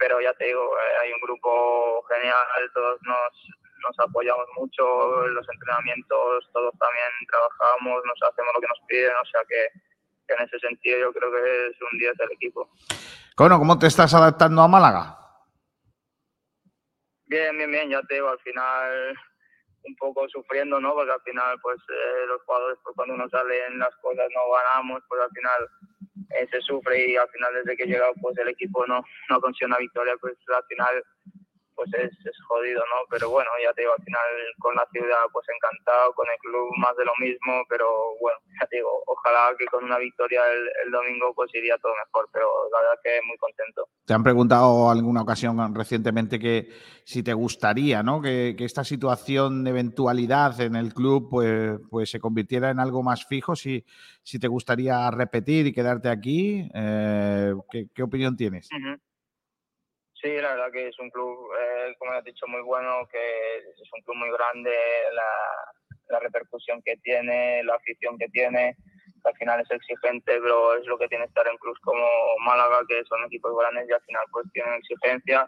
Pero ya te digo, hay un grupo genial, todos nos, nos apoyamos mucho, los entrenamientos, todos también trabajamos, nos hacemos lo que nos piden, o sea que, que en ese sentido yo creo que es un diez del equipo. Bueno, ¿cómo te estás adaptando a Málaga? Bien, bien, bien, ya te digo, al final un poco sufriendo, ¿no? Porque al final pues eh, los jugadores pues, cuando no salen las cosas, no ganamos, pues al final Eh, se sufre y al final desde que he llegado pues el equipo no, no consigue una victoria, pues al final pues es, es jodido, ¿no? Pero bueno, ya te digo, al final con la ciudad pues encantado, con el club más de lo mismo, pero bueno, ya te digo, ojalá que con una victoria el, el domingo pues iría todo mejor, pero la verdad es que muy contento. Te han preguntado alguna ocasión recientemente que si te gustaría, ¿no? Que, que esta situación de eventualidad en el club pues, pues se convirtiera en algo más fijo, si, si te gustaría repetir y quedarte aquí, eh, ¿qué, ¿qué opinión tienes? Uh-huh. Sí, la verdad que es un club, eh, como has dicho, muy bueno, que es un club muy grande, la, la repercusión que tiene, la afición que tiene, que al final es exigente, pero es lo que tiene estar en clubs como Málaga, que son equipos grandes y al final pues tienen exigencia.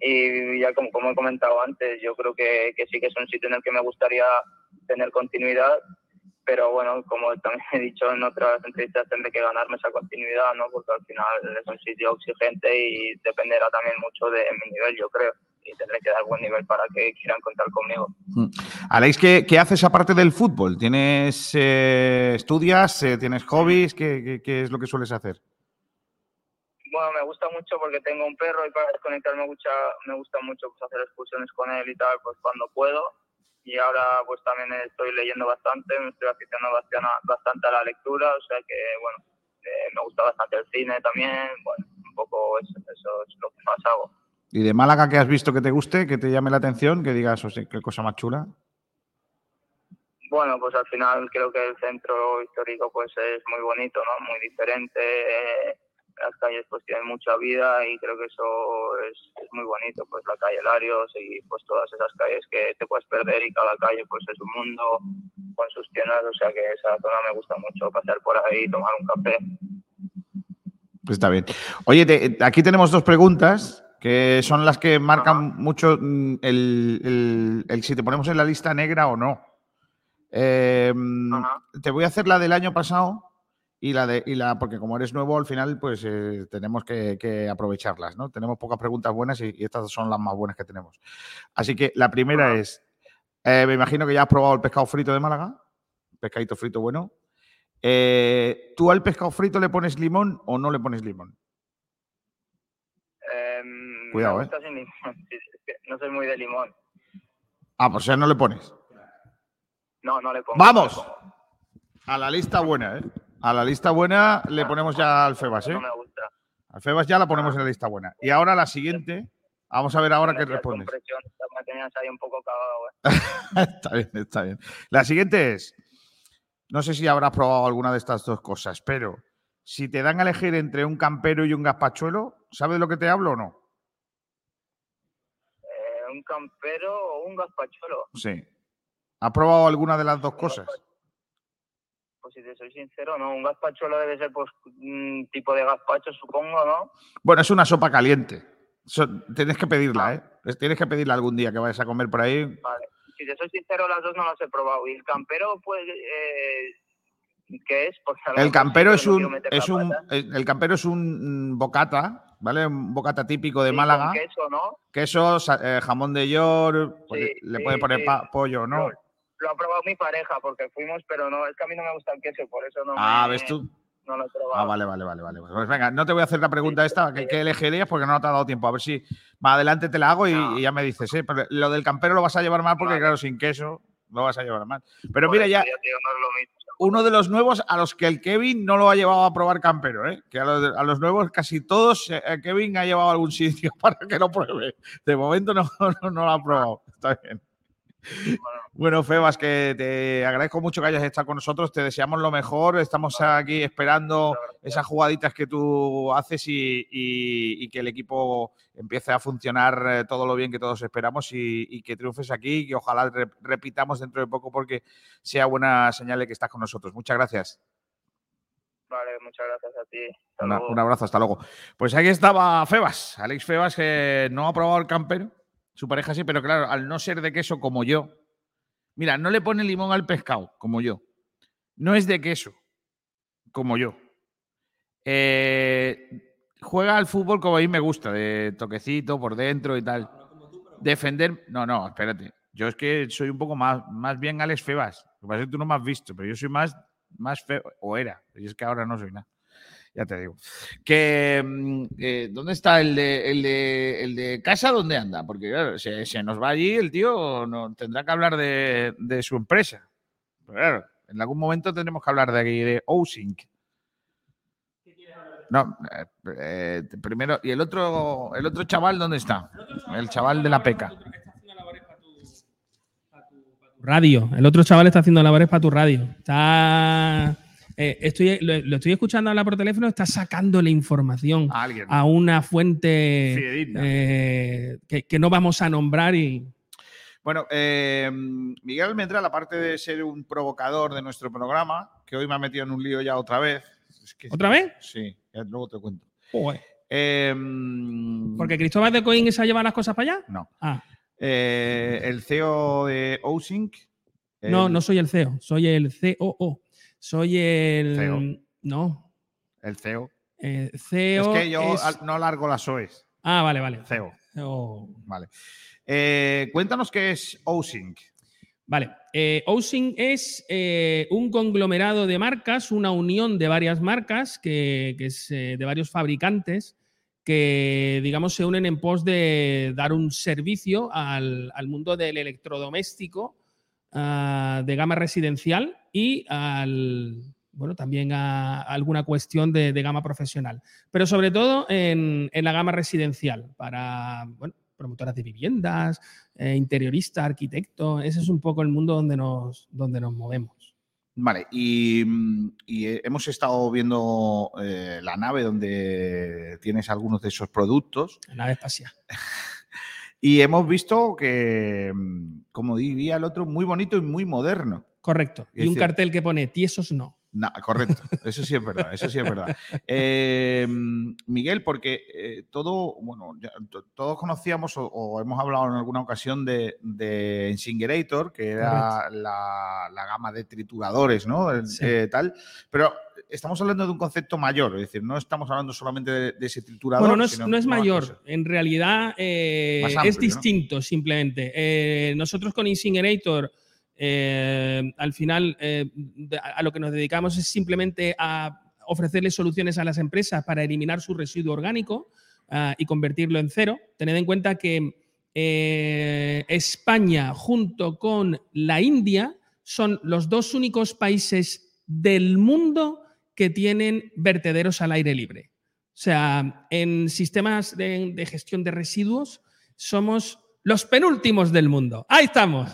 Y ya como, como he comentado antes, yo creo que, que sí que es un sitio en el que me gustaría tener continuidad, pero bueno, como también he dicho en otras entrevistas, tendré que ganarme esa continuidad, ¿no? Porque al final es un sitio exigente y dependerá también mucho de mi nivel, yo creo, y tendré que dar buen nivel para que quieran contar conmigo. Alex, ¿qué, qué haces aparte del fútbol? ¿Tienes eh, estudias? Eh, ¿Tienes hobbies? ¿Qué, qué, qué es lo que sueles hacer? Bueno, me gusta mucho porque tengo un perro y para desconectarme me gusta, me gusta mucho pues, hacer excursiones con él y tal, pues cuando puedo. Y ahora pues también estoy leyendo bastante, me estoy aficionando bastante, bastante a la lectura, o sea que bueno, eh, me gusta bastante el cine también, bueno, un poco eso, eso es lo que más hago. ¿Y de Málaga qué has visto que te guste, que te llame la atención, que digas, o sea, qué cosa más chula? Bueno, pues al final creo que el centro histórico pues es muy bonito, ¿no? Muy diferente. Eh, Las calles pues tienen mucha vida y creo que eso es, es muy bonito, pues la calle Larios y pues todas esas calles que te puedes perder y cada calle pues es un mundo con sus tiendas, o sea que esa zona me gusta mucho, pasar por ahí, tomar un café. Pues está bien. Oye, te, aquí tenemos dos preguntas que son las que marcan ah. mucho el, el, el si te ponemos en la lista negra o no. Eh, ah. Te voy a hacer la del año pasado. Y la de, y la, porque como eres nuevo, al final, pues eh, tenemos que, que aprovecharlas, ¿no? Tenemos pocas preguntas buenas y, y estas son las más buenas que tenemos. Así que la primera bueno. es, eh, me imagino que ya has probado el pescado frito de Málaga, pescadito frito bueno. Eh, ¿Tú al pescado frito le pones limón o no le pones limón? Eh, Cuidado, ¿eh? Sin limón. No soy muy de limón. Ah, pues o sea, no le pones. No, no le pongo. ¡Vamos! No le pongo. A la lista buena, ¿eh? A la lista buena le ponemos ya al Febas, ¿eh? No me gusta. Al Febas ya la ponemos en la lista buena. Y ahora la siguiente, vamos a ver ahora qué respondes. Me tenías ahí un poco cagado, ¿eh? Está bien, está bien. La siguiente es, no sé si habrás probado alguna de estas dos cosas, pero si te dan a elegir entre un campero y un gazpachuelo, ¿sabes de lo que te hablo o no? Eh, ¿Un campero o un gazpachuelo? Sí. ¿Has probado alguna de las dos cosas? Pues si te soy sincero, no, un gazpachuelo debe ser pues un tipo de gazpacho, supongo, ¿no? Bueno, es una sopa caliente. So, tienes que pedirla, ¿eh? Tienes que pedirla algún día que vayas a comer por ahí. Vale. Si te soy sincero, las dos no las he probado. ¿Y el campero, pues, eh, qué es? Pues, el campero es un, es un, el campero es un bocata, ¿vale? Un bocata típico de sí, Málaga. Con queso, ¿no? Queso, eh, jamón de york, pues, sí, le sí, puedes poner sí. pa- pollo, ¿no? Por... Lo ha probado mi pareja porque fuimos, pero no, es que a mí no me gusta el queso, por eso no. Ah, me, ¿ves tú? No lo he probado. Ah, vale, vale, vale, vale. Pues venga, no te voy a hacer la pregunta sí, esta, sí, que, sí. que elegirías porque no te ha dado tiempo. A ver si más adelante te la hago y, no. y ya me dices, ¿eh? Pero lo del campero lo vas a llevar mal porque, vale. claro, sin queso lo vas a llevar mal. Pero por mira, ya, ya tío, no es lo mismo. Uno de los nuevos a los que el Kevin no lo ha llevado a probar campero, ¿eh? Que a los, a los nuevos casi todos el Kevin ha llevado a algún sitio para que lo pruebe. De momento no, no, no lo ha probado. Está bien. Bueno. bueno, Febas, que te agradezco mucho que hayas estado con nosotros, te deseamos lo mejor, estamos aquí esperando esas jugaditas que tú haces y, y, y que el equipo empiece a funcionar todo lo bien que todos esperamos y, y que triunfes aquí y que ojalá repitamos dentro de poco porque sea buena señal de que estás con nosotros. Muchas gracias. Vale, muchas gracias a ti. Una, un abrazo, hasta luego. Pues aquí estaba Febas, Alex Febas, que no ha probado el campero. Su pareja sí, pero claro, al no ser de queso como yo. Mira, no le pone limón al pescado, como yo. No es de queso, como yo. Eh, juega al fútbol como a mí me gusta, de toquecito, por dentro y tal. Defender... No, no, espérate. Yo es que soy un poco más, más bien Alex Febas. Lo que pasa es que tú no me has visto, pero yo soy más, más feo. O era. Y es que ahora no soy nada. Ya te digo. Que, eh, ¿dónde está el de, el, de, el de casa? ¿Dónde anda? Porque claro, se, se nos va allí el tío, no, tendrá que hablar de, de su empresa. Pero claro, en algún momento tendremos que hablar de aquí, de Awesink. ¿Qué quieres hablar de? No, eh, eh, primero, ¿y el otro, el otro chaval dónde está? El chaval de la peca. Radio, el otro chaval está haciendo labores para tu radio. Está... eh, estoy, lo, lo estoy escuchando hablar por teléfono, está sacándole información a, alguien. a una fuente eh, que, que no vamos a nombrar y... Bueno, eh, Miguel Almendral, aparte de ser un provocador de nuestro programa, que hoy me ha metido en un lío ya otra vez. Es que, ¿Otra vez? Sí, luego te cuento. Joder. Eh, ¿Porque Cristóbal de Coín se ha llevado las cosas para allá? No. Ah. Eh, el C E O de Awesink. El... No, no soy el C E O, soy el C O O. Soy el... C E O. No. El C E O. El C E O es que yo es... no largo las O Es. Ah, vale, vale. C E O. Oh. Vale. Eh, cuéntanos qué es Awesink. Vale. Eh, Awesink es eh, un conglomerado de marcas, una unión de varias marcas, que, que es eh, de varios fabricantes que, digamos, se unen en pos de dar un servicio al, al mundo del electrodoméstico uh, de gama residencial y al... bueno, también a alguna cuestión de, de gama profesional, pero sobre todo en, en la gama residencial para, bueno, promotoras de viviendas, eh, interioristas, arquitectos. Ese es un poco el mundo donde nos, donde nos movemos. Vale, y, y hemos estado viendo eh, la nave donde tienes algunos de esos productos. La nave espacial. Y hemos visto que, como diría el otro, muy bonito y muy moderno. Correcto. Y, y un decir, cartel que pone tiesos no. No, correcto, eso sí es verdad, eso sí es verdad. Eh, Miguel, porque eh, todo, bueno, ya, todos conocíamos o, o hemos hablado en alguna ocasión de, de InSinkErator, que era la, la gama de trituradores, ¿no? El, sí. eh, tal, pero estamos hablando de un concepto mayor, es decir, no estamos hablando solamente de, de ese triturador. Bueno, no es, sino no es mayor, en realidad eh, amplio, es distinto, ¿no? Simplemente. Eh, nosotros con InSinkErator... Eh, al final eh, a lo que nos dedicamos es simplemente a ofrecerles soluciones a las empresas para eliminar su residuo orgánico uh, y convertirlo en cero. Tened en cuenta que eh, España junto con la India son los dos únicos países del mundo que tienen vertederos al aire libre. O sea, en sistemas de, de gestión de residuos somos los penúltimos del mundo. ¡Ahí estamos!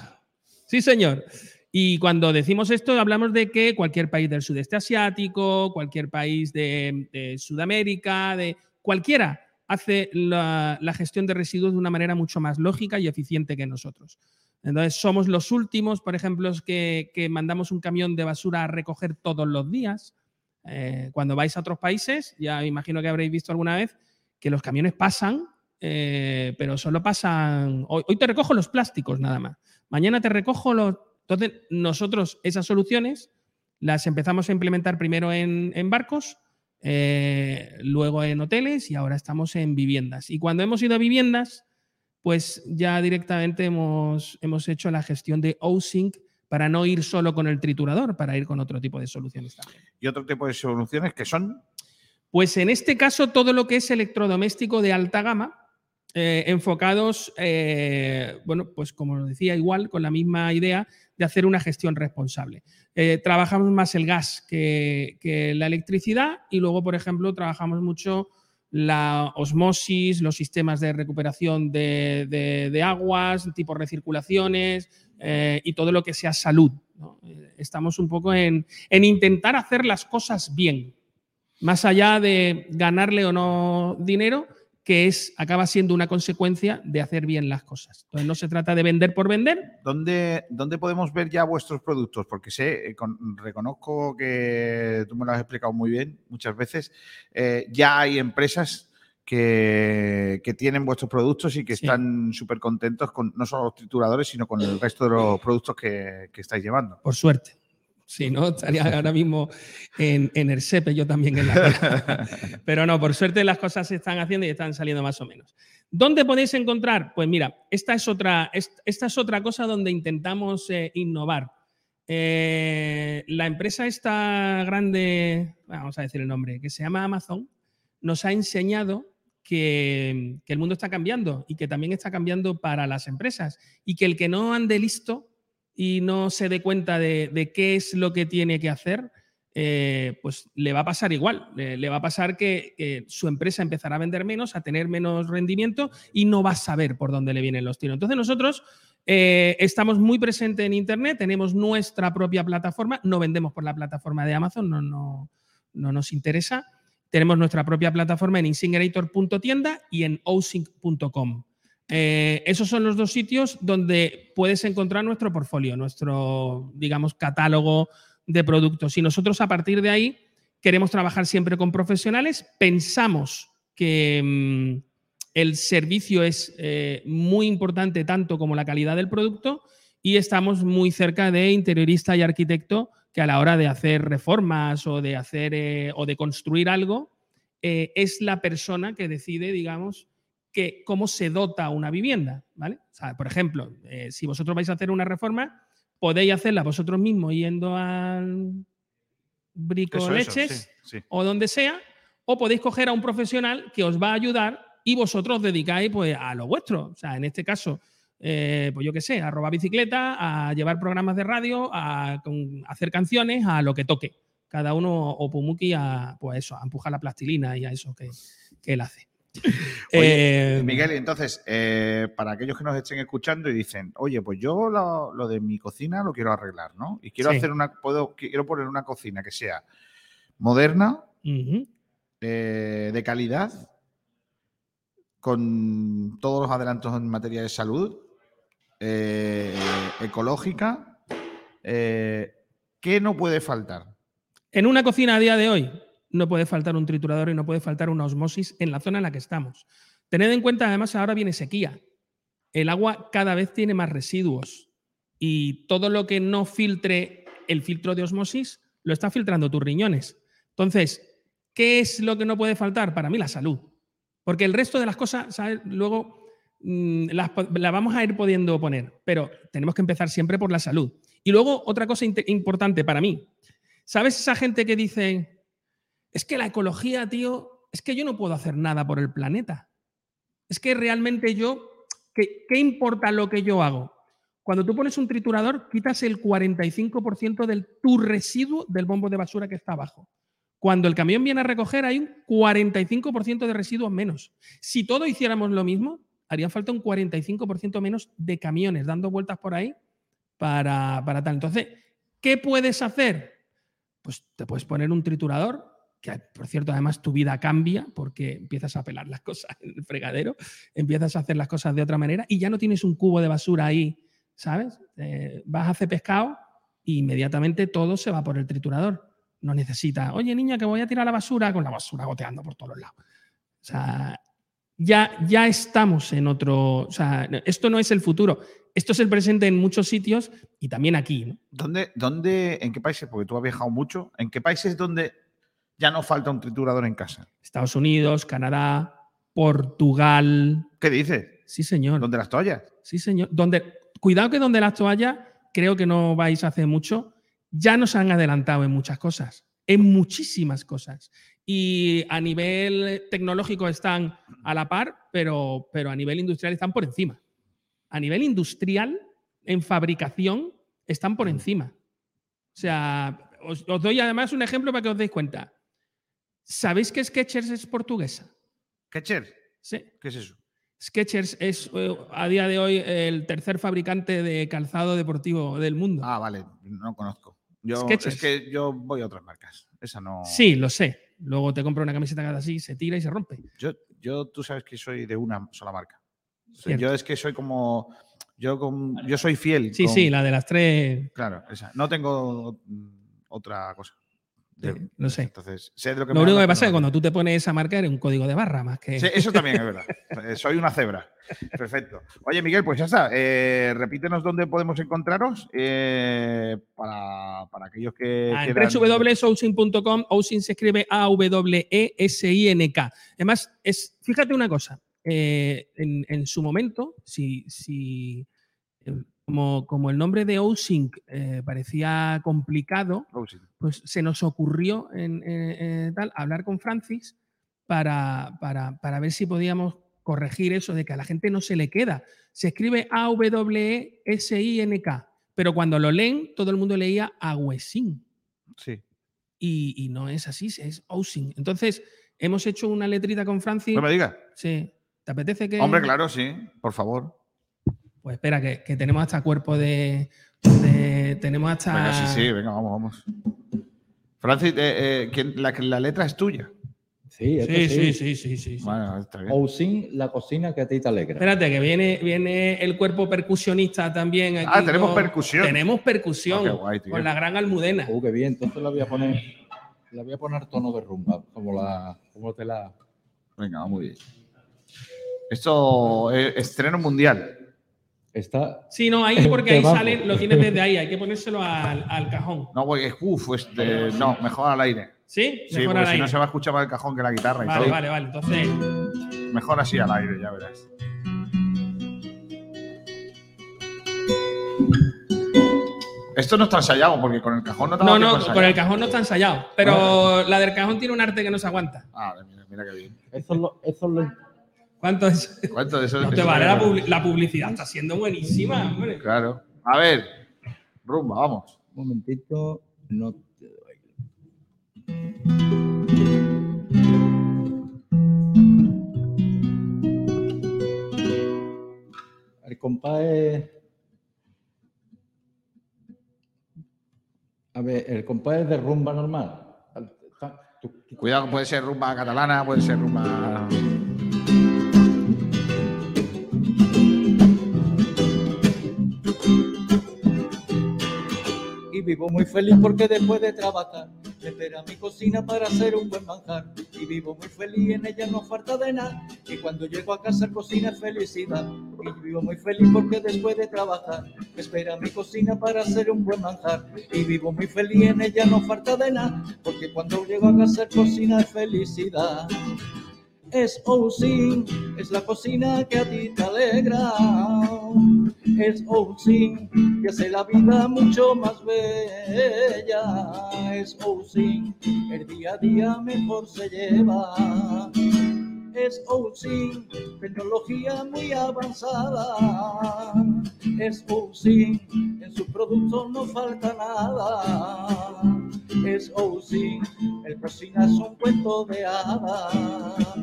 Sí, señor. Y cuando decimos esto, hablamos de que cualquier país del sudeste asiático, cualquier país de, de Sudamérica, de cualquiera, hace la, la gestión de residuos de una manera mucho más lógica y eficiente que nosotros. Entonces, somos los últimos, por ejemplo, que, que mandamos un camión de basura a recoger todos los días. Eh, cuando vais a otros países, ya me imagino que habréis visto alguna vez que los camiones pasan, eh, pero solo pasan... Hoy, hoy te recojo los plásticos nada más. Mañana te recojo los... Entonces, nosotros esas soluciones las empezamos a implementar primero en, en barcos, eh, luego en hoteles y ahora estamos en viviendas. Y cuando hemos ido a viviendas, pues ya directamente hemos, hemos hecho la gestión de Awesink para no ir solo con el triturador, para ir con otro tipo de soluciones también. ¿Y otro tipo de soluciones que son? Pues en este caso todo lo que es electrodoméstico de alta gama, Eh, enfocados, eh, bueno, pues como os decía, igual con la misma idea de hacer una gestión responsable. Eh, trabajamos más el gas que, que la electricidad y luego, por ejemplo, trabajamos mucho la osmosis, los sistemas de recuperación de, de, de aguas, tipo recirculaciones eh, y todo lo que sea salud, ¿no? Estamos un poco en, en intentar hacer las cosas bien, más allá de ganarle o no dinero, que es, acaba siendo una consecuencia de hacer bien las cosas. Entonces, no se trata de vender por vender. ¿Dónde, dónde podemos ver ya vuestros productos? Porque sé, con, reconozco que tú me lo has explicado muy bien muchas veces. Eh, ya hay empresas que, que tienen vuestros productos y que sí. Están súper contentos con no solo los trituradores, sino con el resto de los productos que, que estáis llevando. Por suerte. Si no, estaría ahora mismo en, en el SEPE, yo también en la cola. Pero no, por suerte las cosas se están haciendo y están saliendo más o menos. ¿Dónde podéis encontrar? Pues mira, esta es otra, esta es otra cosa donde intentamos eh, innovar. Eh, la empresa esta grande, vamos a decir el nombre, que se llama Amazon, nos ha enseñado que, que el mundo está cambiando y que también está cambiando para las empresas y que el que no ande listo y no se dé cuenta de, de qué es lo que tiene que hacer, eh, pues le va a pasar igual. Eh, le va a pasar que eh, su empresa empezará a vender menos, a tener menos rendimiento y no va a saber por dónde le vienen los tiros. Entonces nosotros eh, estamos muy presentes en Internet, tenemos nuestra propia plataforma, no vendemos por la plataforma de Amazon, no, no, no nos interesa. Tenemos nuestra propia plataforma en InSinkErator punto tienda y en Awesink punto com. Eh, esos son los dos sitios donde puedes encontrar nuestro portfolio, nuestro, digamos, catálogo de productos. Y nosotros, a partir de ahí, queremos trabajar siempre con profesionales. Pensamos que mmm, el servicio es eh, muy importante, tanto como la calidad del producto, y estamos muy cerca de interiorista y arquitecto que a la hora de hacer reformas o de hacer eh, o de construir algo, eh, es la persona que decide, digamos, que cómo se dota una vivienda, ¿vale? O sea, por ejemplo, eh, si vosotros vais a hacer una reforma, podéis hacerla vosotros mismos yendo al bricoleches eso, eso, sí, sí. o donde sea, o podéis coger a un profesional que os va a ayudar y vosotros os dedicáis pues, a lo vuestro. O sea, en este caso, eh, pues yo qué sé, a robar bicicleta, a llevar programas de radio, a, con, a hacer canciones, a lo que toque. Cada uno o Pumuki a, pues eso, a empujar la plastilina y a eso que, que él hace. Oye, eh, Miguel, entonces, eh, para aquellos que nos estén escuchando y dicen, oye, pues yo lo, lo de mi cocina lo quiero arreglar, ¿no? Y quiero sí. hacer una, puedo, quiero poner una cocina que sea moderna, uh-huh. eh, de calidad, con todos los adelantos en materia de salud, eh, ecológica. Eh, ¿Qué no puede faltar? En una cocina a día de hoy. No puede faltar un triturador y no puede faltar una osmosis en la zona en la que estamos. Tened en cuenta, además, ahora viene sequía. El agua cada vez tiene más residuos y todo lo que no filtre el filtro de osmosis lo está filtrando tus riñones. Entonces, ¿qué es lo que no puede faltar? Para mí, la salud. Porque el resto de las cosas, ¿sabes? Luego mmm, las, las vamos a ir pudiendo poner, pero tenemos que empezar siempre por la salud. Y luego, otra cosa inter- importante para mí. ¿Sabes esa gente que dice... Es que la ecología, tío, es que yo no puedo hacer nada por el planeta. Es que realmente yo, ¿qué, qué importa lo que yo hago? Cuando tú pones un triturador, quitas el cuarenta y cinco por ciento de tu residuo del bombo de basura que está abajo. Cuando el camión viene a recoger, hay un cuarenta y cinco por ciento de residuos menos. Si todos hiciéramos lo mismo, haría falta un cuarenta y cinco por ciento menos de camiones dando vueltas por ahí para, para tal. Entonces, ¿qué puedes hacer? Pues te puedes poner un triturador, que por cierto, además tu vida cambia porque empiezas a pelar las cosas en el fregadero, empiezas a hacer las cosas de otra manera y ya no tienes un cubo de basura ahí, ¿sabes? Eh, vas a hacer pescado e inmediatamente todo se va por el triturador. No necesitas, oye niña, que voy a tirar la basura, con la basura goteando por todos los lados. O sea, ya, ya estamos en otro... O sea, esto no es el futuro, esto es el presente en muchos sitios y también aquí, ¿no? ¿Dónde, dónde, en qué países? Porque tú has viajado mucho. ¿En qué países donde... ya no falta un triturador en casa? Estados Unidos, Canadá, Portugal. ¿Qué dices? Sí, señor. ¿Dónde las toallas? Sí, señor. Donde, cuidado que donde las toallas, creo que no vais hace mucho, ya nos han adelantado en muchas cosas, en muchísimas cosas. Y a nivel tecnológico están a la par, pero, pero a nivel industrial están por encima. A nivel industrial, en fabricación, están por encima. O sea, os, os doy además un ejemplo para que os deis cuenta. ¿Sabéis que Skechers es portuguesa? ¿Skechers? Sí. ¿Qué es eso? Skechers es, a día de hoy, el tercer fabricante de calzado deportivo del mundo. Ah, vale. No lo conozco. Yo, es que yo voy a otras marcas. Esa no... Sí, lo sé. Luego te compro una camiseta cada así, se tira y se rompe. Yo, yo tú sabes que soy de una sola marca. Cierto. Yo es que soy como... Yo, con, vale. yo soy fiel. Sí, con, sí, la de las tres... Claro, esa. No tengo otra cosa. De, no sé. Entonces, sé de lo que lo único que pasa es que cuando tú te pones esa marca eres un código de barra más que... Sí, eso también es verdad. Soy una cebra. Perfecto. Oye, Miguel, pues ya está. Eh, repítenos dónde podemos encontraros eh, para, para aquellos que ah, quieran... doble u doble u doble u punto awesink punto com. Awesink se escribe A-W-E-S-I-N-K. Además, es, fíjate una cosa. Eh, en, en su momento, si... si eh, Como, como el nombre de Awesink eh, parecía complicado, Awesink. Pues se nos ocurrió en, en, en tal, hablar con Francis para, para, para ver si podíamos corregir eso de que a la gente no se le queda. Se escribe A-W-E-S-I-N-K, pero cuando lo leen, todo el mundo leía Awesink. Sí. y, y no es así, es Awesink. Entonces, hemos hecho una letrita con Francis. No me digas. Sí. ¿Te apetece que...? Hombre, claro, sí. Por favor. Pues espera, que, que tenemos hasta cuerpo de... de tenemos hasta... Venga, sí, sí. Venga, vamos, vamos. Francis, eh, eh, la, la letra es tuya. Sí, sí, sí, sí, sí, sí, sí. Bueno, está bien. Awesink, la cocina que a ti te alegra. Espérate, que viene, viene el cuerpo percusionista también. Aquí ah, tenemos con, percusión. Tenemos percusión oh, guay, con la gran Almudena. Uh, qué bien. Entonces la voy a poner, la voy a poner tono de rumba, como la, como te la. Venga, muy bien. Esto es estreno mundial. Está. Sí, no, ahí porque ahí sale, lo tienes desde ahí, hay que ponérselo al, al cajón. No, porque uff, este, no, mejor al aire. ¿Sí? Mejor sí, porque al si aire. No se va a escuchar más el cajón que la guitarra y vale, todo. Vale, vale, vale, entonces. Mejor así al aire, ya verás. Esto no está ensayado, porque con el cajón no está ensayado. No, no, con el cajón no está ensayado, pero bueno. La del cajón tiene un arte que no se aguanta. Ah, mira, mira qué bien. Eso es lo. Eso es lo... ¿Cuánto es? ¿Cuánto de eso? No te vale, la, public- la publicidad está siendo buenísima, hombre. Claro. A ver, rumba, vamos. Un momentito, no te doy. El compás es... A ver, el compás es de rumba normal. Cuidado, puede ser rumba catalana, puede ser rumba... Vivo muy feliz porque después de trabajar me espera mi cocina para hacer un buen manjar. Y vivo muy feliz, en ella no falta de nada. Y cuando llego a casa cocina felicidad. Y vivo muy feliz porque después de trabajar me espera mi cocina para hacer un buen manjar. Y vivo muy feliz, en ella no falta de nada. Porque cuando llego a casa cocina felicidad. Es Awesink, es la cocina que a ti te alegra. Es Awesink, que hace la vida mucho más bella. Es Awesink, el día a día mejor se lleva. Es Awesink, tecnología muy avanzada. Es Awesink, en sus productos no falta nada. Es Awesink, el cocina es un cuento de hadas.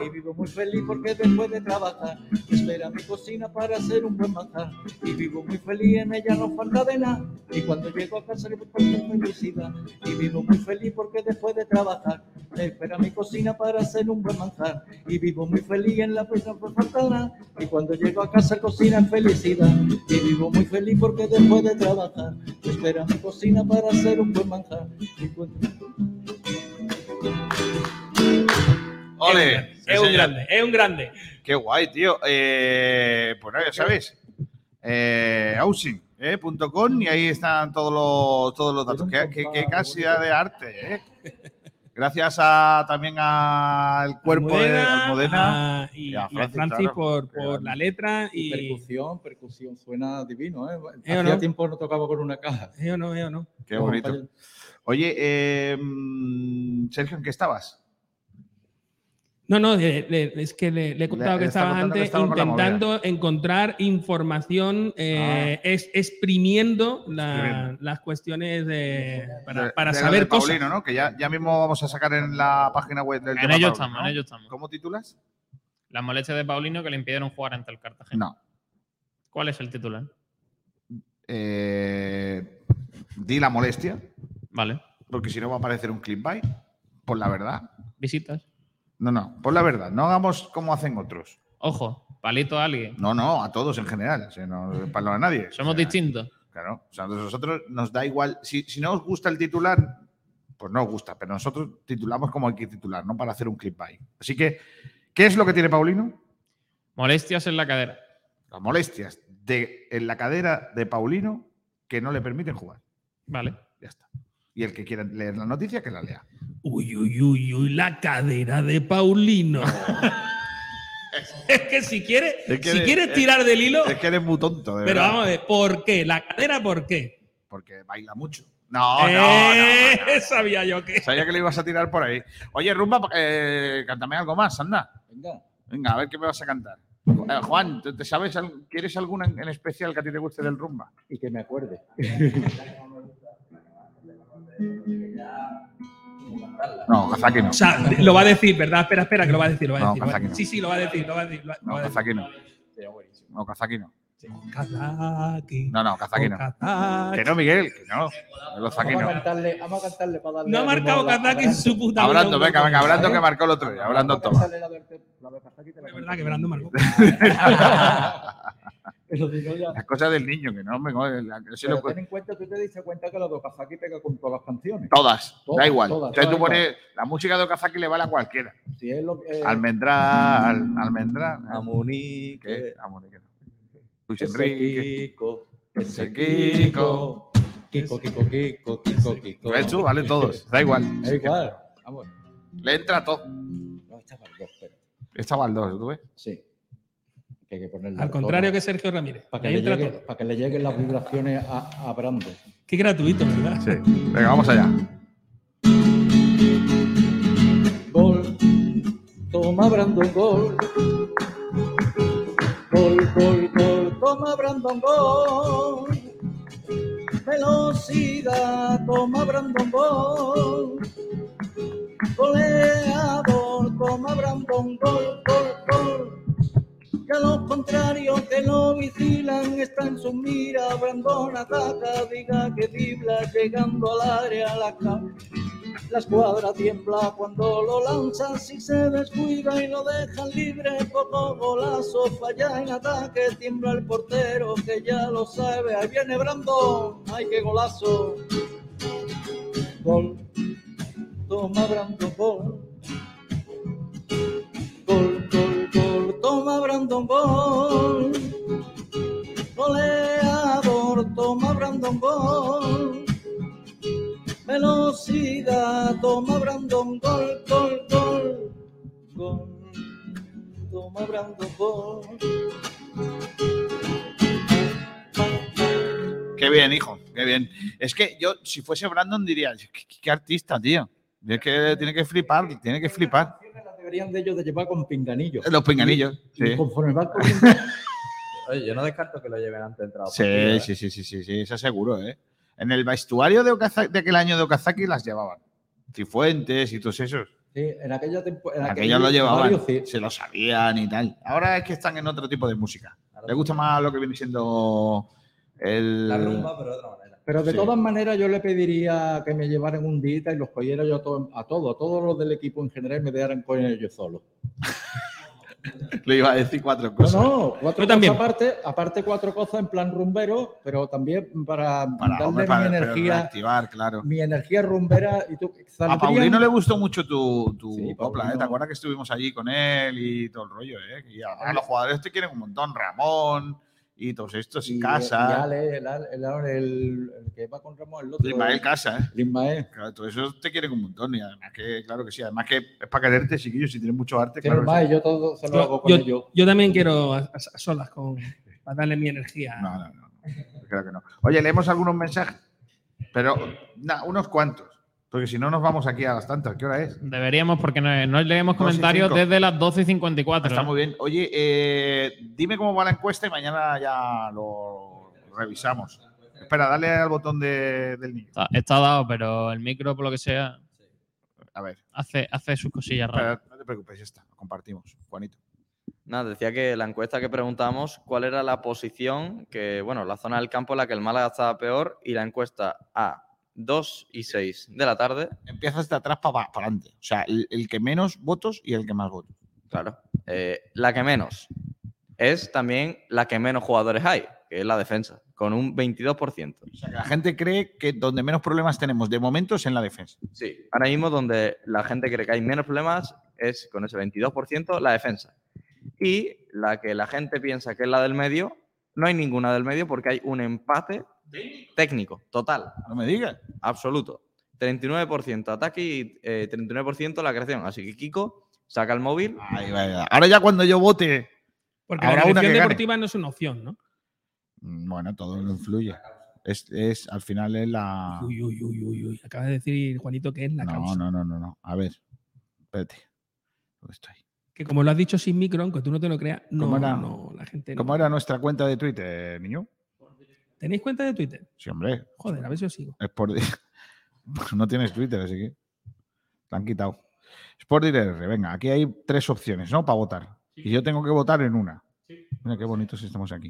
Y vivo muy feliz porque después de trabajar me espera mi cocina para hacer un buen manjar. Y vivo muy feliz, en ella no falta de nada. Y cuando llego a casa le busco felicidad. Y vivo muy feliz porque después de trabajar me espera mi cocina para hacer un buen manjar. Y vivo muy feliz, en la prisa no falta nada. Y cuando llego a casa cocina felicidad. Y vivo muy feliz porque después de trabajar me espera mi cocina para hacer un buen manjar. Y cuando... ¡Ole! Es un grande, es un grande. Qué guay, tío. Eh, pues nada, ya sabéis. Eh, Awesink punto com y ahí están todos los, todos los datos. Qué, qué, qué cantidad de arte, ¿eh? Gracias a, también al cuerpo Almudena, de Almudena. A, y, y a Francis, y a Francis claro, por, por la letra. Y... Percusión, percusión. Suena divino, ¿eh? Hacía no? tiempo no tocaba con una caja. Yo no, yo no. Qué no, bonito. Falla. Oye, eh, Sergio, ¿en qué estabas? No, no, le, le, es que le, le he contado le, que estabas antes que estaba intentando encontrar información, eh, ah. es, exprimiendo la, las cuestiones de, para, para de, saber de Paulino, cosas. ¿No? Que ya, ya mismo vamos a sacar en la página web del tema. En ello estamos, ¿no? En ello estamos. ¿Cómo titulas? Las molestias de Paulino que le impidieron jugar ante el Cartagena. No. ¿Cuál es el titular? Eh, di la molestia. Vale. Porque si no va a aparecer un clickbait, por la verdad. Visitas. No, no, por la verdad, no hagamos como hacen otros. Ojo, palito a alguien. No, no, a todos en general, o sea, no palo a nadie. Somos o sea, distintos. Claro, o sea, nosotros nos da igual, si, si no os gusta el titular, pues no os gusta, pero nosotros titulamos como hay que titular, no para hacer un clip ahí. Así que, ¿qué es lo que tiene Paulino? Molestias en la cadera. Las molestias de, en la cadera de Paulino que no le permiten jugar. Vale. Ya está. Y el que quiera leer la noticia, que la lea. Uy, uy, uy, uy, la cadera de Paulino. Es que si quieres, es que si eres, quieres tirar es, del hilo... Es que eres muy tonto, de pero verdad. Vamos a ver, ¿por qué? ¿La cadera por qué? Porque baila mucho. No, eh, no, no, no, no. Sabía yo que... Sabía que le ibas a tirar por ahí. Oye, Rumba, eh, cántame algo más, anda. Venga. Venga, a ver qué me vas a cantar. Eh, Juan, ¿te sabes, ¿quieres alguna en especial que a ti te guste del Rumba? Y que me acuerde. No, Okazaki no. O sea, lo va a decir, ¿verdad? Espera, espera, que lo va a decir. Lo va a no, decir, Okazaki no. Sí, sí, lo va a decir. Lo va a decir lo va, no, Okazaki no. No, Okazaki no. Okazaki. No, no, Okazaki no. Okazaki. Que no, Miguel, que no. Okazaki no. Vamos a cantarle, vamos a cantarle para darle. No ha marcado Okazaki en su puta vida. Hablando, venga, venga, hablando que marcó el otro día. Hablando todo. Es verdad que Brandon marcó. Las cosas del niño, que no me. Pero ten en cuenta que usted dice cuenta que la de Okazaki pega con todas las canciones. Todas, todas da igual. Todas, Entonces todas tú pones. Igual. La música de Okazaki le vale a cualquiera. Si es lo que, eh, Almendral, mm, Almendral. Amunique. Amunique. Luis Enrique. Kiko, ese Kiko. Kiko, Kiko, Kiko, Kiko, Kiko. ¿Ves tú? Vale todos. Da igual. Da igual. Vamos. Le entra todo. No, esta va al dos, pero. Esta va al dos, ¿tú ves? Sí. Que hay que ponerle al contrario todo, que Sergio Ramírez. Para que, le llegue, para que le lleguen las vibraciones a, a Brandon. Qué gratuito, ¿verdad? Sí. Venga, vamos allá. Gol. Toma Brandon gol. Gol, gol, gol. Toma Brandon gol. Velocidad. Toma Brandon gol. Goleador. Toma Brandon gol, gol, gol. Que a los contrarios que lo vigilan están sus miras. Brandon ataca, diga que vibra, llegando al área la cara. La escuadra tiembla cuando lo lanzan, si se descuida y lo dejan libre. Poco golazo, falla en ataque, tiembla el portero que ya lo sabe. Ahí viene Brandon, ay que golazo. Gol, toma Brandon, gol. Gol, gol, gol, toma Brandon gol. Goleador, toma Brandon gol. Velocidad, toma Brandon gol, gol, gol. Gol, toma Brandon gol. Qué bien, hijo, qué bien. Es que yo, si fuese Brandon, diría, qué, qué artista, tío. Es que tiene que flipar, tiene que flipar. Deberían de ellos de llevar con pinganillos. Los pinganillos, y, sí. Y conforme van corriendo. Oye, yo no descarto que lo lleven antes de entrar. Sí, partida, sí, ¿eh? sí, sí, sí, sí, eso seguro, ¿eh? En el vestuario de, Okazaki, de aquel año de Okazaki las llevaban. Cifuentes y todos esos. Sí, en aquella temporada. En aquellos lo llevaban, sí. Se lo sabían y tal. Ahora es que están en otro tipo de música. Claro. Les gusta más lo que viene siendo el... la rumba, pero de otra manera. Pero de sí. todas maneras yo le pediría que me llevaran un dita y los cogiera yo a todos, a todos, a todos los del equipo en general me dejaran coger yo solo. Le iba a decir cuatro cosas. No, no, cuatro cosas también. Aparte, aparte cuatro cosas en plan rumbero, pero también para, para darle hombre, para, mi energía, activar, claro. Mi energía rumbera. Y tú, a Paulino le gustó mucho tu, tu sí, copla, ¿eh? ¿Te acuerdas que estuvimos allí con él y todo el rollo, eh? Y a los jugadores te quieren un montón, Ramón. Y todos estos en casa. El, el, el, el, el, el que va con Ramón, el otro. Ismael Casa, ¿eh? Ismael. Claro, todo eso te quieren un montón. Y además que, claro que sí. Además que es para quererte, chiquillos, si tienes mucho arte. Pero claro más, sí. Yo todo se lo yo, hago con yo, ellos. Yo también quiero a, a solas con, para darle mi energía. No, no, no. Creo que no. Oye, leemos algunos mensajes. Pero, nah, unos cuantos. Porque si no nos vamos aquí a las tantas. ¿Qué hora es? Deberíamos, porque no, no leemos comentarios desde las doce y cincuenta y cuatro. Está muy bien. Oye, eh, dime cómo va la encuesta y mañana ya lo revisamos. Espera, dale al botón de, del niño. Está, está dado, pero el micro, por lo que sea, a ver. Hace, hace sus cosillas raras. No te preocupes, ya está. Lo compartimos. Juanito. Nada, decía que la encuesta que preguntamos cuál era la posición, que bueno, la zona del campo en la que el Málaga estaba peor, y la encuesta A. dos y seis de la tarde. Empiezas de atrás para pa, pa adelante. O sea, el, el que menos votos y el que más votos. Claro. Eh, la que menos es también la que menos jugadores hay, que es la defensa, con un veintidós por ciento. O sea, que la gente cree que donde menos problemas tenemos de momento es en la defensa. Sí. Ahora mismo donde la gente cree que hay menos problemas es con ese veintidós por ciento la defensa. Y la que la gente piensa que es la del medio, no hay ninguna del medio porque hay un empate técnico, total. No me digas. Absoluto. treinta y nueve por ciento ataque y eh, treinta y nueve por ciento la creación. Así que Kiko, saca el móvil. Ahí va, ahí va. Ahora ya cuando yo vote. Porque la creación deportiva gane. No es una opción, ¿no? Bueno, todo lo influye. Es, es, al final es la. Uy, uy, uy, uy, uy. Acaba de decir Juanito que es la no, causa. No, no, no, no. A ver. Espérate. ¿Dónde estoy? Que como lo has dicho sin micro, aunque tú no te lo creas, no, era, no, la gente no. ¿Cómo era nuestra cuenta de Twitter, niño? ¿Tenéis cuenta de Twitter? Sí, hombre. Joder, a ver si os sigo. Es por... No tienes Twitter, así que... La han quitado. Sport Direct, venga, aquí hay tres opciones, ¿no? Para votar. Sí. Y yo tengo que votar en una. Sí. Mira qué bonito si estamos aquí.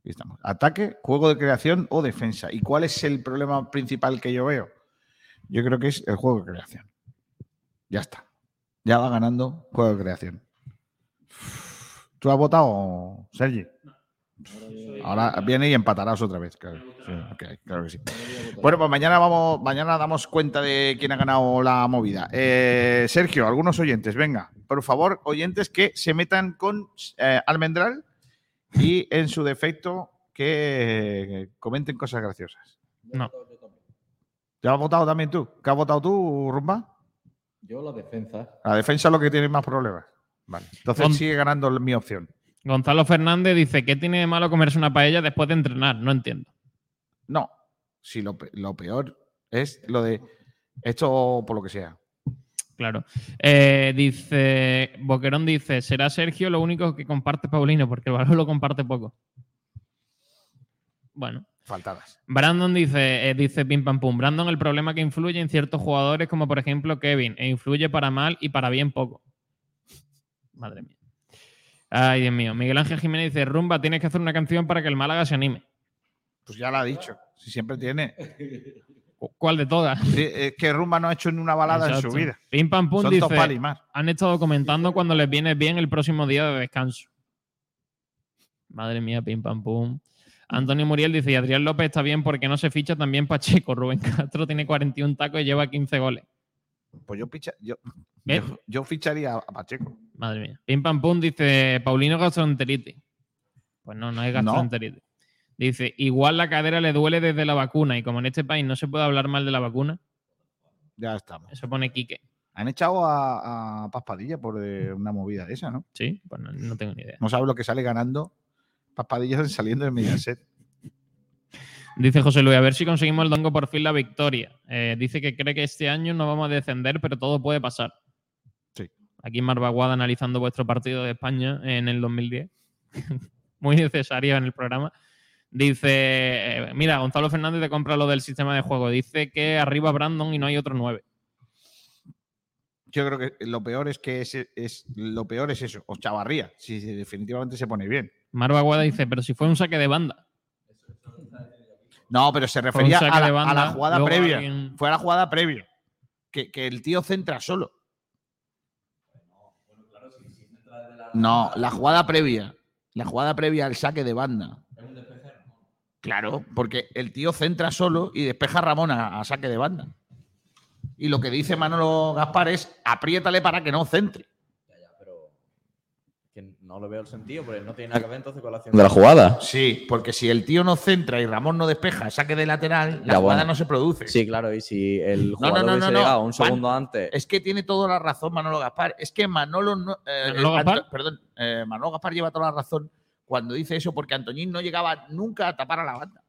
Aquí estamos. Ataque, juego de creación o defensa. ¿Y cuál es el problema principal que yo veo? Yo creo que es el juego de creación. Ya está. Ya va ganando juego de creación. ¿Tú has votado, Sergi? No. Ahora viene y empatarás otra vez. Claro, sí, okay, claro que sí. Bueno, pues mañana vamos, mañana damos cuenta de quién ha ganado la movida. Eh, Sergio, algunos oyentes, venga. Por favor, oyentes que se metan con eh, Almendral y, en su defecto, que comenten cosas graciosas. No. ¿Ya has votado también tú? ¿Qué has votado tú, Rumba? Yo la defensa. La defensa es lo que tiene más problemas. Vale. Entonces Gon- sigue ganando mi opción. Gonzalo Fernández dice, ¿qué tiene de malo comerse una paella después de entrenar? No entiendo. No, si lo, pe- lo peor es lo de esto por lo que sea. Claro. Eh, dice Boquerón dice, será Sergio lo único que comparte Paulino, porque el valor lo comparte poco. Bueno. Faltadas. Brandon dice, eh, dice pim pam pum. Brandon, el problema que influye en ciertos jugadores, como por ejemplo Kevin, e influye para mal y para bien poco. Madre mía. Ay, Dios mío. Miguel Ángel Jiménez dice, Rumba, tienes que hacer una canción para que el Málaga se anime. Pues ya la ha dicho. Si siempre tiene. ¿Cuál de todas? Sí, es que Rumba no ha hecho ni una balada. Exacto. En su vida. Pim pam pum. Son dice, han estado comentando cuando les viene bien el próximo día de descanso. Madre mía, pim pam pum. Antonio Muriel dice, y Adrián López está bien porque no se ficha también Pacheco. Rubén Castro tiene cuarenta y un tacos y lleva quince goles. Pues yo, ficha, yo, yo, yo ficharía a Pacheco. Madre mía. Pim pam pum dice, Paulino gastroenteritis. Pues no, no es gastroenteritis. No. Dice, igual la cadera le duele desde la vacuna y como en este país no se puede hablar mal de la vacuna. Ya estamos. Eso pone Quique. Han echado a, a Paz Padilla por una movida de esa, ¿no? Sí, pues no, no tengo ni idea. No sabes lo que sale ganando. Paspadillas saliendo de Mediaset. Dice José Luis, a ver si conseguimos el domingo por fin la victoria. Eh, dice que cree que este año no vamos a descender, pero todo puede pasar. Sí. Aquí Marbaguada analizando vuestro partido de España en el dos mil diez. Muy necesario en el programa. Dice, eh, mira, Gonzalo Fernández te compra lo del sistema de juego. Dice que arriba Brandon y no hay otro nueve. Yo creo que lo peor es que es, es, lo peor es eso. O Chavarría, si definitivamente se pone bien. Marva Guada dice, pero si fue un saque de banda. No, pero se refería a la, banda, a la jugada previa. Alguien... Fue a la jugada previa. Que, que el tío centra solo. No, la jugada previa. La jugada previa al saque de banda. Claro, porque el tío centra solo y despeja a Ramón a, a saque de banda. Y lo que dice Manolo Gaspar es, apriétale para que no centre. No le veo el sentido, porque no tiene nada que ver entonces con la acción de la jugada. Sí, porque si el tío no centra y Ramón no despeja, saque de lateral, la ya, jugada bueno. no se produce. Sí, claro, y si el jugador no, no, no, hubiese no, no. llegado un segundo Man, antes… Es que tiene toda la razón Manolo Gaspar. Es que Manolo… No, eh, ¿Manolo Gaspar? Anto, perdón, eh, Manolo Gaspar lleva toda la razón cuando dice eso, porque Antoñín no llegaba nunca a tapar a la banda.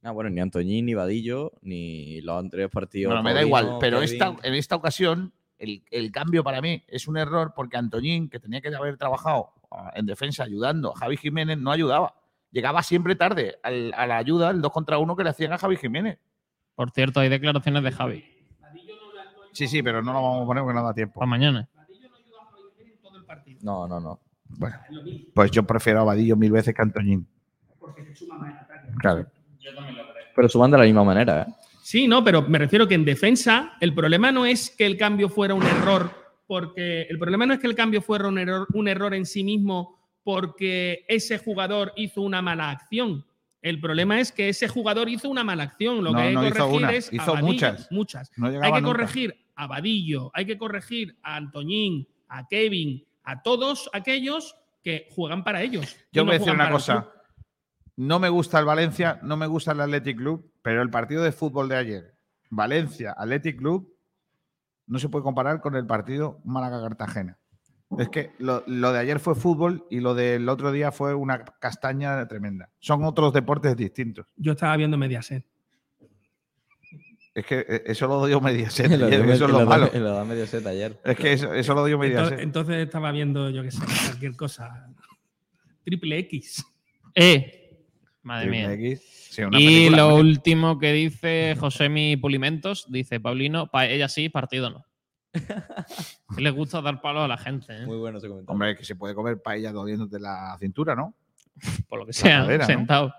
No, bueno, ni Antoñín, ni Vadillo, ni los anteriores partidos… Bueno, Paulino, me da igual, pero esta, en esta ocasión el, el cambio para mí es un error porque Antoñín, que tenía que haber trabajado… en defensa ayudando. Javi Jiménez no ayudaba. Llegaba siempre tarde al, a la ayuda, el dos contra uno que le hacían a Javi Jiménez. Por cierto, hay declaraciones de Javi. Sí, sí, pero no lo vamos a poner porque no da tiempo. Para mañana. No, no, no. Bueno, pues yo prefiero a Vadillo mil veces que a Antoñín. Porque se suma más en ataque. Claro. Yo también lo creo. Pero suman de la misma manera, ¿eh? Sí, no, pero me refiero que en defensa el problema no es que el cambio fuera un error. Porque el problema no es que el cambio fuera un error, un error en sí mismo porque ese jugador hizo una mala acción. El problema es que ese jugador hizo una mala acción. Lo no, que hay que no corregir hizo una, es hizo a Vadillo, muchas. muchas. No hay que corregir nunca. a Vadillo, hay que corregir a Antoñín, a Kevin, a todos aquellos que juegan para ellos. Yo voy a decir una cosa. No me gusta el Valencia, no me gusta el Athletic Club, pero el partido de fútbol de ayer, Valencia, Athletic Club, no se puede comparar con el partido Málaga-Cartagena. Es que lo, lo de ayer fue fútbol y lo del otro día fue una castaña tremenda. Son otros deportes distintos. Yo estaba viendo Mediaset. Es que eso lo dio Mediaset. Lo ayer, dio, eso es lo, lo malo. Da, lo da Mediaset ayer. Es que eso, eso lo dio Mediaset. Entonces, entonces estaba viendo, yo qué sé, cualquier cosa. Triple X. Eh. Madre mía. X, sí, una y película, lo ¿no? último que dice Josemi Pulimentos, dice Paulino, paella sí, partido no. Sí, les gusta dar palo a la gente, ¿eh? Muy bueno ese comentario. Hombre, es que se puede comer paella doliéndote la cintura, ¿no? Por lo que sea, cadera, sentado. ¿No?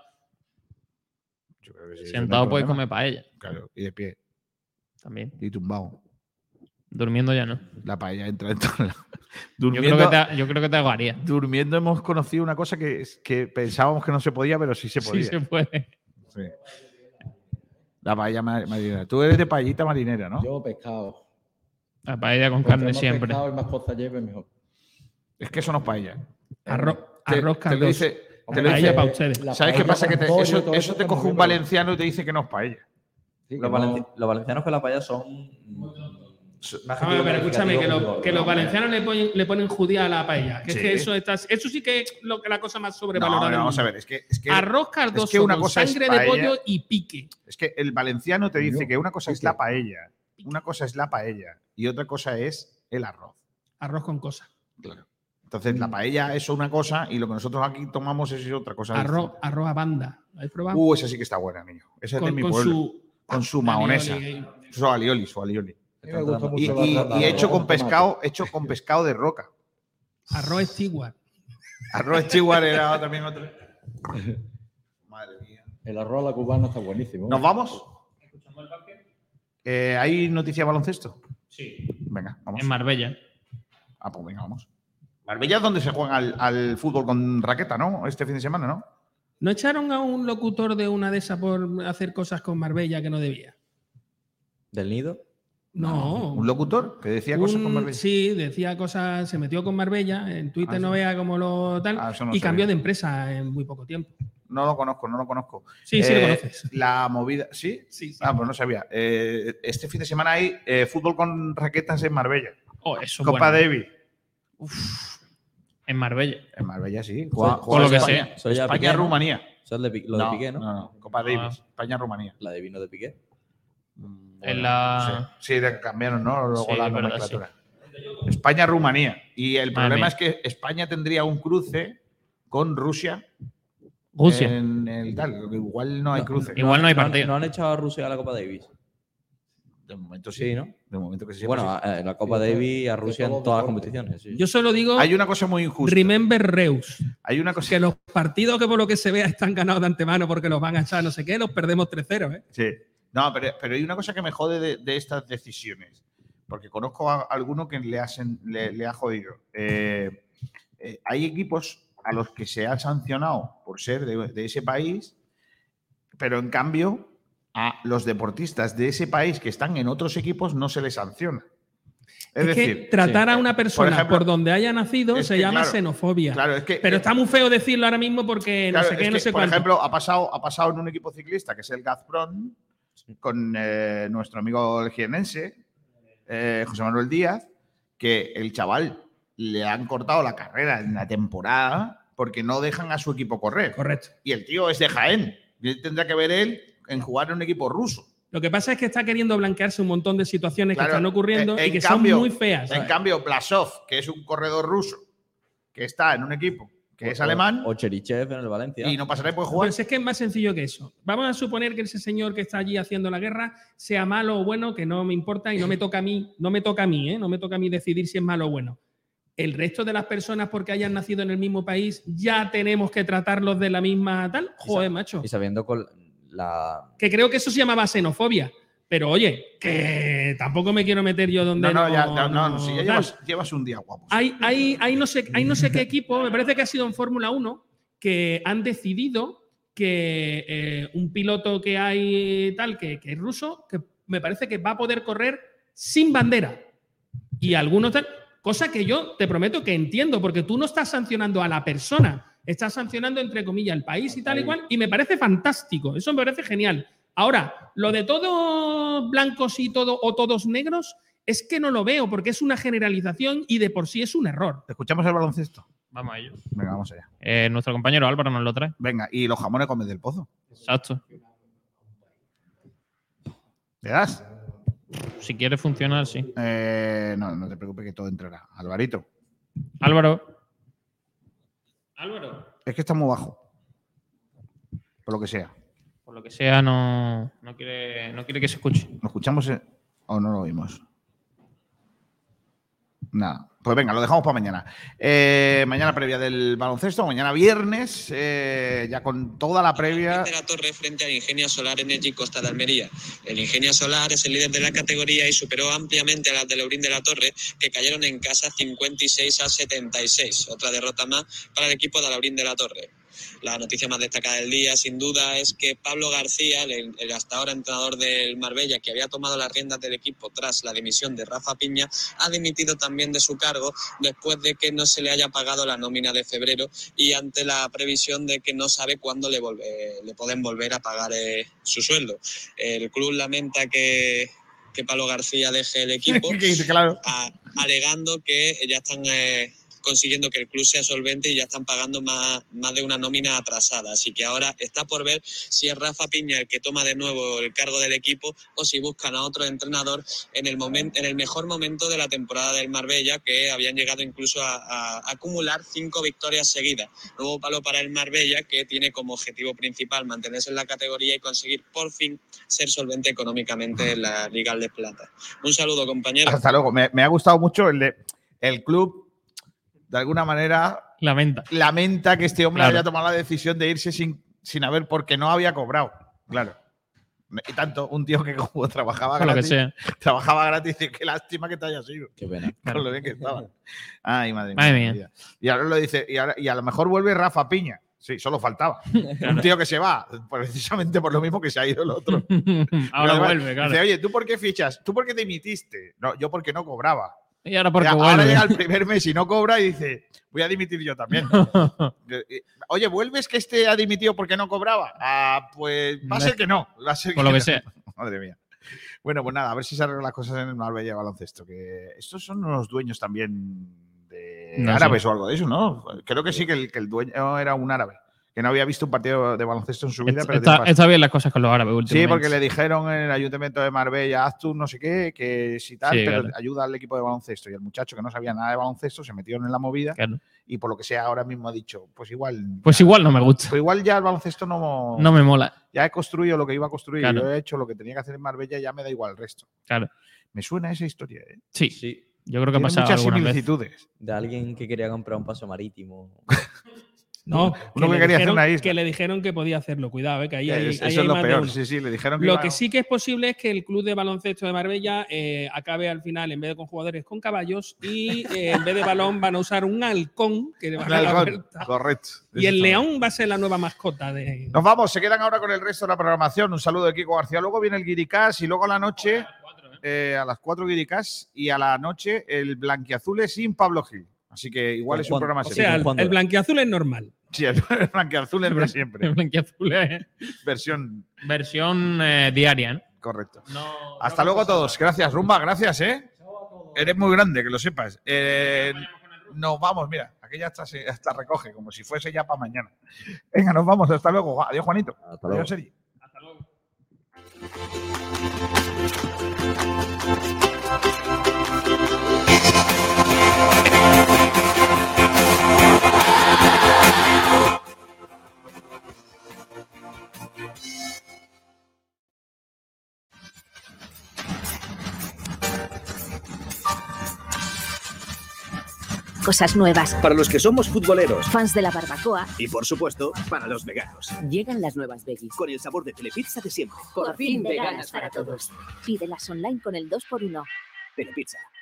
Yo creo que sí, sentado no puedes comer paella. Claro, y de pie. También. Y tumbado. Durmiendo ya no. La paella entra en todo. Durmiendo, yo, creo que te, yo creo que te aguaría. Durmiendo hemos conocido una cosa que, que pensábamos que no se podía, pero sí se podía. Sí se puede. Sí. La paella marinera. Tú eres de paellita marinera, ¿no? Yo pescado. La paella con Porque carne más siempre. Pescado y más poza lleve, mejor. Es que eso no es paella. Arroz, te, arroz te lo dice, te lo dice para ustedes. ¿Sabes qué pasa? Que te, eso, eso, eso te coge un valenciano y te dice que no es paella. Sí, los, no. Valen, los valencianos con la paella son... A ver, pero escúchame, que, lo, que los valencianos le ponen, le ponen judía a la paella. Que sí. Es que eso, está, eso sí que es lo, la cosa más sobrevalorada. No, no, vamos a ver, es que, es que arroz cardoso, es que una cosa con sangre de pollo y pique. Es que el valenciano te dice que una cosa es la paella, una cosa es la paella y otra cosa es el arroz. Arroz con cosa. Claro. Entonces, mm. la paella es una cosa y lo que nosotros aquí tomamos es otra cosa. Arroz, arroz a banda. ¿Lo habéis probado? Uh, esa sí que está buena, niño. Esa con, es de mi con pueblo. Su, con su maonesa. Su alioli, su alioli. Y, y, y hecho con pescado, hecho con pescado de roca. Arroz steward. Arroz steward era también otro. Madre mía. El arroz a la cubana está buenísimo. ¿Nos vamos? ¿Escuchamos el parque? Eh, ¿Hay noticia de baloncesto? Sí. Venga, vamos. En Marbella. Ah, pues venga, vamos. Marbella es donde se juega al, al fútbol con raqueta, ¿no? Este fin de semana, ¿no? ¿No echaron a un locutor de una de esas por hacer cosas con Marbella que no debía? ¿Del nido? No. ¿Un locutor que decía cosas un, con Marbella? Sí, decía cosas, se metió con Marbella, en Twitter ah, no sí. vea como lo tal, ah, no y cambió bien. De empresa en muy poco tiempo. No lo conozco, no lo conozco. Sí, eh, sí lo conoces. La movida, ¿sí? Sí, sí. Ah, pues no sabía. Eh, este fin de semana hay eh, fútbol con raquetas en Marbella. Oh, eso Copa bueno. Davis. Uf. En Marbella. En Marbella, sí. Juega, soy, juega con España. Lo que sea. España-Rumanía. Eso es de, lo no, de Piqué, ¿no? No, no. Copa ah. Davis. España-Rumanía. La de vino de Piqué. Bueno, en la... Sí, sí de, cambiaron, ¿no? Luego sí, la nomenclatura. Sí. España-Rumanía. Y el problema es que España tendría un cruce con Rusia. Rusia. En el tal. Igual no hay no, cruce. Igual no hay partido. ¿No han echado a Rusia a la Copa Davis? De momento sí, sí, ¿no? De momento que sí. Bueno, sí. La Copa sí, Davis a Rusia en todas las competiciones. Sí. Yo solo digo... Hay una cosa muy injusta. Remember Reus. Hay una cosa... Que los partidos que por lo que se vea están ganados de antemano porque los van a echar no sé qué, los perdemos tres cero, ¿eh? Sí. No, pero, pero hay una cosa que me jode de, de estas decisiones. Porque conozco a alguno que le, hacen, le, le ha jodido. Eh, eh, hay equipos... a los que se ha sancionado por ser de, de ese país, pero en cambio a los deportistas de ese país que están en otros equipos no se les sanciona. Es, es decir, que tratar sí, a una persona por, ejemplo, por donde haya nacido se que, llama claro, xenofobia. Claro, es que, pero es, está muy feo decirlo ahora mismo porque claro, no sé qué, es que, no sé cuánto. Por ejemplo, ha pasado, ha pasado en un equipo ciclista que es el Gazprom, con eh, nuestro amigo el jienense, eh, José Manuel Díaz, que el chaval... le han cortado la carrera en la temporada porque no dejan a su equipo correr. Correcto. Y el tío es de Jaén. Tendrá que ver él en jugar en un equipo ruso. Lo que pasa es que está queriendo blanquearse un montón de situaciones claro, que están ocurriendo en, y que cambio, son muy feas. ¿Sabes? En cambio, Blasov, que es un corredor ruso, que está en un equipo que o, es alemán. O Cherichev en el Valencia. Y no pasará por jugar. Pues es que es más sencillo que eso. Vamos a suponer que ese señor que está allí haciendo la guerra sea malo o bueno, que no me importa y no me toca a mí, no me toca a mí, ¿eh? No me toca a mí decidir si es malo o bueno. El resto de las personas, porque hayan nacido en el mismo país, ya tenemos que tratarlos de la misma tal. Joder, y macho. Y sabiendo con la. Que creo que eso se llamaba xenofobia. Pero oye, que tampoco me quiero meter yo donde. No, no, no ya, no, no, no, si ya llevas, llevas un día guapo. Hay, hay, hay, no sé, hay no sé qué equipo, me parece que ha sido en Fórmula uno, que han decidido que eh, un piloto que hay tal, que, que es ruso, que me parece que va a poder correr sin bandera. Y algunos tal. Cosa que yo te prometo que entiendo, porque tú no estás sancionando a la persona, estás sancionando, entre comillas, el país y tal y cual, y me parece fantástico, eso me parece genial. Ahora, lo de todos blancos y todo o todos negros es que no lo veo, porque es una generalización y de por sí es un error. ¿Escuchamos el baloncesto? Vamos a ello. Venga, vamos allá. Eh, nuestro compañero Álvaro nos lo trae. Venga, y los jamones comes del pozo. Exacto. ¿Le das? Si quiere funcionar, sí. Eh, no, no te preocupes que todo entrará. Alvarito. Álvaro. Álvaro. Es que está muy bajo. Por lo que sea. Por lo que sea, no, no, quiere, no quiere que se escuche. ¿Lo escuchamos en, o no lo oímos? Nada. Pues venga, lo dejamos para mañana. Eh, mañana previa del baloncesto, mañana viernes, eh, ya con toda la previa. De la Torre frente al Ingenia Solar Energy Costa de Almería. El Ingenia Solar es el líder de la categoría y superó ampliamente a las del Aurín de la Torre, que cayeron en casa cincuenta y seis a setenta y seis. Otra derrota más para el equipo de Alhaurín de la Torre. La noticia más destacada del día, sin duda, es que Pablo García, el, el hasta ahora entrenador del Marbella, que había tomado las riendas del equipo tras la dimisión de Rafa Piña, ha dimitido también de su cargo después de que no se le haya pagado la nómina de febrero y ante la previsión de que no sabe cuándo le, volve, le pueden volver a pagar eh, su sueldo. El club lamenta que... que Pablo García deje el equipo, claro. a, alegando que ya están eh, consiguiendo que el club sea solvente y ya están pagando más, más de una nómina atrasada. Así que ahora está por ver si es Rafa Piña el que toma de nuevo el cargo del equipo o si buscan a otro entrenador en el, momento, en el mejor momento de la temporada del Marbella, que habían llegado incluso a, a, a acumular cinco victorias seguidas. Nuevo palo para el Marbella, que tiene como objetivo principal mantenerse en la categoría y conseguir por fin ser solvente económicamente en la Liga de Plata. Un saludo, compañeros. Hasta luego. Me, me ha gustado mucho el, de, el club. De alguna manera, lamenta, lamenta que este hombre claro. haya tomado la decisión de irse sin, sin haber, porque no había cobrado. Claro. Y tanto, un tío que como trabajaba Por gratis, trabajaba gratis, y qué lástima que te haya sido. Qué pena. Claro, lo bien que estaba. Ay, madre mía. Madre mía. Y ahora lo dice, y, ahora, y a lo mejor vuelve Rafa Piña. Sí, solo faltaba. Claro. Un tío que se va, precisamente por lo mismo que se ha ido el otro. Ahora además, vuelve, claro. Dice, oye, ¿tú por qué fichas? ¿Tú por qué te dimitiste? No, yo porque no cobraba. Y ahora porque vuelve. Ahora llega el primer mes y no cobra y dice, voy a dimitir yo también. Oye, ¿vuelves que este ha dimitido porque no cobraba? Ah, pues va a ser que no. Va a ser Por que lo que no. sea. Madre mía. Bueno, pues nada, a ver si se arreglan las cosas en el Marbella Baloncesto. Que estos son unos dueños también de no, árabes sí. o algo de eso, ¿no? Creo que sí, que el, que el dueño era un árabe. Que no había visto un partido de baloncesto en su vida. Está, pero está, está bien las cosas con los árabes últimamente. Sí, porque le dijeron en el ayuntamiento de Marbella, haz tú no sé qué, que si tal, sí, pero claro. ayuda al equipo de baloncesto. Y el muchacho que no sabía nada de baloncesto se metió en la movida claro. y por lo que sea ahora mismo ha dicho, pues igual… Pues ya, igual no me gusta. Pues igual ya el baloncesto no… No me mola. Ya he construido lo que iba a construir, claro. yo he hecho lo que tenía que hacer en Marbella, ya me da igual el resto. Claro. Me suena esa historia, ¿eh? Sí, sí. Yo creo que ha pasado muchas similitudes. Vez. De alguien que quería comprar un paso marítimo… No, uno que, que quería dijeron, hacer una isla. Que le dijeron que podía hacerlo, cuidado, eh, que ahí hay, eso ahí es hay lo más peor. Sí, sí, le dijeron que lo iba que a... sí que es posible es que el club de baloncesto de Marbella eh, acabe al final, en vez de con jugadores, con caballos y eh, en vez de balón van a usar un halcón que le va a dar. Correcto. Y el león va a ser la nueva mascota. De... Nos vamos, se quedan ahora con el resto de la programación. Un saludo de Kiko García. Luego viene el Guiricás y luego a la noche, a las cuatro, ¿eh? Eh, a las cuatro Guiricás y a la noche el Blanquiazules sin Pablo Gil. Así que igual es un programa serio. O sea, el, el blanquiazul es normal. Sí, el blanquiazul es de siempre. El blanquiazul es… Versión… Versión eh, diaria, ¿no? Correcto. No, Hasta no luego a todos. Gracias, Rumba. Gracias, ¿eh? Eres muy grande, que lo sepas. Eh, nos vamos, mira. Aquella hasta, se, hasta recoge, como si fuese ya para mañana. Venga, nos vamos. Hasta luego. Adiós, Juanito. Hasta luego. Adiós, Sergi. Hasta luego. Cosas nuevas. Para los que somos futboleros, fans de la barbacoa y, por supuesto, para los veganos. Llegan las nuevas veggies con el sabor de Telepizza de siempre. Por, por fin, fin veganas, veganas para todos. Pídelas online con el dos por uno. Telepizza.